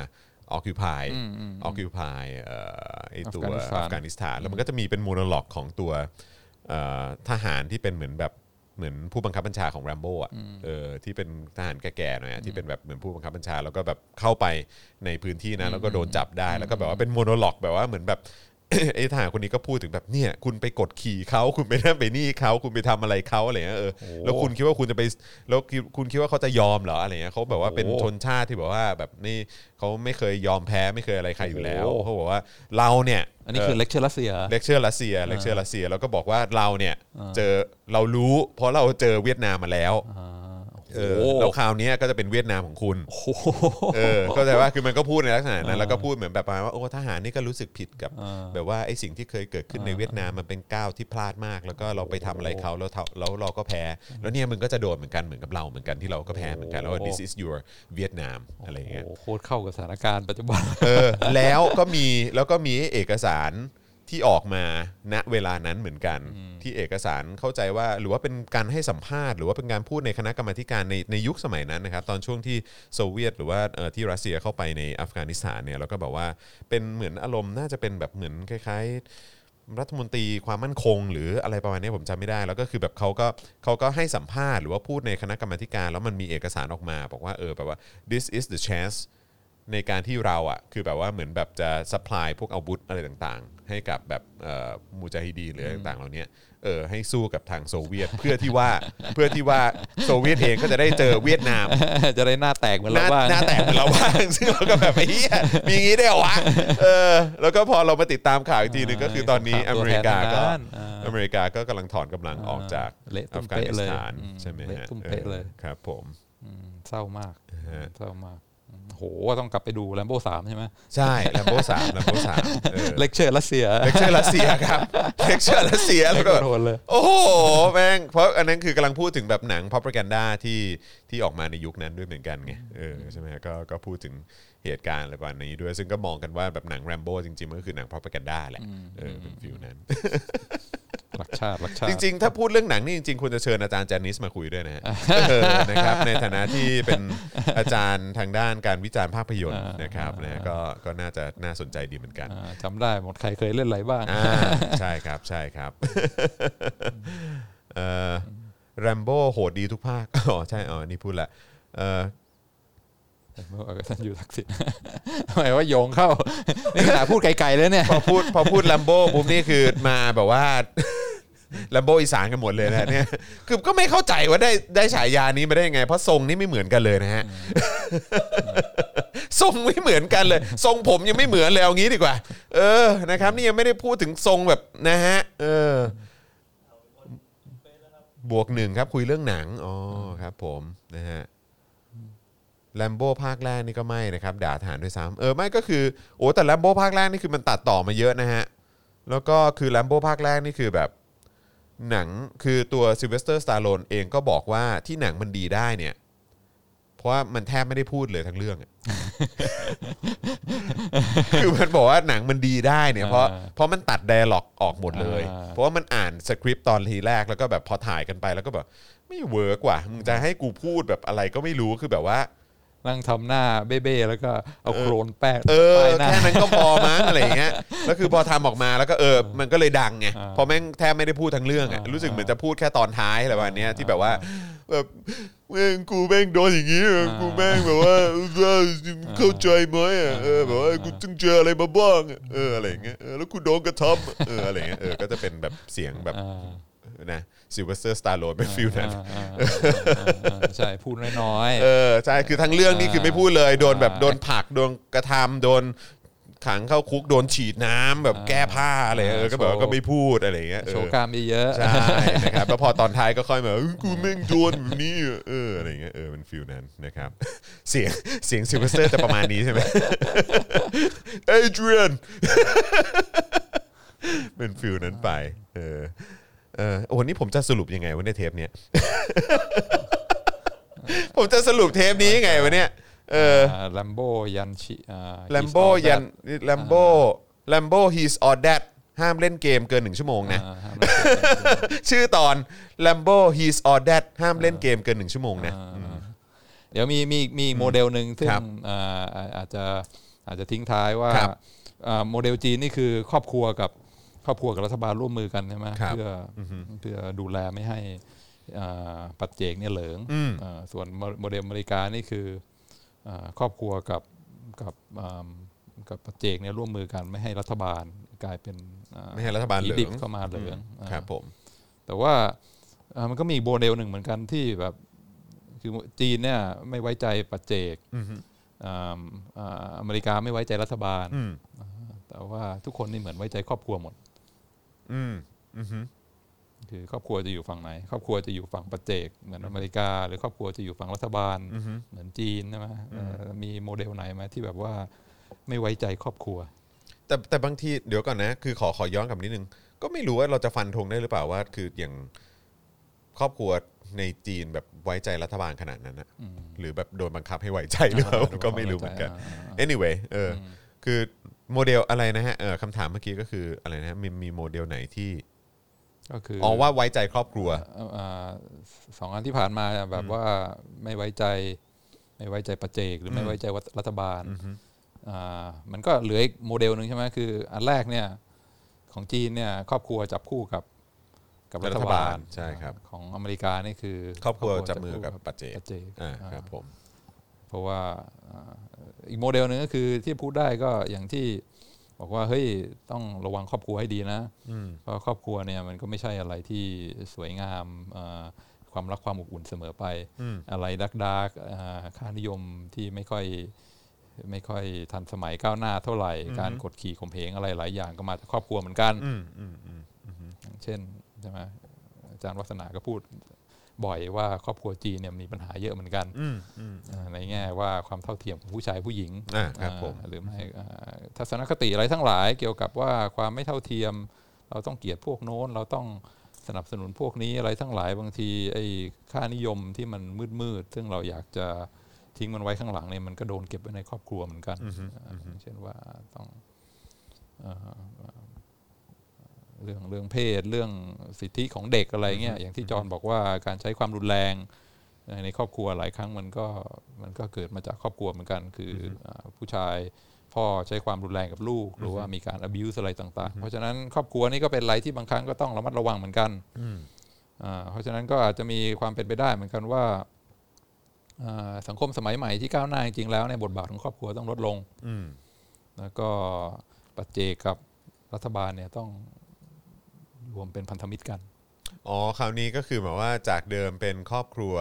occupy occupy เอ่อไอ้ตัวอัฟกานิสถานแล้วมันก็จะมีเป็นโมโนโลกของตัวเอ่อทหารที่เป็นเหมือนแบบเหมือนผู้บังคับบัญชาของ Rambo อ่ะเออที่เป็นทหารแก่ๆหน่อยที่เป็นแบบเหมือนผู้บังคับบัญชาแล้วก็แบบเข้าไปในพื้นที่นะแล้วก็โดนจับได้แล้วก็แบบว่าเป็นโมโนโลกแบบว่าเหมือนแบบ ไอ้ทหารคนนี้ก็พูดถึงแบบเนี่ยคุณไปกดขี่เขาคุณไปนั่นไปนี่เขาคุณไปทำอะไรเขาอะไรเงี้ยเออแล้วคุณคิดว่าคุณจะไปแล้วคุณคิดว่าเขาจะยอมเหรออะไรเงี้ยเขาแบบว่าเป็นชนชาติที่แบบว่าแบบนี่เขาไม่เคยยอมแพ้ไม่เคยอะไรใครอยู่แล้วเขาบอกว่าเราเนี่ยอันนี้คือเลคเชอร์รัสเซียเลคเชอร์รัสเซียเลคเชอร์รัสเซียแล้วก็บอกว่าเราเนี่ยเจอเรารู้เพราะเราเจอเวียดนามมาแล้วเออแล้วคราวนี้ก็จะเป็นเวียดนามของคุณเออเข้าใจว่าคือมันก็พูดในลักษณะนั้นแล้วก็พูดเหมือนแบบว่าโอ้ทหารนี่ก็รู้สึกผิดกับแบบว่าไอ้สิ่งที่เคยเกิดขึ้นในเวียดนามมันเป็นก้าวที่พลาดมากแล้วก็เราไปทำอะไรเขาแล้วแล้วเราก็แพ้แล้วเนี่ยมันก็จะโดนเหมือนกันเหมือนกับเราเหมือนกันที่เราก็แพ้เหมือนกันแล้ว this is your Vietnam อะไรเงี้ยโคตรเข้ากับสถานการณ์ปัจจุบันเออแล้วก็มีแล้วก็มีเอกสารที่ออกมาณเวลานั้นเหมือนกันที่เอกสารเข้าใจว่าหรือว่าเป็นการให้สัมภาษณ์หรือว่าเป็นการพูดในคณะกรรมาธิการในในยุคสมัยนั้นนะครับตอนช่วงที่โซเวียตหรือว่าที่รัสเซียเข้าไปในอัฟกานิสถานเนี่ยเราก็แบบว่าเป็นเหมือนอารมณ์น่าจะเป็นแบบเหมือนคล้ายๆรัฐมนตรีความมั่นคงหรืออะไรประมาณนี้ผมจำไม่ได้แล้วก็คือแบบเขาก็เขาก็ให้สัมภาษณ์หรือว่าพูดในคณะกรรมาธิการแล้วมันมีเอกสารออกมาบอกว่าเออแบบว่า this is the chanceในการที่เราอ่ะคือแบบว่าเหมือนแบบจะซัพพลายพวกอาวุธอะไรต่างๆให้กับแบบมูจาฮิดีนหรืออะไรต่างๆเหล่านี้เออให้สู้กับทางโซเวียต เพื่อที่ว่า เพื่อที่ว่าโซเวียตเองก็จะได้เจอเวียดนาม จะได้หน้าแตกเหมือนเราบ้างหน้าแตกเหมือนเราบ้างซึ่งเราก็แบบไอ้เหี้ยมีงี้ได้เหรอวะเออแล้วก็พอเรามาติดตามข่าวอีกทีนึงก็คือตอนนี้อเมริกาก็อเมริกาก็กำลังถอนกำลังออกจากอัฟกานิสถานใช่ไหมฮะครับผมเศร้ามากเศร้ามากโหต้องกลับไปดู Lambo สามใช่ไหมใช่ Lambo สาม Lambo สามเออเลคเชอร์รัสเซียเลคเชอร์รัสเซียครับเลคเชอร์รัสเซียแล้วก็โอ้โหแม่งเพราะอันนั้นคือกำลังพูดถึงแบบหนัง propaganda ที่ที่ออกมาในยุคนั้นด้วยเหมือนกันไงเออใช่ไหมก็ก็พูดถึง เหตุการณ์อะไรประมาณนี้ด้วยซึ่งก็มองกันว่าแบบหนัง Rambo จริงๆมันก็คือหนัง propaganda แหละเออเป็นฟิวนั้นรักชาติรักชาติจริงๆถ้าพูดเรื่องหนังนี่จริงๆควรจะเชิญอาจารย์จานิสมาคุยด้วยนะฮะนะครับในฐานะที่เป็นอาจารย์ทางด้านการวิจารณ์ภาพยนตร์นะครับนะก็ก็น่าจะน่าสนใจดีเหมือนกันจำได้หมดใครเคยเล่นอะไรบ้างใช่ครับใช่ครับเอ่อ Rambo โหดดีทุกภาคอ๋อใช่อ๋อนี่พูดละเอ่อก็ท่านอยู่ทักษิณหมายว่าโยงเข้านี่ขนาดพูดไกลๆแล้วเนี่ยพอพูดพอพูดลัมโบ้ปุ๊บนี่คือมาแบบว่าลัมโบ้อีสานกันหมดเลยนะเนี่ยคือก็ไม่เข้าใจว่าได้ได้ฉายานี้มาได้ยังไงเพราะทรงนี่ไม่เหมือนกันเลยนะฮะทรงไม่เหมือนกันเลยทรงผมยังไม่เหมือนเลยเอางี้ดีกว่าเออนะครับนี่ยังไม่ได้พูดถึงทรงแบบนะฮะเออบวกหนึ่งครับคุยเรื่องหนังอ๋อครับผมนะฮะLambo ภาคแรกนี่ก็ไม่นะครับด่าทหารด้วยซ้ำเออไม่ก็คือโอ้แต่ Lambo ภาคแรกนี่คือมันตัดต่อมาเยอะนะฮะแล้วก็คือ Lambo ภาคแรกนี่คือแบบหนังคือตัวซิลเวสเตอร์สตาโลนเองก็บอกว่าที่หนังมันดีได้เนี่ยเพราะว่ามันแทบไม่ได้พูดเลยทั้งเรื่อง คือมันบอกว่าหนังมันดีได้เนี่ยเพราะเพราะมันตัดไดอะล็อกออกหมดเลยเพราะว่ามันอ่านสคริปต์ตอนทีแรกแล้วก็แบบพอถ่ายกันไปแล้วก็แบบไม่เวิร์กว่ะมึงจะให้กูพูดแบบอะไรก็ไม่รู้คือแบบว่านั่งทำหน้าเบ้ๆแล้วก็เอาโคลนแป้งป้ายหน้าแค่นั้นก็พอมั้งอะไรอย่างเงี้ยแล้วคือพอทำออกมาแล้วก็เออมันก็เลยดังไงพอแม่งแทบไม่ได้พูดทั้งเรื่องอ่ะรู้สึกเหมือนจะพูดแค่ตอนท้ายอะไรแบบนี้ที่แบบว่าแบบแม่งกูแม่งโดนอย่างงี้กูแม่งแบบว่าเข้าใจไหมอ่ะเออแบบว่ากูจึงเจออะไรมาบ้างเอออะไรอย่างเงี้ยแล้วกูโดนกระทำเอออะไรอย่างเงี้ยเออก็จะเป็นแบบเสียงแบบนะซิลเวสเตอร์สตาร์โลนเป็นฟิลนั้นใช่พูดน้อยๆเออใช่คือทั้งเรื่องนี่คือไม่พูดเลยโดนแบบโดนผักโดนกระทำโดนขังเข้าคุกโดนฉีดน้ำแบบแก้ผ้าอะไรเออก็แบบก็ไม่พูดอะไรเงี้ยโชว์กล้ามเยอะใช่นะครับแล้วพอตอนท้ายก็ค่อยแบบกูแม่งโดนแบบนี้เอออะไรเงี้ยเออเป็นฟิลนั้นนะครับเสียงเสียงซิลเวสเตอร์จะประมาณนี้ใช่ไหมเอเดรียนเป็นฟิลนั้นไปเออเออโอ้นี่ผมจะสรุปยังไงวะเนี่ยเทปเนี้ย ผมจะสรุปเทปนี้ยังไงวะเนี่ยเออ Lambo ยันชิ Lambo ยัน Lambo Lambo He's All That ห้ามเล่นเกมเกินหนึ่งชั่วโมงนะ ชื่อตอน Lambo He's All That ห้ามเล่นเกมเกินหนึ่งชั่วโมงนะเดี๋ยวมีมีมีโมเดลนึงซึ่งอาจจะอาจจะทิ้งท้ายว่าโมเดลจีนนี่คือครอบครัวกับครอบครัวกับรัฐบาลร่วมมือกันใช่ไหมเพื่อเพื่อดูแลไม่ให้ปัจเจกเนี่ยเหลิงส่วนโมเดลอเมริกานี่คือครอบครัวกับกับกับปัจเจกเนี่ยร่วมมือกันไม่ให้รัฐบาลกลายเป็นไม่ให้รัฐบาลเหลิงเข้ามาเหลิงครับผมแต่ว่ามันก็มีโมเดลหนึ่งเหมือนกันที่แบบคือจีนเนี่ยไม่ไว้ใจปัจเจกอเมริกาไม่ไว้ใจรัฐบาลแต่ว่าทุกคนนี่เหมือนไว้ใจครอบครัวหมดอืมอือฮึคือครอบครัวจะอยู่ฝั่งไหนครอบครัวจะอยู่ฝั่งปัจเจกเหมือนอเมริกาหรือครอบครัวจะอยู่ฝั่งรัฐบาลเหมือนจีนใช่มั้ยเอ่อมีโมเดลไหนมั้ยที่แบบว่าไม่ไว้ใจครอบครัวแต่แต่บางทีเดี๋ยวก่อนนะคือขอขอย้อนกลับนิดนึงก็ไม่รู้ว่าเราจะฟันธงได้หรือเปล่าว่าคืออย่างครอบครัวในจีนแบบไว้ใจรัฐบาลขนาดนั้นนะหรือแบบโดนบังคับให้ไว้ใจหรือเปล่าก็ไม่รู้เหมือนกัน anyway เออคือโมเดลอะไรนะฮะเออคำถามเมื่อกี้ก็คืออะไรนะมีมีโมเดลไหนที่ก็คืออ๋อว่าไว้ใจครอบครัวอ่าสองอันที่ผ่านมาแบบว่าไม่ไว้ใจไม่ไว้ใจปัจเจกหรือไม่ไว้ใจรัฐบาลอ่ามันก็เหลืออีกโมเดลนึงใช่ไหมคืออันแรกเนี่ยของจีนเนี่ยครอบครัวจับคู่กับกับรัฐบาลใช่ครับของอเมริกานี่คือครอบครัวจับมือกับปัจเจกอ่าครับผมเพราะว่าอีกโมเดลหนึ่งก็คือที่พูดได้ก็อย่างที่บอกว่าเฮ้ยต้องระวังครอบครัวให้ดีนะเพราะครอบครัวเนี่ยมันก็ไม่ใช่อะไรที่สวยงามความรักความอบอุ่นเสมอไปอะไรดักดักค่านิยมที่ไม่ค่อยไม่ค่อยทันสมัยก้าวหน้าเท่าไหร่การกดขี่ข่มเหงอะไรหลายอย่างก็มาจากครอบครัวเหมือนกันเช่นใช่ไหมอาจารย์วัฒนาก็พูดบ่อยว่าครอบครัวจีนเนี่ยมีปัญหาเยอะเหมือนกันในแง่ว่าความเท่าเทียมของผู้ชายผู้หญิงหรือไม่ทัศนคติอะไรทั้งหลายเกี่ยวกับว่าความไม่เท่าเทียมเราต้องเกลียดพวกโน้นเราต้องสนับสนุนพวกนี้อะไรทั้งหลายบางทีไอ้ค่านิยมที่มันมืดๆซึ่งเราอยากจะ ทิ้งมันไว้ข้างหลังเนี่ยมันก็โดนเก็บไว้ในครอบครัวเหมือนกันเช่นว่าต้องเรื่องเรื่องเพศเรื่องสิทธิของเด็กอะไรเงี้ยอย่างที่จอนบอกว่าการใช้ความรุนแรงในครอบครัวหลายครั้งมันก็มันก็เกิดมาจากครอบครัวเหมือนกันคือผู้ชายพ่อใช้ความรุนแรงกับลูกหรือว่ามีการ abuse อะไรต่างๆเพราะฉะนั้นครอบครัวนี่ก็เป็นอะไรที่บางครั้งก็ต้องระมัดระวังเหมือนกันเพราะฉะนั้นก็อาจจะมีความเป็นไปได้เหมือนกันว่าสังคมสมัยใหม่ที่ก้าวหน้าจริงๆแล้วในบทบาทของครอบครัวต้องลดลงแล้วก็ปัจเจกกับรัฐบาลเนี่ยต้องรวมเป็นพันธมิตรกันอ๋อคราวนี้ก็คือหมายว่าจากเดิมเป็นครอบครัว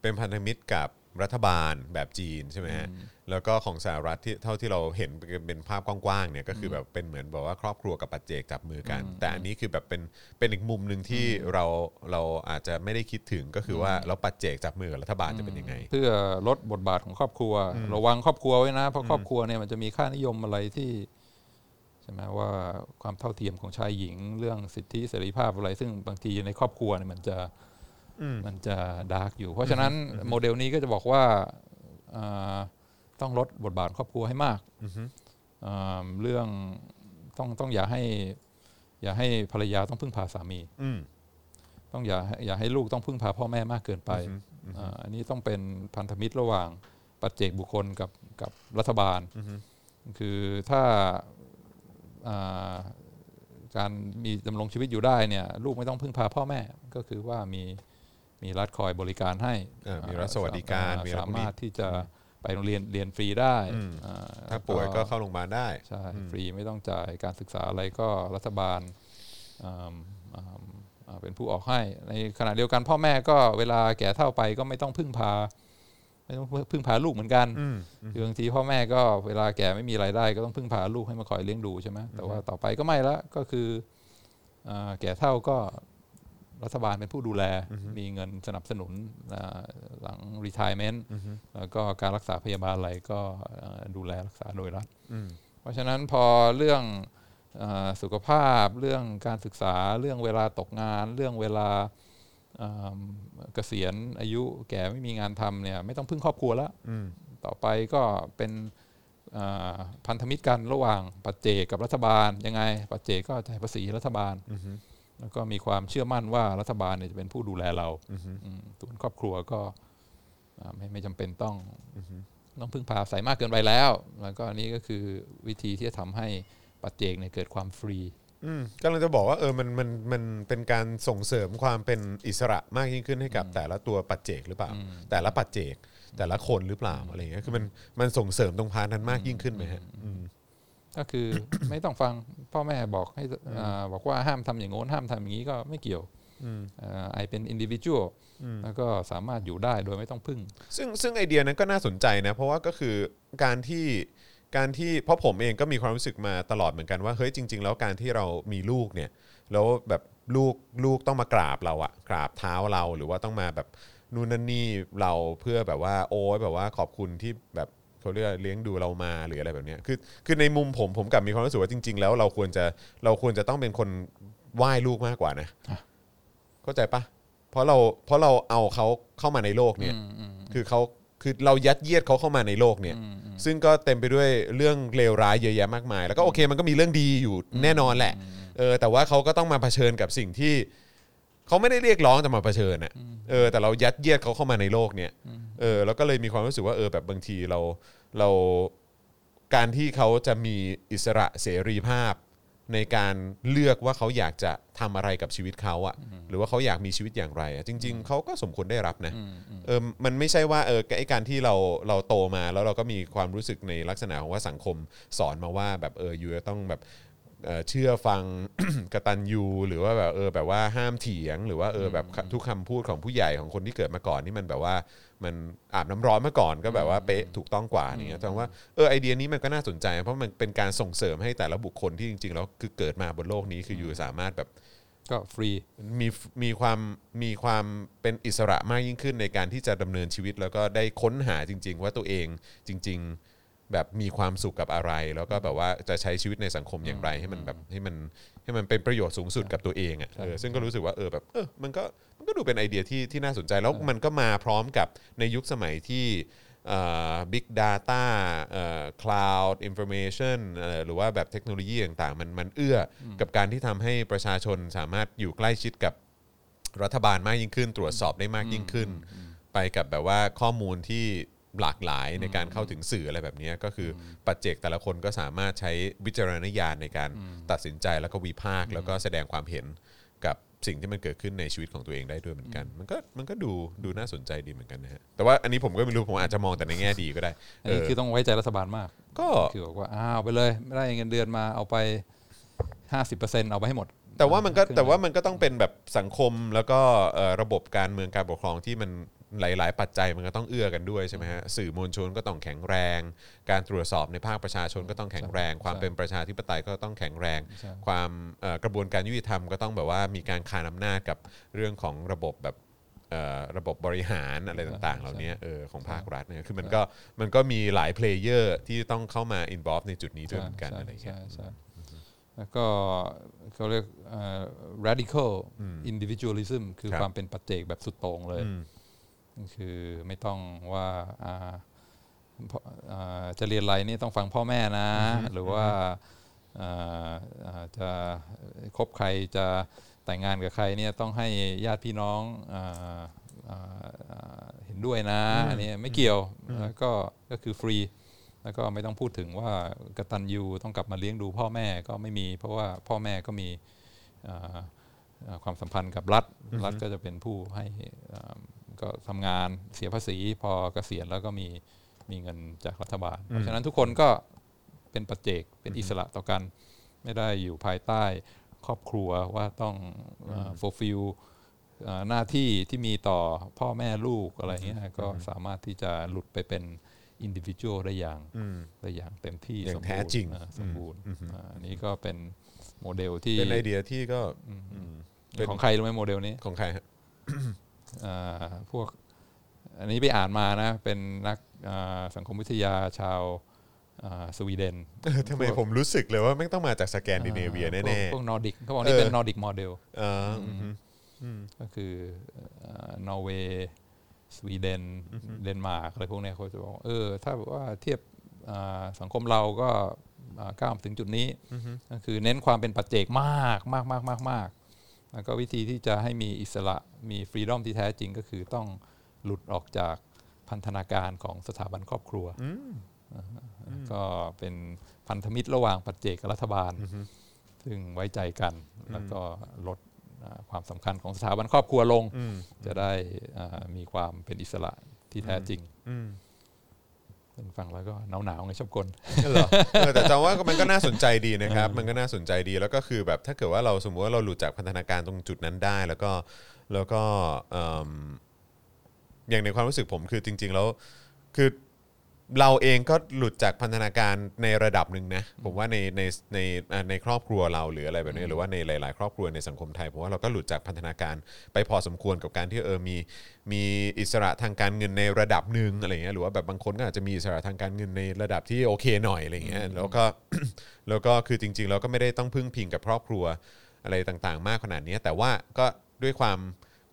เป็นพันธมิตรกับรัฐบาลแบบจีนใช่ไหมฮะแล้วก็ของสหรัฐที่เท่าที่เราเห็นเป็นภาพกว้างๆเนี่ยก็คือแบบเป็นเหมือนบอกว่าครอบครัวกับปัจเจกจับมือกันแต่อันนี้คือแบบเป็นเป็นอีกมุมนึงที่เราเราอาจจะไม่ได้คิดถึงก็คือว่าเราปัจเจกจับมือกับรัฐบาลจะเป็นยังไงเพื่อลดบทบาทของครอบครัวระวังครอบครัวไว้นะเพราะครอบครัวเนี่ยมันจะมีค่านิยมอะไรที่ใช่ไหมว่าความเท่าเทียมของชายหญิงเรื่องสิทธิเสรีภาพอะไรซึ่งบางทีในครอบครัวเนี่ยมันจะมันจะดาร์กอยู่เพราะฉะนั้นโมเดลนี้ก็จะบอกว่าต้องลดบทบาทครอบครัวให้มากเรื่องต้องต้องอย่าให้อย่าให้ภรรยาต้องพึ่งพาสามีต้องอย่าอย่าให้ลูกต้องพึ่งพาพ่อแม่มากเกินไปอันนี้ต้องเป็นพันธมิตรระหว่างปัจเจกบุคคลกับกับรัฐบาลคือถ้าการมีดำรงชีวิตอยู่ได้เนี่ยลูกไม่ต้องพึ่งพาพ่อแม่ก็คือว่ามีมีรัฐคอยบริการให้มีรัฐสวัสดิการสามารถที่จะไปโรงเรียนเรียนฟรีได้ถ้าป่วยก็เข้าโรงพยาบาลได้ใช่ฟรีไม่ต้องจ่ายการศึกษาอะไรก็รัฐบาลเป็นผู้ออกให้ในขณะเดียวกันพ่อแม่ก็เวลาแก่เฒ่าไปก็ไม่ต้องพึ่งพาไม่ต้องพึ่งพาลูกเหมือนกันคือบางทีพ่อแม่ก็เวลาแก่ไม่มีรายได้ก็ต้องพึ่งพาลูกให้มาคอยเลี้ยงดูใช่ไหมแต่ว่าต่อไปก็ไม่ละก็คือแก่เฒ่าก็รัฐบาลเป็นผู้ดูแลมีเงินสนับสนุนหลัง retirement แล้วก็การรักษาพยาบาลอะไรก็ดูแลรักษาโดยรัฐเพราะฉะนั้นพอเรื่องสุขภาพเรื่องการศึกษาเรื่องเวลาตกงานเรื่องเวลาเกษียณอายุแก่ไม่มีงานทำเนี่ยไม่ต้องพึ่งครอบครัวแล้วต่อไปก็เป็นพันธมิตรกันระหว่างปัจเจกกับรัฐบาลยังไงปัจเจกก็จ่ายภาษีรัฐบาลแล้วก็มีความเชื่อมั่นว่ารัฐบาลเนี่ยจะเป็นผู้ดูแลเราส่วนครอบครัวก็ไม่ไม่จำเป็นต้องต้องพึ่งพาอาศัยมากเกินไปแล้วแล้วก็อันนี้ก็คือวิธีที่จะทำให้ปัจเจกเนี่ยเกิดความฟรีก็เราจะบอกว่าเออมันมันมันเป็นการส่งเสริมความเป็นอิสระมากยิ่งขึ้นให้กับแต่ละตัวปัจเจกหรือเปล่าแต่ละปัจเจกแต่ละคนหรือเปล่าอะไรเงี้ยคือมันมันส่งเสริมตรงพาร์ทนั้นมากยิ่งขึ้นไหมฮะก็คือ ไม่ต้องฟังพ่อแม่บอกให้บอกว่าห้ามทำอย่างโน้นห้ามทำอย่างนี้ก็ไม่เกี่ยวไอเป็น individual แล้วก็สามารถอยู่ได้โดยไม่ต้องพึ่งซึ่งซึ่งไอเดียนั้นก็น่าสนใจนะเพราะว่าก็คือการที่การที่เพราะผมเองก็มีความรู้สึกมาตลอดเหมือนกันว่าเฮ้ยจริงๆแล้วการที่เรามีลูกเนี่ยแล้วแบบลูกลูกต้องมากราบเราอะกราบเท้าเราหรือว่าต้องมาแบบนู่นนั่นนี่เราเพื่อแบบว่าโอ้ยแบบว่าขอบคุณที่แบบเขาเรียกเลี้ยงดูเรามาหรืออะไรแบบนี้คือคือในมุมผมผมกลับมีความรู้สึกว่าจริงๆแล้วเราควรจะเราควรจะต้องเป็นคนไหว้ลูกมากกว่านะเข้าใจปะเพราะเราเพราะเราเอาเขาเข้ามาในโลกเนี่ยคือเขาคือเรายัดเยียดเขาเข้ามาในโลกเนี่ยซึ่งก็เต็มไปด้วยเรื่องเลวร้ายเยอะแยะมากมายแล้วก็โอเคมันก็มีเรื่องดีอยู่แน่นอนแหละเออแต่ว่าเขาก็ต้องมาเผชิญกับสิ่งที่เขาไม่ได้เรียกร้องแต่มาเผชิญอ่ะเออแต่เรายัดเยียดเขาเข้ามาในโลกเนี่ยเออแล้วก็เลยมีความรู้สึกว่าเออแบบบางทีเราเราการที่เขาจะมีอิสระเสรีภาพในการเลือกว่าเขาอยากจะทำอะไรกับชีวิตเขาอ่ะหรือว่าเขาอยากมีชีวิตอย่างไรอ่ะจริงๆเขาก็สมควรได้รับนะเออมันไม่ใช่ว่าเออไอ้การที่เราเราโตมาแล้วเราก็มีความรู้สึกในลักษณะของว่าสังคมสอนมาว่าแบบเอออยู่ต้องแบบเชื่อฟัง กตัญญูหรือว่าแบบเออแบบว่าห้ามเถียงหรือว่าเออแบบทุกคำพูดของผู้ใหญ่ของคนที่เกิดมาก่อนนี่มันแบบว่ามันอาบน้ำร้อนมาก่อนก็แบบว่าเป๊ะถูกต้องกว่านี่นะแต่ว่าเออไอเดียนี้มันก็น่าสนใจเพราะมันเป็นการส่งเสริมให้แต่ละบุคคลที่จริงๆแล้วคือเกิดมาบนโลกนี้คืออยู่สามารถแบบก็ฟรีมีมีความมีความเป็นอิสระมากยิ่งขึ้นในการที่จะดำเนินชีวิตแล้วก็ได้ค้นหาจริงๆว่าตัวเองจริงๆแบบมีความสุขกับอะไรแล้วก็แบบว่าจะใช้ชีวิตในสังคมอย่างไรให้มันแบบให้มันให้มันเป็นประโยชน์สูงสุดกับตัวเองอ่ะเออซึ่งก็รู้สึกว่าเออแบบเออมันก็มันก็ดูเป็นไอเดียที่ที่น่าสนใจแล้วมันก็มาพร้อมกับในยุคสมัยที่ Big Data Cloud Information หรือว่าแบบเทคโนโลยีต่างๆมันมันเอื้อกับการที่ทำให้ประชาชนสามารถอยู่ใกล้ชิดกับรัฐบาลมากยิ่งขึ้นตรวจสอบได้มากยิ่งขึ้นไปกับแบบว่าข้อมูลที่หลากหลายในการเข้าถึงสื่ออะไรแบบนี้ก็คือปัจเจกแต่ละคนก็สามารถใช้วิจารณญาณในการตัดสินใจแล้วก็วิพากษ์แล้วก็แสดงความเห็นกับสิ่งที่มันเกิดขึ้นในชีวิตของตัวเองได้ด้วยเหมือนกันมันก็มันก็ดูดูน่าสนใจดีเหมือนกันนะฮะแต่ว่าอันนี้ผมก็ไม่รู้ผมอาจจะมองแต่ในแง่ดีก็ได้อันนี้คือต้องไว้ใจรัฐบาลมากก็คือบอกว่าอ้าวไปเลยไม่ได้เงินเดือนมาเอาไป ห้าสิบเปอร์เซ็นต์ เอาไปให้หมดแต่ว่ามันก็แต่ว่ามันก็ต้องเป็นแบบสังคมแล้วก็ระบบการเมืองการปกครองที่มันหลายๆปัจจัยมันก็ต้องเอื้อกันด้วยใช่ไหมฮะสื่อมวลชนก็ต้องแข็งแรงการตรวจสอบในภาคประชาชนก็ต้องแข็งแรงความเป็นประชาธิปไตยก็ต้องแข็งแรงความกระบวนการยุติธรรมก็ต้องแบบว่ามีการคานอำนาจกับเรื่องของระบบแบบระบบบริหารอะไรต่างๆเหล่านี้เออของภาครัฐเนี่ยคือมันก็มันก็มีหลายเพลเยอร์ที่ต้องเข้ามาอินวอล์ฟในจุดนี้ด้วยเหมือนกันอะไรอย่างเงี้ยแล้วก็เขาเรียก radical individualism คือความเป็นปัจเจกแบบสุดโต่งเลยคือไม่ต้องว่าจะเรียนอะไรนี่ต้องฟังพ่อแม่นะหรือว่าจะคบใครจะแต่งงานกับใครเนี่ยต้องให้ญาติพี่น้องเห็นด้วยนะอันนี้ไม่เกี่ยวแล้วก็ก็คือฟรีแล้วก็ไม่ต้องพูดถึงว่ากตัญญูต้องกลับมาเลี้ยงดูพ่อแม่ก็ไม่มีเพราะว่าพ่อแม่ก็มีความสัมพันธ์กับรัฐรัฐก็จะเป็นผู้ให้ก็ทำงานเสียภาษีพอเกษียณแล้วก็มีมีเงินจากรัฐบาลเพราะฉะนั้นทุกคนก็เป็นปัจเจกเป็นอิสระต่อกันไม่ได้อยู่ภายใต้ครอบครัวว่าต้องfulfillหน้าที่ที่มีต่อพ่อแม่ลูกอะไรเงี้ยก็สามารถที่จะหลุดไปเป็นอินดิวิวอัลได้อย่างได้อย่างเต็มที่อย่างแท้จริงสมบูรณ์อันนี้ก็เป็นโมเดลที่เป็นไอเดียที่ก็ของใครรู้ไหมโมเดลนี้ของใครครับพวกอันนี้ไปอ่านมานะเป็นนักสังคมวิทยาชาวสวีเดนทำไมผมรู้สึกเลยว่าไม่ต้องมาจากสแกนดิเนเวียแน่ๆพวกนอร์ดิกเขาบอกนี่เป็นนอร์ดิกโมเดลก็คือนอร์เวย์สวีเดนเดนมาร์กอะไรพวกนี้เขาจะบอกเออถ้าว่าเทียบสังคมเราก็ก้าวถึงจุดนี้ก็คือเน้นความเป็นปัจเจกมากมากมากมากมากแล้วก็วิธีที่จะให้มีอิสระมีฟรีดอมที่แท้จริงก็คือต้องหลุดออกจากพันธนาการของสถาบันครอบครัวก็เป็นพันธมิตรระหว่างปัจเจกกับรัฐบาลซึ่งไว้ใจกันแล้วก็ลดความสำคัญของสถาบันครอบครัวลงจะได้มีความเป็นอิสระที่แท้จริงฟังแล้วก็หนาวหนาวไงชอบกลเหรอแต่จำว่ามันก็น่าสนใจดีนะครับมันก็น่าสนใจดีแล้วก็คือแบบถ้าเกิดว่าเราสมมติว่าเราหลุดจากพันธนาการตรงจุดนั้นได้แล้วก็แล้วก็อย่างในความรู้สึกผมคือจริงๆแล้วคือเราเองก็หลุดจากพันธนาการในระดับหนึ่งนะผมว่าในในในในครอบครัวเราหรืออะไรแบบนี้หรือว่าในหลายๆครอบครัวในสังคมไทยผมว่าเราก็หลุดจากพันธนาการไปพอสมควรกับการที่เออมีมีอิสระทางการเงินในระดับหนึ่งอะไรเงี้ยหรือว่าแบบบางคนก็อาจจะมีอิสระทางการเงินในระดับที่โอเคหน่อยอะไรเงี้ยแล้วก็แล้วก็คือจริงๆเราก็ไม่ได้ต้องพึ่งพิงกับครอบครัวอะไรต่างๆมากขนาดนี้แต่ว่าก็ด้วยความ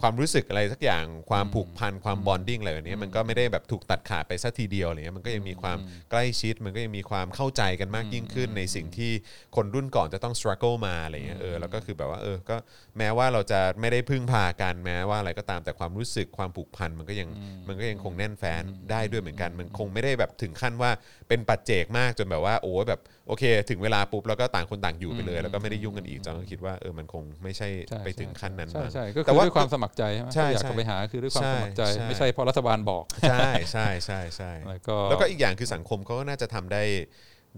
ความรู้สึกอะไรสักอย่างความผูกพันความบอนดิ้งอะไรแบบนี้มันก็ไม่ได้แบบถูกตัดขาดไปซะทีเดียวอะไรเงี้ยมันก็ยังมีความใกล้ชิดมันก็ยังมีความเข้าใจกันมากยิ่งขึ้นในสิ่งที่คนรุ่นก่อนจะต้อง struggle มาอะไรเงี้ยเออแล้วก็คือแบบว่าเออก็แม้ว่าเราจะไม่ได้พึ่งพากันแม้ว่าอะไรก็ตามแต่ความรู้สึกความผูกพันมันก็ยังมันก็ยังคงแน่นแฟ้นได้ด้วยเหมือนกันมันคงไม่ได้แบบถึงขั้นว่าเป็นปัจเจกมากจนแบบว่าโอ้แบบโอเคถึงเวลาปุ๊บแล้วก็ต่างคนต่างอยู่ไปเลยแล้วก็ไม่ได้ยุ่งกันอีกจังก็คิดว่าเออมันคงไม่ใช่ไปถึงขั้นนั้นมากแต่ว่าความสมัครใจใช่ไหมอยากไปหาคือด้วยความสมัครใจไม่ใช่เพราะรัฐบาลบอกใช่ใช่ใช่ใช่แล้วก็แล้วก็อีกอย่างคือสังคมเขาก็น่าจะทำได้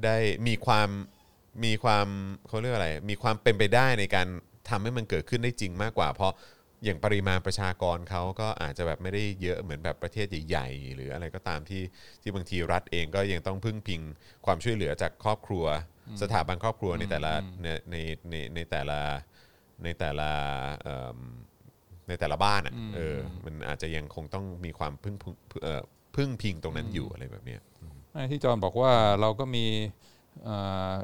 ได้มีความมีความเขาเรียกอะไรมีความเป็นไปได้ในการทำให้มันเกิดขึ้นได้จริงมากกว่าเพราะอย่างปริมาณประชากรเขาก็อาจจะแบบไม่ได้เยอะเหมือนแบบประเทศใหญ่ๆหรืออะไรก็ตามที่ที่บางทีรัฐเองก็ยังต้องพึ่งพิงความช่วยเหลือจากครอบครัวสถาบันครอบครัวในแต่ละในในในแต่ละในแต่ละในแต่ละบ้านอ่ะเออมันอาจจะยังคงต้องมีความพึ่งพึ่งพิงตรงนั้นอยู่อะไรแบบนี้ที่จอห์นบอกว่าเราก็มี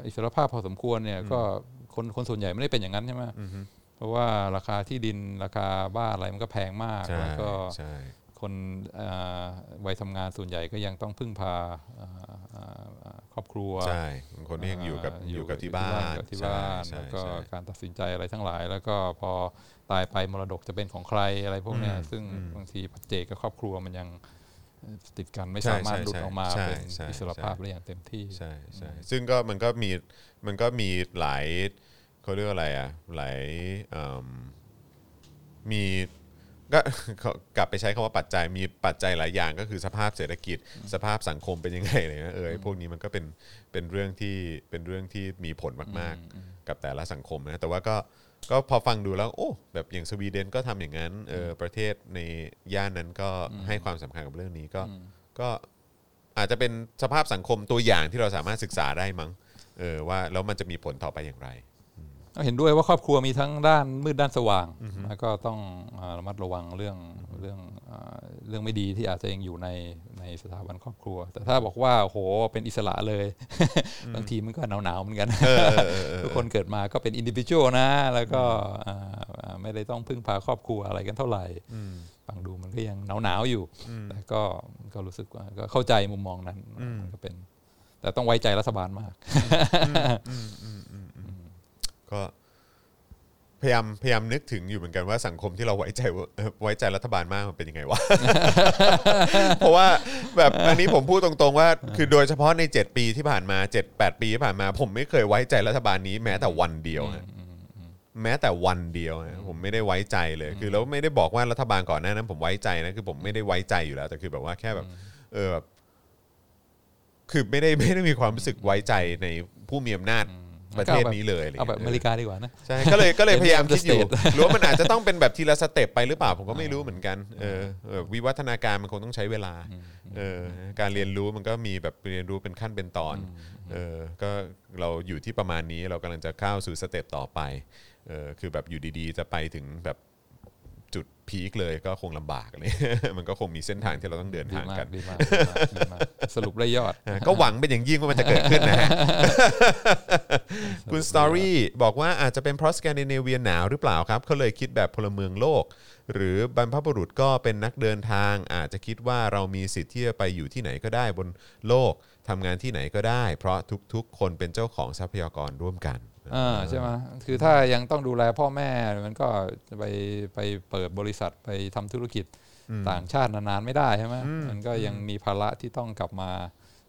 อิสรภาพพอสมควรเนี่ยก็คนคนส่วนใหญ่ไม่ได้เป็นอย่างนั้นใช่ไหมเพราะว่าราคาที่ดินราคาบ้านอะไรมันก็แพงมากแล้วก็ คนวัยทำงานส่วนใหญ่ก็ยังต้องพึ่งพาครอบครัวใช่คนนี้ยังอยู่กับอยู่กับที่บ้านที่บ้านแล้วก็การตัดสินใจอะไรทั้งหลายแล้วก็พอตายไปมรดกจะเป็นของใครอะไรพวกนี้ซึ่งบางทีปัจเจกกับครอบครัวมันยังติดกันไม่สามารถหลุดออกมาเป็นอิสรภาพได้อย่างเต็มที่ใช่ใช่ซึ่งก็มันก็มีมันก็มีหลายเขาเรียกอะไรอ่ะหลายมีก็กลับไปใช้คำว่าปัจจัยมีปัจจัยหลายอย่างก็คือสภาพเศรษฐกิจสภาพสังคมเป็นยังไงอะไรเงี้ยเออพวกนี้มันก็เป็นเป็นเรื่องที่เป็นเรื่องที่มีผลมากๆกับแต่ละสังคมนะแต่ว่าก็ก็พอฟังดูแล้วโอ้แบบอย่างสวีเดนก็ทำอย่างนั้นเออประเทศในย่านนั้นก็ให้ความสำคัญกับเรื่องนี้ก็ก็อาจจะเป็นสภาพสังคมตัวอย่างที่เราสามารถศึกษาได้มั้งเออว่าแล้วมันจะมีผลต่อไปอย่างไรเห็นด้วยว่าครอบครัวมีทั้งด้านมืดด้านสว่างแล้วก็ต้องระมัดระวังเรื่องเรื่องเรื่องไม่ดีที่อาจจะยังอยู่ในในสถาบันครอบครัวแต่ถ้าบอกว่าโหเป็นอิสระเลย บางทีมันก็หนาวๆเหมือนกัน ทุกคนเกิดมาก็เป็นอินดิวิชวลนะแล้วก็ไม่ได้ต้องพึ่งพาครอบครัวอะไรกันเท่าไหร่ฟังดูมันก็ยังหนาวๆอยู่แต่ก็ก็รู้สึกว่าก็เข้าใจมุมมองนั้นมันก็เป็นแต่ต้องไว้ใจรัฐบาลมากก็พยายามพยายามนึกถึงอยู่เหมือนกันว่าสังคมที่เราไว้ใจไว้ใจรัฐบาลมากมันเป็นยังไงวะ เพราะว่าแบบอันนี้ผมพูดตรงๆว่าคือโดยเฉพาะในเจ็ดปีที่ผ่านมา เจ็ดถึงแปด ปีที่ผ่านมาผมไม่เคยไว้ใจรัฐบาลนี้แม้แต่วันเดียวแม้แต่วันเดียวผมไม่ได้ไว้ใจเลยคือแล้วไม่ได้บอกว่ารัฐบาลก่อนหน้านั้นผมไว้ใจนะคือผมไม่ได้ไว้ใจอยู่แล้วแต่คือแบบว่าแค่แบบเออแบบคือไม่ได้ไม่ได้มีความรู้สึกไว้ใจในผู้มีอำนาจประเทศนี้เลยเอาแบบอเมริกาดีกว่านะใช่ก็เลยก็เลยพยายามคิดอยู่หรือว่ามันอาจจะต้องเป็นแบบทีละสเต็ปไปหรือเปล่าผมก็ไม่รู้เหมือนกันเออวิวัฒนาการมันคงต้องใช้เวลาเออการเรียนรู้มันก็มีแบบเรียนรู้เป็นขั้นเป็นตอนเออก็เราอยู่ที่ประมาณนี้เรากำลังจะเข้าสู่สเต็ปต่อไปเออคือแบบอยู่ดีๆจะไปถึงแบบจุดพีคเลยก็คงลำบากเลยมันก็คงมีเส้นทางที่เราต้องเดินทางกันสรุปเลยยอดก็หวังเป็นอย่างยิ่งว่ามันจะเกิดขึ้นนะฮะคุณสตอรี่บอกว่าอาจจะเป็นเพราะสแกนดิเนเวียหนาวหรือเปล่าครับเขาเลยคิดแบบพลเมืองโลกหรือบรรพบุรุษก็เป็นนักเดินทางอาจจะคิดว่าเรามีสิทธิ์ที่จะไปอยู่ที่ไหนก็ได้บนโลกทำงานที่ไหนก็ได้เพราะทุกๆคนเป็นเจ้าของทรัพยากรร่วมกันอ่าใช่ไหมคือถ้ายังต้องดูแลพ่อแม่มันก็ไปไปเปิดบริษัทไปทำธุรกิจต่างชาตินานๆไม่ได้ใช่ไหมมันก็ยังมีภาระที่ต้องกลับมา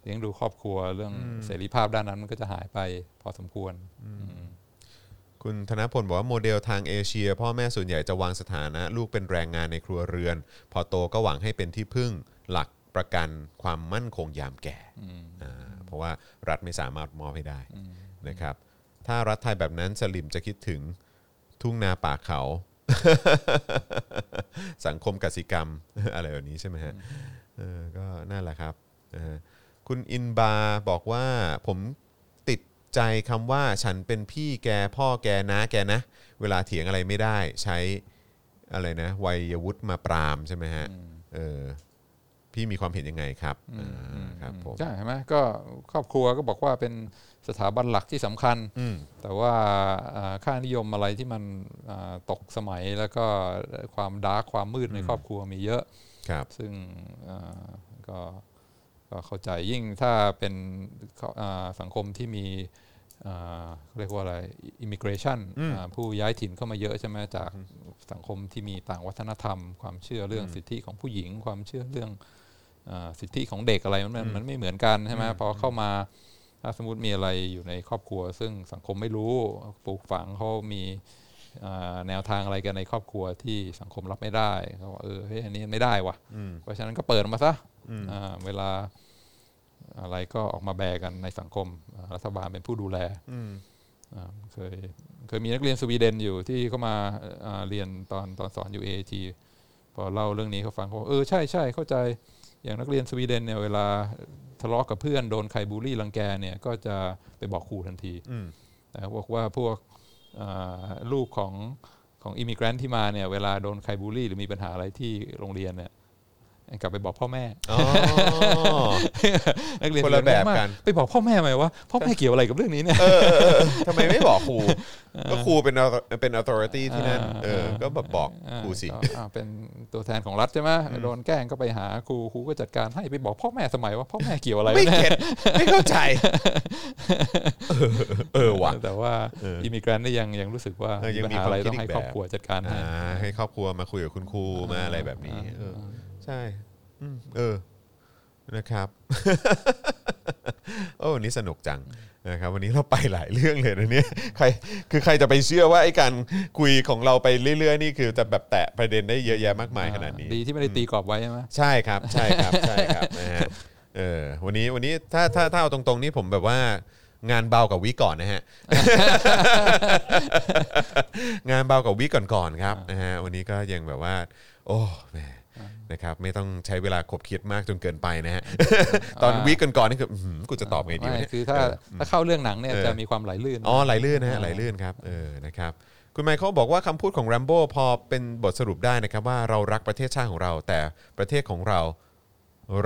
เลี้ยงดูครอบครัวเรื่องเสรีภาพด้านนั้นมันก็จะหายไปพอสมควรคุณธนพลบอกว่าโมเดลทางเอเชียพ่อแม่ส่วนใหญ่จะวางสถานะลูกเป็นแรงงานในครัวเรือนพอโตก็หวังให้เป็นที่พึ่งหลักประกันความมั่นคงยามแก่อ่าเพราะว่ารัฐไม่สามารถมอบให้ได้นะครับถ้ารัฐไทยแบบนั้นสลิมจะคิดถึงทุ่งนาป่าเขา สังคมกสิกรรม อะไรแบบนี้ใช่ไหมฮะ เออก็นั่นแหละครับคุณอินบาบอกว่าผมติดใจคำว่าฉันเป็นพี่แกพ่อแกนะแกนะเวลาเถียงอะไรไม่ได้ใช้อะไรนะวัยวุฒิมาปรามใช่ไหมฮะเออพี่มีความเห็นยังไงครับครับผมใช่ไหมก็ครอบครัวก็บอกว่าเป็นสถาบันหลักที่สำคัญแต่ว่าค่านิยมอะไรที่มันตกสมัยแล้วก็ความดาร์กความมืดในครอบครัวมีเยอะซึ่งก็เข้าใจยิ่งถ้าเป็นสังคมที่มีเรียกว่าอะไร immigration ผู้ย้ายถิ่นเข้ามาเยอะใช่ไหมจากสังคมที่มีต่างวัฒนธรรมความเชื่อเรื่องสิทธิของผู้หญิงความเชื่อเรื่องสิทธิของเด็กอะไรมันมันไม่เหมือนกันใช่ไหมพอเข้ามาถ้าสมมติมีอะไรอยู่ในครอบครัวซึ่งสังคมไม่รู้ปลูกฝังเขามีแนวทางอะไรกันในครอบครัวที่สังคมรับไม่ได้เขาบอกเออเฮ้ยอันนี้ไม่ได้ว่ะเพราะฉะนั้นก็เปิดมาซะเวลาอะไรก็ออกมาแบกกันในสังคมรัฐบาลเป็นผู้ดูแลเคยเคยมีนักเรียนสวีเดนอยู่ที่เข้ามาเรียนตอนตอนสอนอยู่เอทีพอเล่าเรื่องนี้เขาฟังเขาเออใช่ใช่เข้าใจอย่างนักเรียนสวีเดนเนี่ยเวลาทะเลาะกับเพื่อนโดนใครบูลลี่รังแกเนี่ยก็จะไปบอกครูทันทีแต่เขาบอกว่าพวกลูกของของอิมิเกรนท์ที่มาเนี่ยเวลาโดนใครบูลลี่หรือมีปัญหาอะไรที่โรงเรียนเนี่ย กลับไปบอกพ่อแม่อ๋อนักเรียนคนละแบบกันไปบอกพ่อแม่มั้ยว่าพ่อแม่เกี่ยวอะไรกับเรื่องนี้เนี่ยเออทำไมไม่บอกครูก็ครูเป็นเป็น authority ที่นั่นเออก็แบบบอกครูสิอ่าเป็นตัวแทนของรัฐใช่มั้ยโดนแกล้งก็ไปหาครูครูก็จัดการให้ไปบอกพ่อแม่สมัยว่าพ่อแม่เกี่ยวอะไรไม่เก็ทไม่เข้าใจเออว่ะแต่ว่าอิมิเกรนต์นี่ยังยังรู้สึกว่ายังมีอะไรต้องให้ครอบครัวจัดการให้ให้ครอบครัวมาคุยกับคุณครูมาอะไรแบบนี้เออใช่เออนะครับโอ้นี่สนุกจังนะครับวันนี้เราไปหลายเรื่องเลยนะเนี่ยใครคือใครจะไปเชื่อว่าไอ้การคุยของเราไปเรื่อยๆนี่คือจะแบบแตะประเด็นได้เยอะแยะมากมายขนาดนี้ดีที่ไม่ได้ตีกรอบไว้ใช่ไหมใช่ครับใช่ครับใช่ครับนะฮะเออวันนี้วันนี้ถ้าถ้าถ้าเอาตรงๆนี่ผมแบบว่างานเบากับวิก่อนนะฮะงานเบากับวิก่อนๆครับนะฮะวันนี้ก็ยังแบบว่าโอ้แหมนะครับไม่ต้องใช้เวลาคบคิดมากจนเกินไปนะฮะตอนวีคก่อนๆนี่คือกูจะตอบไงดีเนี่ยคือถ้าถ้าเข้าเรื่องหนังเนี่ยจะมีความไหลลื่นอ๋อไหลลื่นนะฮะไหลลื่นครับเออนะครับคุณไมเคิลบอกว่าคำพูดของ Rambo พอเป็นบทสรุปได้นะครับว่าเรารักประเทศชาติของเราแต่ประเทศของเรา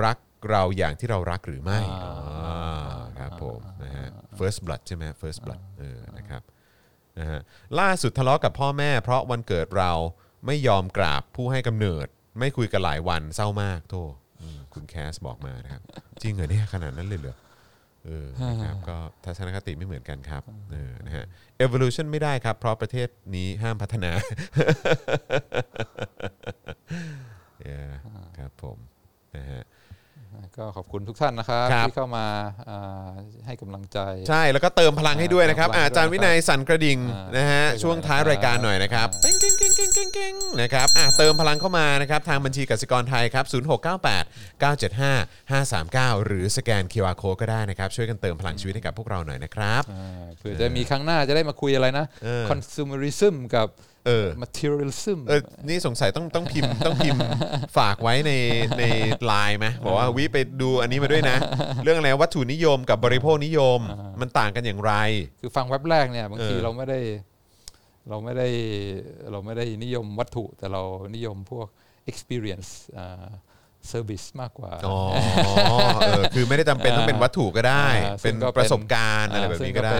รักเราอย่างที่เรารักหรือไม่อ๋อครับผมนะฮะ First Blood ใช่ไหม First Blood เออนะครับนะฮะล่าสุดทะเลาะกับพ่อแม่เพราะวันเกิดเราไม่ยอมกราบผู้ให้กำเนิดไม่คุยกันหลายวันเศร้ามากโทษคุณแคสบอกมานะครับจริงเหรอเนี่ยขนาดนั้นเลยเหรอเออนะครับก็ทัศนคติไม่เหมือนกันครับเออนะฮะ evolution ไม่ได้ครับเพราะประเทศนี้ห้ามพัฒนาเออครับผมนะฮะก็ขอบคุณทุกท่านนะครับที่เข้ามาให้กำลังใจใช่แล้วก็เติมพลังให้ด้วยนะครับอาจารย์วินัยสั่นกระดิ่งนะฮะช่วงท้ายรายการหน่อยนะครับนะครับเติมพลังเข้ามานะครับทางบัญชีกสิกรไทยครับศูนย์ หก เก้า แปด เก้า เจ็ด ห้า ห้า สาม เก้าหรือสแกน คิว อาร์ Code ก็ได้นะครับช่วยกันเติมพลังชีวิตให้กับพวกเราหน่อยนะครับเผื่อจะมีครั้งหน้าจะได้มาคุยอะไรนะ consumerism กับเออ materialism เออนี่สงสัยต้องต้องพิมพ์ต้องพิมพ์ฝากไว้ในใน ไลน์ มั้ยบอกว่าวิไปดูอันนี้มาด้วยนะเรื่องอะไรวัตถุนิยมกับบริโภคนิยมมันต่างกันอย่างไรคือฟังแว็บแรกเนี่ยบางทีเราไม่ได้เราไม่ได้เราไม่ได้นิยมวัตถุแต่เรานิยมพวก experience อ่า service มากกว่าอ๋อเออคือไม่ได้จำเป็นต้องเป็นวัตถุก็ได้เป็นประสบการณ์อะไรแบบนี้ก็ได้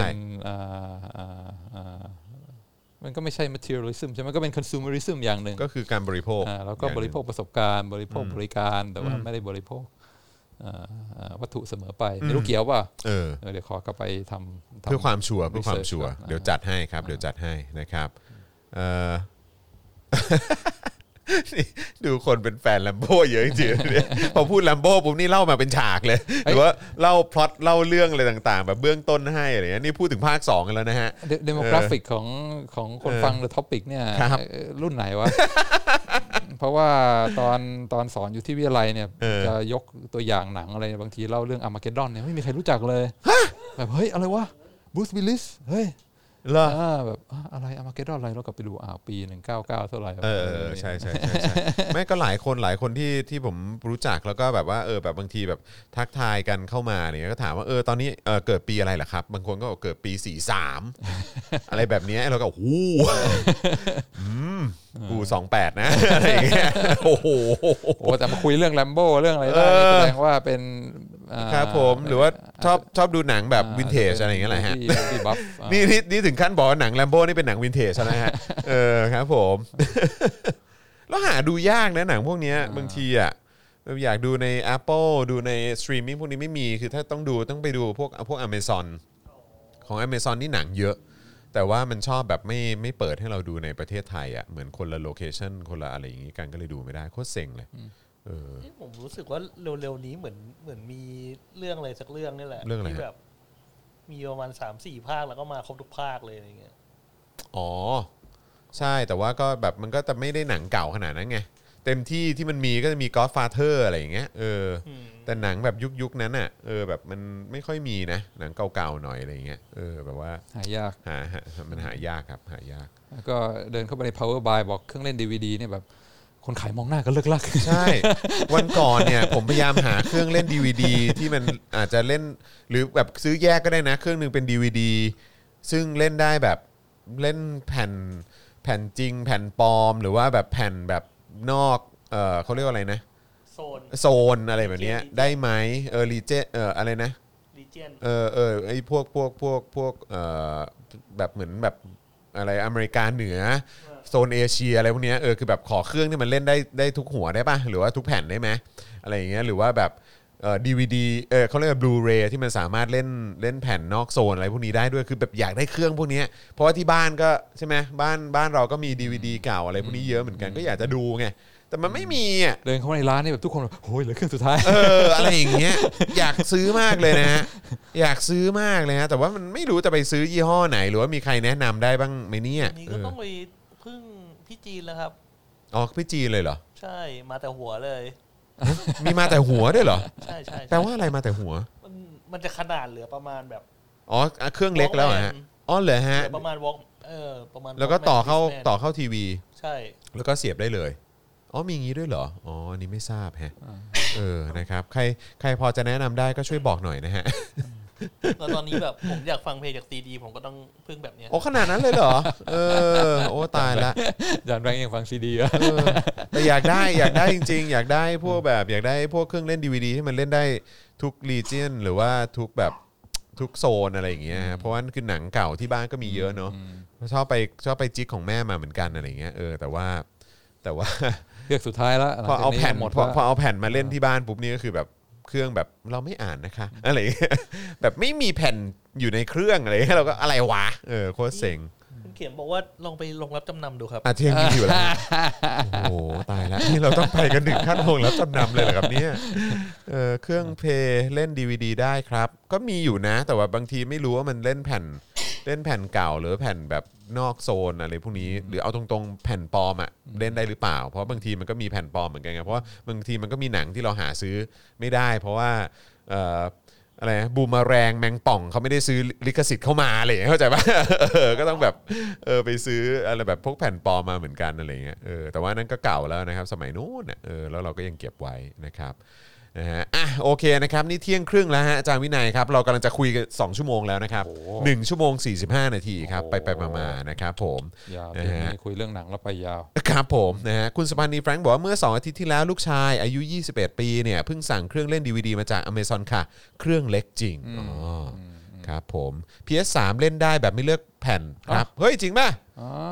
มันก็ไม่ใช่ materialism ใช่มันก็เป็น consumerism อย่างหนึ่งก็คือการบริโภคแล้วก็บริโภคประสบการณ์บริโภคบริการแต่ว่าไม่ได้บริโภควัตถุเสมอไปไม่รู้เกี่ยวป่ะเออเดี๋ยวขอกลับไปทำเพื่อความชัวร์เพื่อความชัวร์เดี๋ยวจัดให้ครับเดี๋ยวจัดให้นะครับเอ่อดูคนเป็นแฟน Lambo เยอะจริงๆเนี่ยพอพูด Lambo ปุ๊บนี่เล่ามาเป็นฉากเลยหรือว่าเล่าพล็อตเล่าเรื่องอะไรต่างๆแบบเบื้องต้นให้อะไรเงี้ยนี่พูดถึงภาคสองกันแล้วนะฮะเดโมกราฟิกของของคนฟัง The Topic เนี่ยรุ่นไหนวะเพราะว่าตอนตอนสอนอยู่ที่วิทยาลัยเนี่ยจะยกตัวอย่างหนังอะไรบางทีเล่าเรื่อง Armageddon เนี่ยไม่มีใครรู้จักเลยแบบเฮ้ยอะไรวะ Bruce Willis เฮ้ยล่ะแบบอะไรอามาเกดอะไรเรากลับไปดูอ่าปีหนึ่งพันเก้าร้อยเก้าสิบเท่าไหร่เออใช่ใช่ใช่ใช่ไม่ก็หลายคนหลายคนที่ที่ผมรู้จักแล้วก็แบบว่าเออแบบบางทีแบบทักทายกันเข้ามาเนี่ยก็ถามว่าเออตอนนี้เออเกิดปีอะไรเหรอครับบางคนก็เกิดปีสี่สิบสามอะไรแบบนี้เราก็โอ้อืมกูสองสิบแปดนะอะไรอย่างเงี้ยโอ้โหแต่มาคุยเรื่อง Lambo เรื่องอะไรได้แสดงว่าเป็นครับผมหรือว่าชอบชอบดูหนังแบบวินเทจอะไรอย่างเงี้ยแหละฮะนี่นี่นี่ถึงขั้นบอกว่าหนัง Lambo นี่เป็นหนังวินเทจนะฮะเออครับผมแล้วหาดูยากนะหนังพวกเนี้ยบางทีอ่ะอยากดูใน Apple ดูในสตรีมมิ่งพวกนี้ไม่มีคือถ้าต้องดูต้องไปดูพวกพวก Amazon ของ Amazon นี่หนังเยอะแต่ว่ามันชอบแบบไม่ไม่เปิดให้เราดูในประเทศไทยอ่ะเหมือนคนละโลเคชั่นคนละอะไรอย่างงี้กันก็เลยดูไม่ได้โคตรเซ็งเลยเออผมรู้สึกว่าเร็วๆนี้เหมือนเหมือนมีเรื่องอะไรสักเรื่องนี่แหละที่แบบมีประมาณ สามถึงสี่ ภาคแล้วก็มาครบทุกภาคเลยอะไรเงี้ยอ๋อใช่แต่ว่าก็แบบมันก็จะไม่ได้หนังเก่าขนาดนั้นไงเต็มที่ที่มันมีก็จะมี Godfather อะไรอย่างเงี้ยเออแต่หนังแบบยุคๆนั้นน่ะเออแบบมันไม่ค่อยมีนะหนังเก่าๆหน่อยอะไรอย่างเงี้ยเออแบบว่าหายากหามันหายากครับหายากแล้วก็เดินเข้าไปใน Power Buy บอกเครื่องเล่น ดี วี ดี เนี่ยแบบคนขายมองหน้าก็เลิกลักใช่วันก่อนเนี่ยผมพยายามหาเครื่องเล่น ดี วี ดี ที่มันอาจจะเล่นหรือแบบซื้อแยกก็ได้นะเครื่องนึงเป็น ดี วี ดี ซึ่งเล่นได้แบบเล่นแผ่นแผ่นจริงแผ่นปลอมหรือว่าแบบแผ่นแบบนอก เอ่อ เขาเรียกว่าอะไรนะ โซนโซนอะไรแบบนี้ได้ไหมเออรีเจนเอออะไรนะรีเจนเออเออไอพวกพวกพวกพวกเออแบบเหมือนแบบอะไรอเมริกาเหนือโซนเอเชียอะไรพวกนี้เออคือแบบขอเครื่องที่มันเล่นได้ได้ทุกหัวได้ป่ะหรือว่าทุกแผ่นได้ไหมอะไรอย่างเงี้ยหรือว่าแบบเอ่อ ดี วี ดี เออเขาเรียกว่าบลูเรย์ที่มันสามารถเล่นเล่นแผ่นนอกโซนอะไรพวกนี้ได้ด้วยคือแบบอยากได้เครื่องพวกนี้เพราะว่าที่บ้านก็ใช่ไหมบ้านบ้านเราก็มี ดี วี ดี เก่าอะไรพวกนี้เยอะเหมือนกันก็อยากจะดูไงแต่มันไม่มีอ่ะเดินเข้าในร้านนี่แบบทุกคนโอ้ยเหลือเครื่องสุดท้ายเอออะไรอย่างเงี้ยอยากซื้อมากเลยนะอยากซื้อมากเลยนะแต่ว่ามันไม่รู้จะไปซื้อยี่ห้อไหนหรือว่ามีใครแนะนำได้บ้างไหมเนี่ยนี่ก็ต้องไปพึ่งพี่จีนแล้วครับอ๋อพี่จีนเลยเหรอใช่มาแต่หัวเลยมีมาแต่หัวด้วยเหรอใช่ใช่แปลว่าอะไรมาแต่หัวมันมันจะขนาดเหลือประมาณแบบอ๋อเครื่องเล็กแล้วฮะอ๋อเหรอฮะประมาณวอล์กเออประมาณแล้วก็ต่อเข้าต่อเข้าทีวีใช่แล้วก็เสียบได้เลยอ๋อมีงี้ด้วยเหรออ๋ออันนี้ไม่ทราบฮะเออนะครับใครใครพอจะแนะนำได้ก็ช่วยบอกหน่อยนะฮะแล้วตอนนี้แบบผมอยากฟังเพลงจากซีดีผมก็ต้องพึ่งแบบเนี้ยโอ้ขนาดนั้นเลยเหรอเออโอ้ตายละอาจารย์แบงค์ยังฟังซีดีอ่ะเออแต่อยากได้อยากได้จริงๆอยากได้พวกแบบอยากได้พวกเครื่องเล่น ดี วี ดี ที่มันเล่นได้ทุก region หรือว่าทุกแบบทุกโซนอะไรอย่างเงี้ยเพราะว่าคือหนังเก่าที่บ้านก็มีเยอะเนาะชอบไปชอบไปจิกของแม่มาเหมือนกันอะไรอย่างเงี้ยเออแต่ว่าแต่ว่าเรื่องสุดท้ายละพอเอาแผ่นหมดพอเอาแผ่นมาเล่นที่บ้านปุ๊บนี่ก็คือแบบเครื่องแบบเราไม่อ่านนะคะอะไรแบบไม่มีแผ่นอยู่ในเครื่องอะไรเราก็อะไรวะเออโคตรเซ็งคุณเขียนบอกว่าลองไปลงรับจำนำดูครับอ่ะเที่ยงนี้อยู่แล้วโอ้โหตายแล้วนี่เราต้องไปกันถึงขั้นลงรับจำนำเลยเหรอครับเนี่ยเออเครื่องเพลย์เล่น ดี วี ดี ได้ครับก็มีอยู่นะแต่ว่าบางทีไม่รู้ว่ามันเล่นแผ่นเล่นแผ่นเก่าหรือแผ่นแบบนอกโซนอะไรพวกนี้หรือเอาตรงๆแผ่นปลอมอ่ะเล่นได้หรือเปล่าเพราะบางทีมันก็มีแผ่นปลอมเหมือนกันไงเพราะบางทีมันก็มีหนังที่เราหาซื้อไม่ได้เพราะว่าเอ่ออะไรบูมแรงแมงป่องเขาไม่ได้ซื้อลิขสิทธิ์เข้ามาอะไรอย่างเงี้ยเข้าใจป่ะเออก็ต้องแบบเออไปซื้ออะไรแบบพวกแผ่นปลอมมาเหมือนกันอะไรเงี้ยเออแต่ว่านั้นก็เก่าแล้วนะครับสมัยนู้นน่ะเออแล้วเราก็ยังเก็บไว้นะครับนะฮะอ่ะโอเคนะครับนี่เที่ยงครึ่งแล้วฮะอาจารย์วินัยครับเรากำลังจะคุยกันสองชั่วโมงแล้วนะครับหนึ่งชั่วโมงสี่สิบห้านาทีครับไปไปมาๆนะครับผมยาวนะฮะคุยเรื่องหนังแล้วไปยาวครับผมนะฮะคุณสุภานีแฟรงค์บอกว่าเมื่อสองอาทิตย์ที่แล้วลูกชายอายุยี่สิบเอ็ดปีเนี่ยเพิ่งสั่งเครื่องเล่น ดี วี ดี มาจาก Amazon ค่ะเครื่องเล็กจริงอ๋อครับผม พี เอส ทรี เล่นได้แบบไม่เลือกแผ่นครับเฮ้ยจริงป่ะ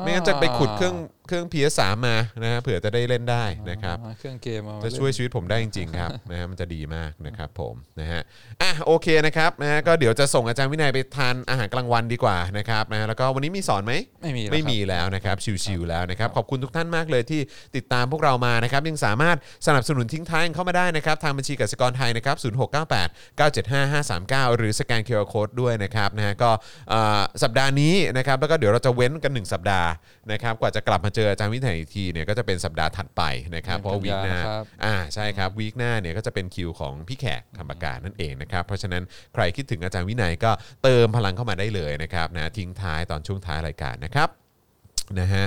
ไม่งั้นจะไปขุดเครื่องเครื่อง พี เอส ทรี มานะฮะเผื่อจะได้เล่นได้นะครับเครื่องเกมจะช่วยชีวิตผมได้จริงๆครับนะฮะมันจะดีมากนะครับผมนะฮะอ่ะโอเคนะครับนะฮะก็เดี๋ยวจะส่งอาจารย์วินัยไปทานอาหารกลางวันดีกว่านะครับนะฮะแล้วก็วันนี้มีสอนไหมไม่มีไม่มีแล้วนะครับชิวๆแล้วนะครับขอบคุณทุกท่านมากเลยที่ติดตามพวกเรามานะครับยังสามารถสนับสนุนทิ้งท้ายเข้ามาได้นะครับทางบัญชีกสิกรไทยนะครับศูนย์ หก เก้า แปด เก้า เจ็ด ห้า ห้า สาม เก้าหรือสแกน คิว อาร์ Code ด้วยนะครับนะฮะก็สัปดาห์นี้นะครับแล้วก็เดี๋ยวเราจะเว้นกันหนึ่งสัปดาห์นะครับกว่าจะกลับมาเจออาจารย์วินัยอีกทีเนี่ยก็จะเป็นสัปดาห์ถัดไปนะครับเพราะวีคหน้าอ่าใช่ครับวีคหน้าเนี่ยก็จะเป็นคิวของพี่แขกธรรมการนั่นเองนะครับเพราะฉะนั้นใครคิดถึงอาจารย์วินัยก็เติมพลังเข้ามาได้เลยนะครับนะทิ้งท้ายตอนช่วงท้ายรายการนะครับนะฮะ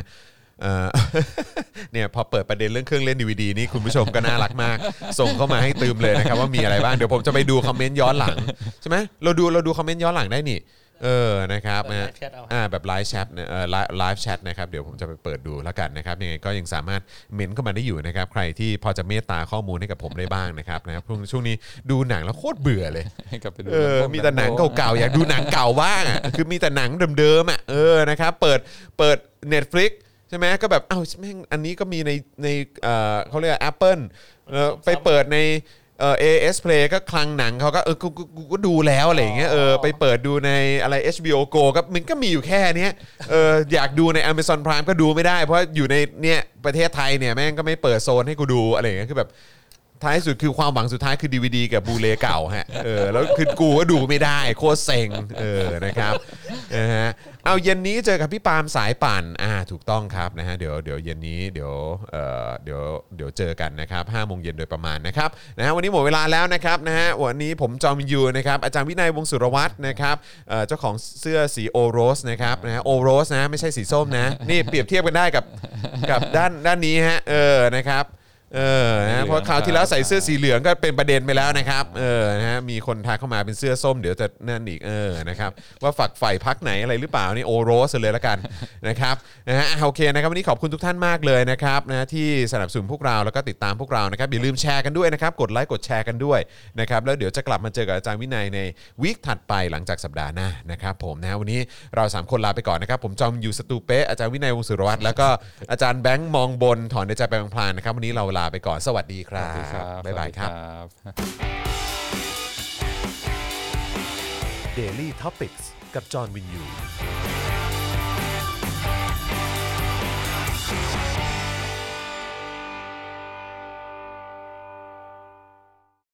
เนี่ยพอเปิดประเด็นเรื่องเครื่องเล่น ดี วี ดี นี่คุณผู้ชมก็น่ารักมากส่งเข้ามาให้ตืมเลยนะครับว่ามีอะไรบ้างเดี๋ยวผมจะไปดูคอมเมนต์ย้อนหลังใช่ไหมเราดูเราดูคอมเมนต์ย้อนหลังได้นี่เออนะครับนะอ่าแบบไลฟ์แชทเอ่อไลฟ์แชทนะครับเดี๋ยวผมจะไปเปิดดูแล้วกันนะครับยังไงก็ยังสามารถเม้นเข้ามาได้อยู่นะครับใครที่พอจะเมตตาข้อมูลให้กับผมได้บ้างนะครับนะช่วงนี้ดูหนังแล้วโคตรเบื่อเลยเออมีแต่หนังเก่าๆอยากดูหนังเก่าบ้างอ่ะคือมีแต่หนังเดิมๆอ่ะเออนะครับเปิดเปิด Netflixใช่ไหมก็แบบอ้าวแม่งอันนี้ก็มีในในเอ่อเขาเรียก Apple ไปเปิดในเอ่อ เอ เอส Play ก็คลังหนังเขาก็เออกูก็ดูแล้วอะไรอย่างเงี้ยเออไปเปิดดูในอะไร เอช บี โอ Go ก็มันก็มีอยู่แค่เนี้ยเอออยากดูใน Amazon Prime ก็ดูไม่ได้เพราะอยู่ในเนี่ยประเทศไทยเนี่ยแม่งก็ไม่เปิดโซนให้กูดูอะไรอย่างเงี้ยคือแบบท้ายสุดคือความหวังสุดท้ายคือ ดี วี ดี กับบูเลเก่าฮะเออแล้วคือกูก็ดูไม่ได้โคตรเซ็งเออนะครับนะฮะเอาเย็นนี้เจอกับพี่ปาล์มสายปั่นอ่าถูกต้องครับนะฮะเดี๋ยวเดี๋ยวเย็นนี้เดี๋ยวเอ่อเดี๋ยวเดี๋ยวเจอกันนะครับ ห้าโมงเย็นโดยประมาณนะครับนะฮะวันนี้หมดเวลาแล้วนะครับนะฮะวันนี้ผมจอมยูนะครับอาจารย์วินัยวงศ์สุรวัฒน์นะครับเอ่อเจ้าของเสื้อสีโอโรสนะครับนะฮะโอโรสนะไม่ใช่สีส้มนะนี่เปรียบเทียบกันได้กับกับด้านด้านนี้ฮะเออนะครับ เออนะเพราะคราวที่แล้วใส่เสื้อสีเหลืองก็เป็นประเด็นไปแล้วนะครับเออนะฮะมีคนทักเข้ามาเป็นเสื้อส้มเดี๋ยวจะนั่นอีกเออนะครับว่าฝักใฝ่พรรคไหนอะไรหรือเปล่านี่โอโรสเลยละกันนะครับนะฮะโอเคนะครับวันนี้ขอบคุณทุกท่านมากเลยนะครับนะที่สนับสนุนพวกเราแล้วก็ติดตามพวกเรานะครับอย่าลืมแชร์กันด้วยนะครับกดไลค์กดแชร์กันด้วยนะครับแล้วเดี๋ยวจะกลับมาเจอกับอาจารย์วินัยในวีคถัดไปหลังจากสัปดาห์หน้านะครับผมนะวันนี้เราสามคนลาไปก่อนนะครับผมจอมอยู่สตูเป๊ะอาจารย์วินัยวงศ์สุรวัตรแล้วก็อาจารย์แบงค์มองบนถอนใจไปพลางๆนะครับวันนี้เราลาไปก่อนสวัสดีครับบ๊ายบายครับ Daily Topics กับจอห์นวินยู